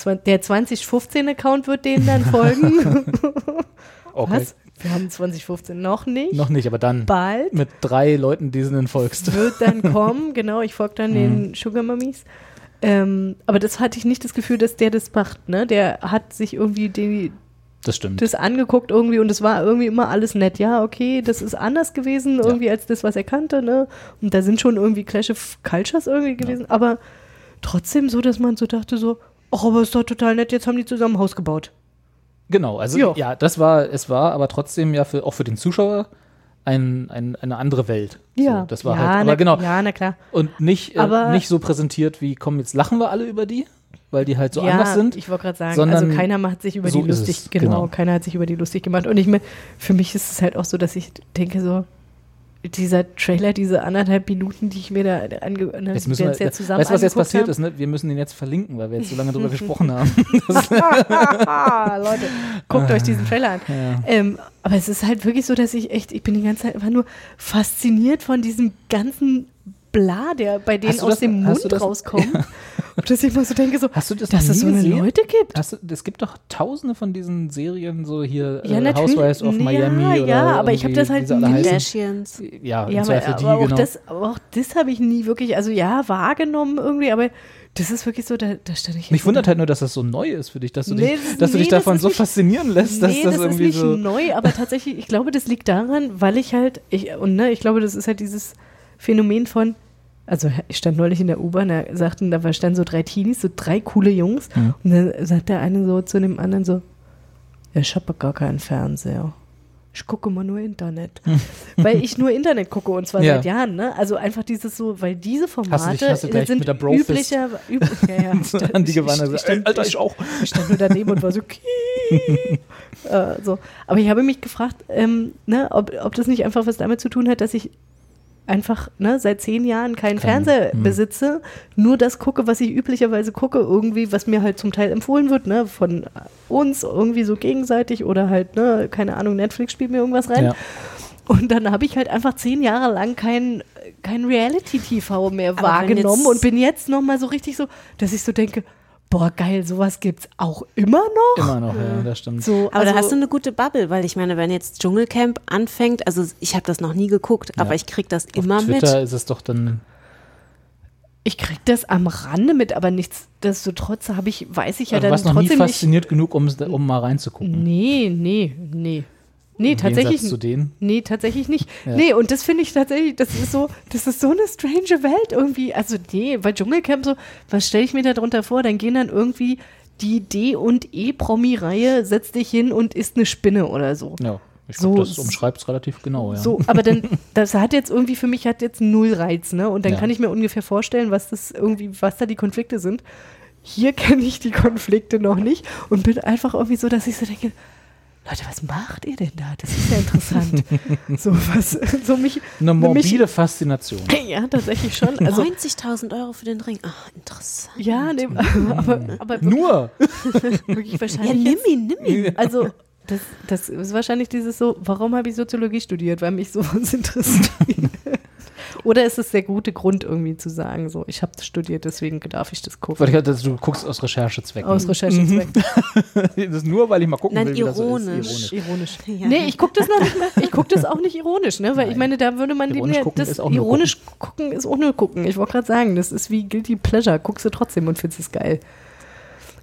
an. Der zwanzig fünfzehn Account wird denen dann folgen. Okay. Was? Wir haben zwanzig fünfzehn noch nicht. Noch nicht, aber dann. Bald. Mit drei Leuten, die sie dann folgst. Wird dann kommen, genau. Ich folge dann den Sugar Mummies. Ähm, aber das hatte ich nicht das Gefühl, dass der das macht, ne? Der hat sich irgendwie die Das stimmt. Das angeguckt irgendwie und es war irgendwie immer alles nett. Ja, okay, das ist anders gewesen irgendwie ja. als das, was er kannte, ne? Und da sind schon irgendwie Clash of Cultures irgendwie gewesen, ja. aber trotzdem so, dass man so dachte so, ach, aber ist doch total nett, jetzt haben die zusammen ein Haus gebaut. Genau, also jo. ja, das war, es war aber trotzdem ja für, auch für den Zuschauer ein, ein, eine andere Welt. Ja, so, das war ja, halt, aber na, genau. Ja, na klar. Und nicht, aber, äh, nicht so präsentiert wie, komm, jetzt lachen wir alle über die. Weil die halt so ja, anders sind. Ja, ich wollte gerade sagen, also keiner macht sich über so die lustig, genau, genau, keiner hat sich über die lustig gemacht. Und ich meine, für mich ist es halt auch so, dass ich denke so, dieser Trailer, diese anderthalb Minuten, die ich mir da angehört ne, habe, jetzt, jetzt ja zusammen Weißt du, was jetzt passiert haben? ist? Ne? Wir müssen den jetzt verlinken, weil wir jetzt so lange drüber gesprochen haben. Leute, guckt euch diesen Trailer an. Ja. Ähm, aber es ist halt wirklich so, dass ich echt, ich bin die ganze Zeit einfach nur fasziniert von diesem ganzen Bla, der bei denen aus das, dem Mund das, rauskommt. Ja. Und dass ich mal so denke, so, hast du das dass es so eine gesehen? Leute gibt. Es gibt doch tausende von diesen Serien, so hier ja, äh, Housewives of ja, Miami ja, oder Ja, aber ich habe das halt nie. Kardashians. Ja, ja aber, aber, die, auch genau. das, aber auch das habe ich nie wirklich, also ja, wahrgenommen irgendwie, aber das ist wirklich so, da, da stand ich Mich wundert halt nur, dass das so neu ist für dich, dass du nee, dich, dass nee, du dich davon so nicht, faszinieren lässt, dass nee, das, das irgendwie ist nicht so neu, aber tatsächlich, ich glaube, das liegt daran, weil ich halt, ich, und ne, ich glaube, das ist halt dieses Phänomen von, Also ich stand neulich in der U-Bahn, da sagten, da standen so drei Teenies, so drei coole Jungs. Mhm. Und dann sagt der eine so zu dem anderen so, ja, ich habe gar keinen Fernseher. Ich gucke immer nur Internet. Weil ich nur Internet gucke und zwar ja. seit Jahren, ne? Also einfach dieses so, weil diese Formate hast du dich, hast du gleich sind mit der Bro-Fist üblicher. Üb- ja, ja. Ich, an die Gewanne. Ich, ich, ich, Alter, ich auch. Ich stand nur daneben und war so, äh, so. Aber ich habe mich gefragt, ähm, ne, ob, ob das nicht einfach was damit zu tun hat, dass ich einfach ne, seit zehn Jahren keinen Kein, Fernseher mh. besitze, nur das gucke, was ich üblicherweise gucke, irgendwie, was mir halt zum Teil empfohlen wird, ne, von uns irgendwie so gegenseitig oder halt, ne, keine Ahnung, Netflix spielt mir irgendwas rein. Ja. Und dann habe ich halt einfach zehn Jahre lang kein, kein Reality-T V mehr Aber wahrgenommen und bin jetzt nochmal so richtig so, dass ich so denke, boah, geil, sowas gibt's auch immer noch. Immer noch, ja, das stimmt. So, aber also, da hast du eine gute Bubble, weil ich meine, wenn jetzt Dschungelcamp anfängt, also ich habe das noch nie geguckt, ja. aber ich krieg das immer mit. Auf Twitter ist es doch dann... Ich krieg das am Rande mit, aber nichtsdestotrotz habe ich, weiß ich ja also dann trotzdem nicht... Du warst noch nie fasziniert genug, um, um mal reinzugucken. Nee, nee, nee. Nee, tatsächlich, zu denen? nee, tatsächlich nicht. Ja. Nee, und das finde ich tatsächlich, das ist so, das ist so eine strange Welt irgendwie. Also nee, bei Dschungelcamp so, was stelle ich mir da drunter vor? Dann gehen dann irgendwie die D- und E-Promi-Reihe, setz dich hin und isst eine Spinne oder so. Ja, ich so, glaube, das umschreibt es relativ genau, ja. So, aber dann, das hat jetzt irgendwie, für mich hat jetzt null Reiz, ne? Und dann ja. kann ich mir ungefähr vorstellen, was das irgendwie, was da die Konflikte sind. Hier kenne ich die Konflikte noch nicht und bin einfach irgendwie so, dass ich so denke, Leute, was macht ihr denn da? Das ist ja interessant. so was, so mich, eine morbide mich, Faszination. Ja, tatsächlich schon. Also, neunzigtausend Euro für den Ring. Ach, interessant. Ja, ne, aber, aber wirklich, nur. Wirklich wahrscheinlich. Ja, nimm ihn, nimm ihn. Also, das, das ist wahrscheinlich dieses so, warum habe ich Soziologie studiert? Weil mich sowas interessiert. Oder ist es der gute Grund, irgendwie zu sagen, so, ich habe das studiert, deswegen darf ich das gucken. Weil ich hatte, du guckst aus Recherchezwecken. Aus Recherchezwecken. Das ist nur, weil ich mal gucken Nein, will, wie ironisch. das so ist. Ironisch. ironisch. Ja. Nee, ich gucke das, guck das auch nicht ironisch, ne? Weil Nein. ich meine, da würde man ironisch dem ja, das ironisch gucken. gucken ist auch nur gucken. Ich wollte gerade sagen, das ist wie Guilty Pleasure. Guckst du trotzdem und findest es geil.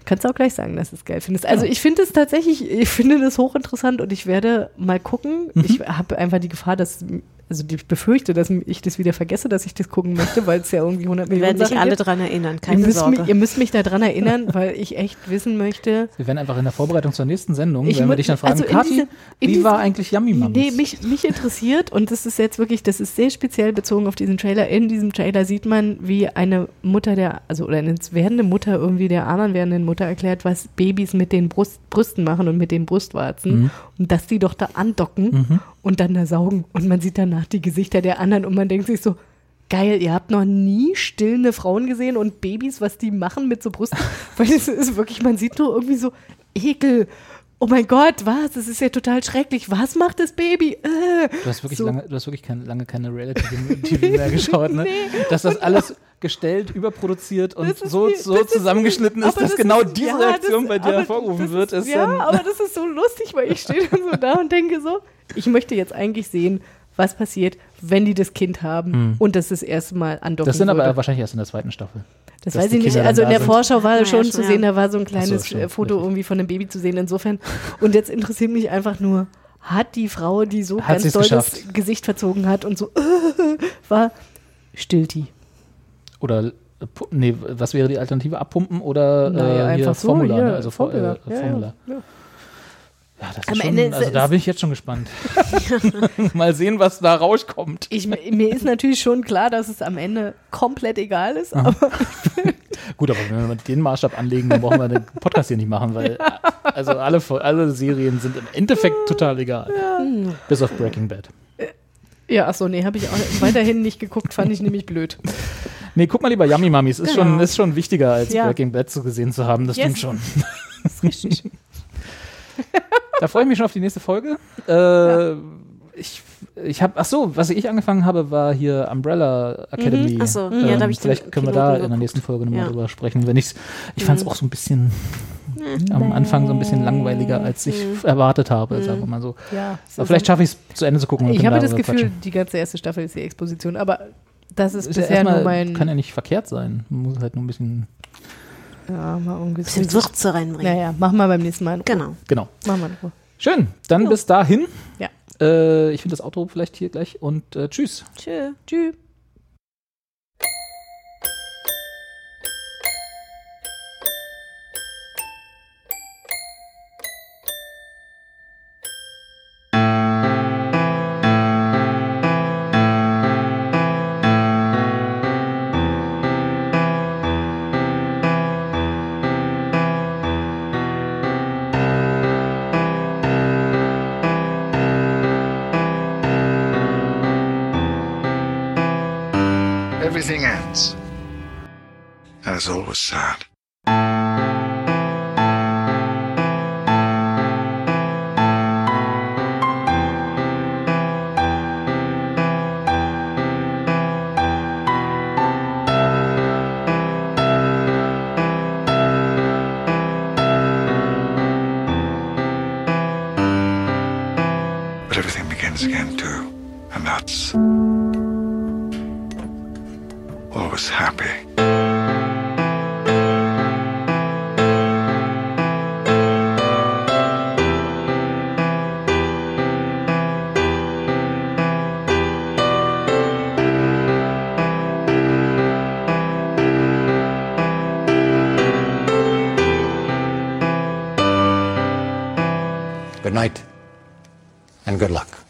Kannst du auch gleich sagen, dass du es geil findest. Also ich finde es tatsächlich, ich finde das hochinteressant und ich werde mal gucken. Mhm. Ich habe einfach die Gefahr, dass, also ich befürchte, dass ich das wieder vergesse, dass ich das gucken möchte, weil es ja irgendwie hundert Millionen Sachen gibt. Wir werden dich alle dran erinnern, keine ihr müsst Sorge. Mich, ihr müsst mich da dran erinnern, weil ich echt wissen möchte. Wir werden einfach in der Vorbereitung zur nächsten Sendung, ich werden wir dich dann fragen, also Kathi, diese, wie diese, war eigentlich Yummy Mums? Nee, mich, mich interessiert und das ist jetzt wirklich, das ist sehr speziell bezogen auf diesen Trailer. In diesem Trailer sieht man, wie eine Mutter der, also oder eine werdende Mutter irgendwie der anderen werdenden Mutter erklärt, was Babys mit den Brust, Brüsten machen und mit den Brustwarzen mhm. und dass die doch da andocken mhm. und dann da saugen und man sieht danach die Gesichter der anderen und man denkt sich so, geil, ihr habt noch nie stillende Frauen gesehen und Babys, was die machen mit so Brüsten, weil es ist wirklich, man sieht nur irgendwie so Ekel. Oh mein Gott, was? Das ist ja total schrecklich. Was macht das Baby? Äh. Du hast wirklich, so. lange, du hast wirklich kein, lange keine Reality-T V mehr geschaut, ne? Nee. Dass das alles gestellt, überproduziert und so, so zusammengeschnitten ist, ist dass das genau ist, diese ja, Reaktion das, bei dir hervorgerufen wird. Ist, ja, ähm, aber das ist so lustig, weil ich stehe dann so da und denke so, ich möchte jetzt eigentlich sehen, was passiert, wenn die das Kind haben hm. und das das erste Mal andocken Das sind aber würde. wahrscheinlich erst in der zweiten Staffel. Das weiß ich nicht. Also in der Vorschau war schon zu sehen, da war so ein kleines so, Foto richtig. irgendwie von einem Baby zu sehen. Insofern. Und jetzt interessiert mich einfach nur, hat die Frau, die so hat ganz doll das Gesicht verzogen hat und so äh, war, stillt die. Oder, nee, was wäre die Alternative? Abpumpen oder naja, äh, hier so, Formula? Hier, ne? Also Formula. Äh, Formula. Ja, ja, ja. Ja, das ist schon, also da bin ich jetzt schon gespannt. Mal sehen, was da rauskommt. Ich, mir ist natürlich schon klar, dass es am Ende komplett egal ist. Aber Gut, aber wenn wir den Maßstab anlegen, dann brauchen wir den Podcast hier nicht machen, weil ja. also alle, alle Serien sind im Endeffekt total egal. Ja. Bis auf Breaking Bad. Ja, achso, nee, habe ich auch weiterhin nicht geguckt, fand ich nämlich blöd. Nee, guck mal lieber Yummy Mummies, ist, genau. schon, ist schon wichtiger, als ja. Breaking Bad zu gesehen zu haben, das yes. stimmt schon. Das ist richtig. Da freue ich mich schon auf die nächste Folge. Äh, ja. Ich, ich habe, ach so, was ich angefangen habe, war hier Umbrella Academy. Mhm. Ach so, ähm, ja, da habe ich Vielleicht können Kino wir da in der nächsten Folge nochmal ja. drüber sprechen. Wenn ich's, ich fand es mhm. auch so ein bisschen mhm. am Anfang so ein bisschen langweiliger, als ich mhm. erwartet habe, mhm. sagen wir mal so. Ja, so aber vielleicht schaffe ich es zu Ende zu gucken. Ich habe das Gefühl, quatschen. die ganze erste Staffel ist die Exposition, aber das ist, ist bisher nur mein... Kann ja nicht verkehrt sein. Man muss halt nur ein bisschen... Ja, mal ein bisschen Würze reinbringen. Naja, machen wir beim nächsten Mal in Ruhe. Genau. genau. Machen wir in Ruhe. Schön, dann ja. bis dahin. Ja. Äh, ich finde das Outro vielleicht hier gleich und äh, tschüss. Tschö. Tschüss. everything ends. And it's always sad. Again too, and that's always happy. Good night and good luck.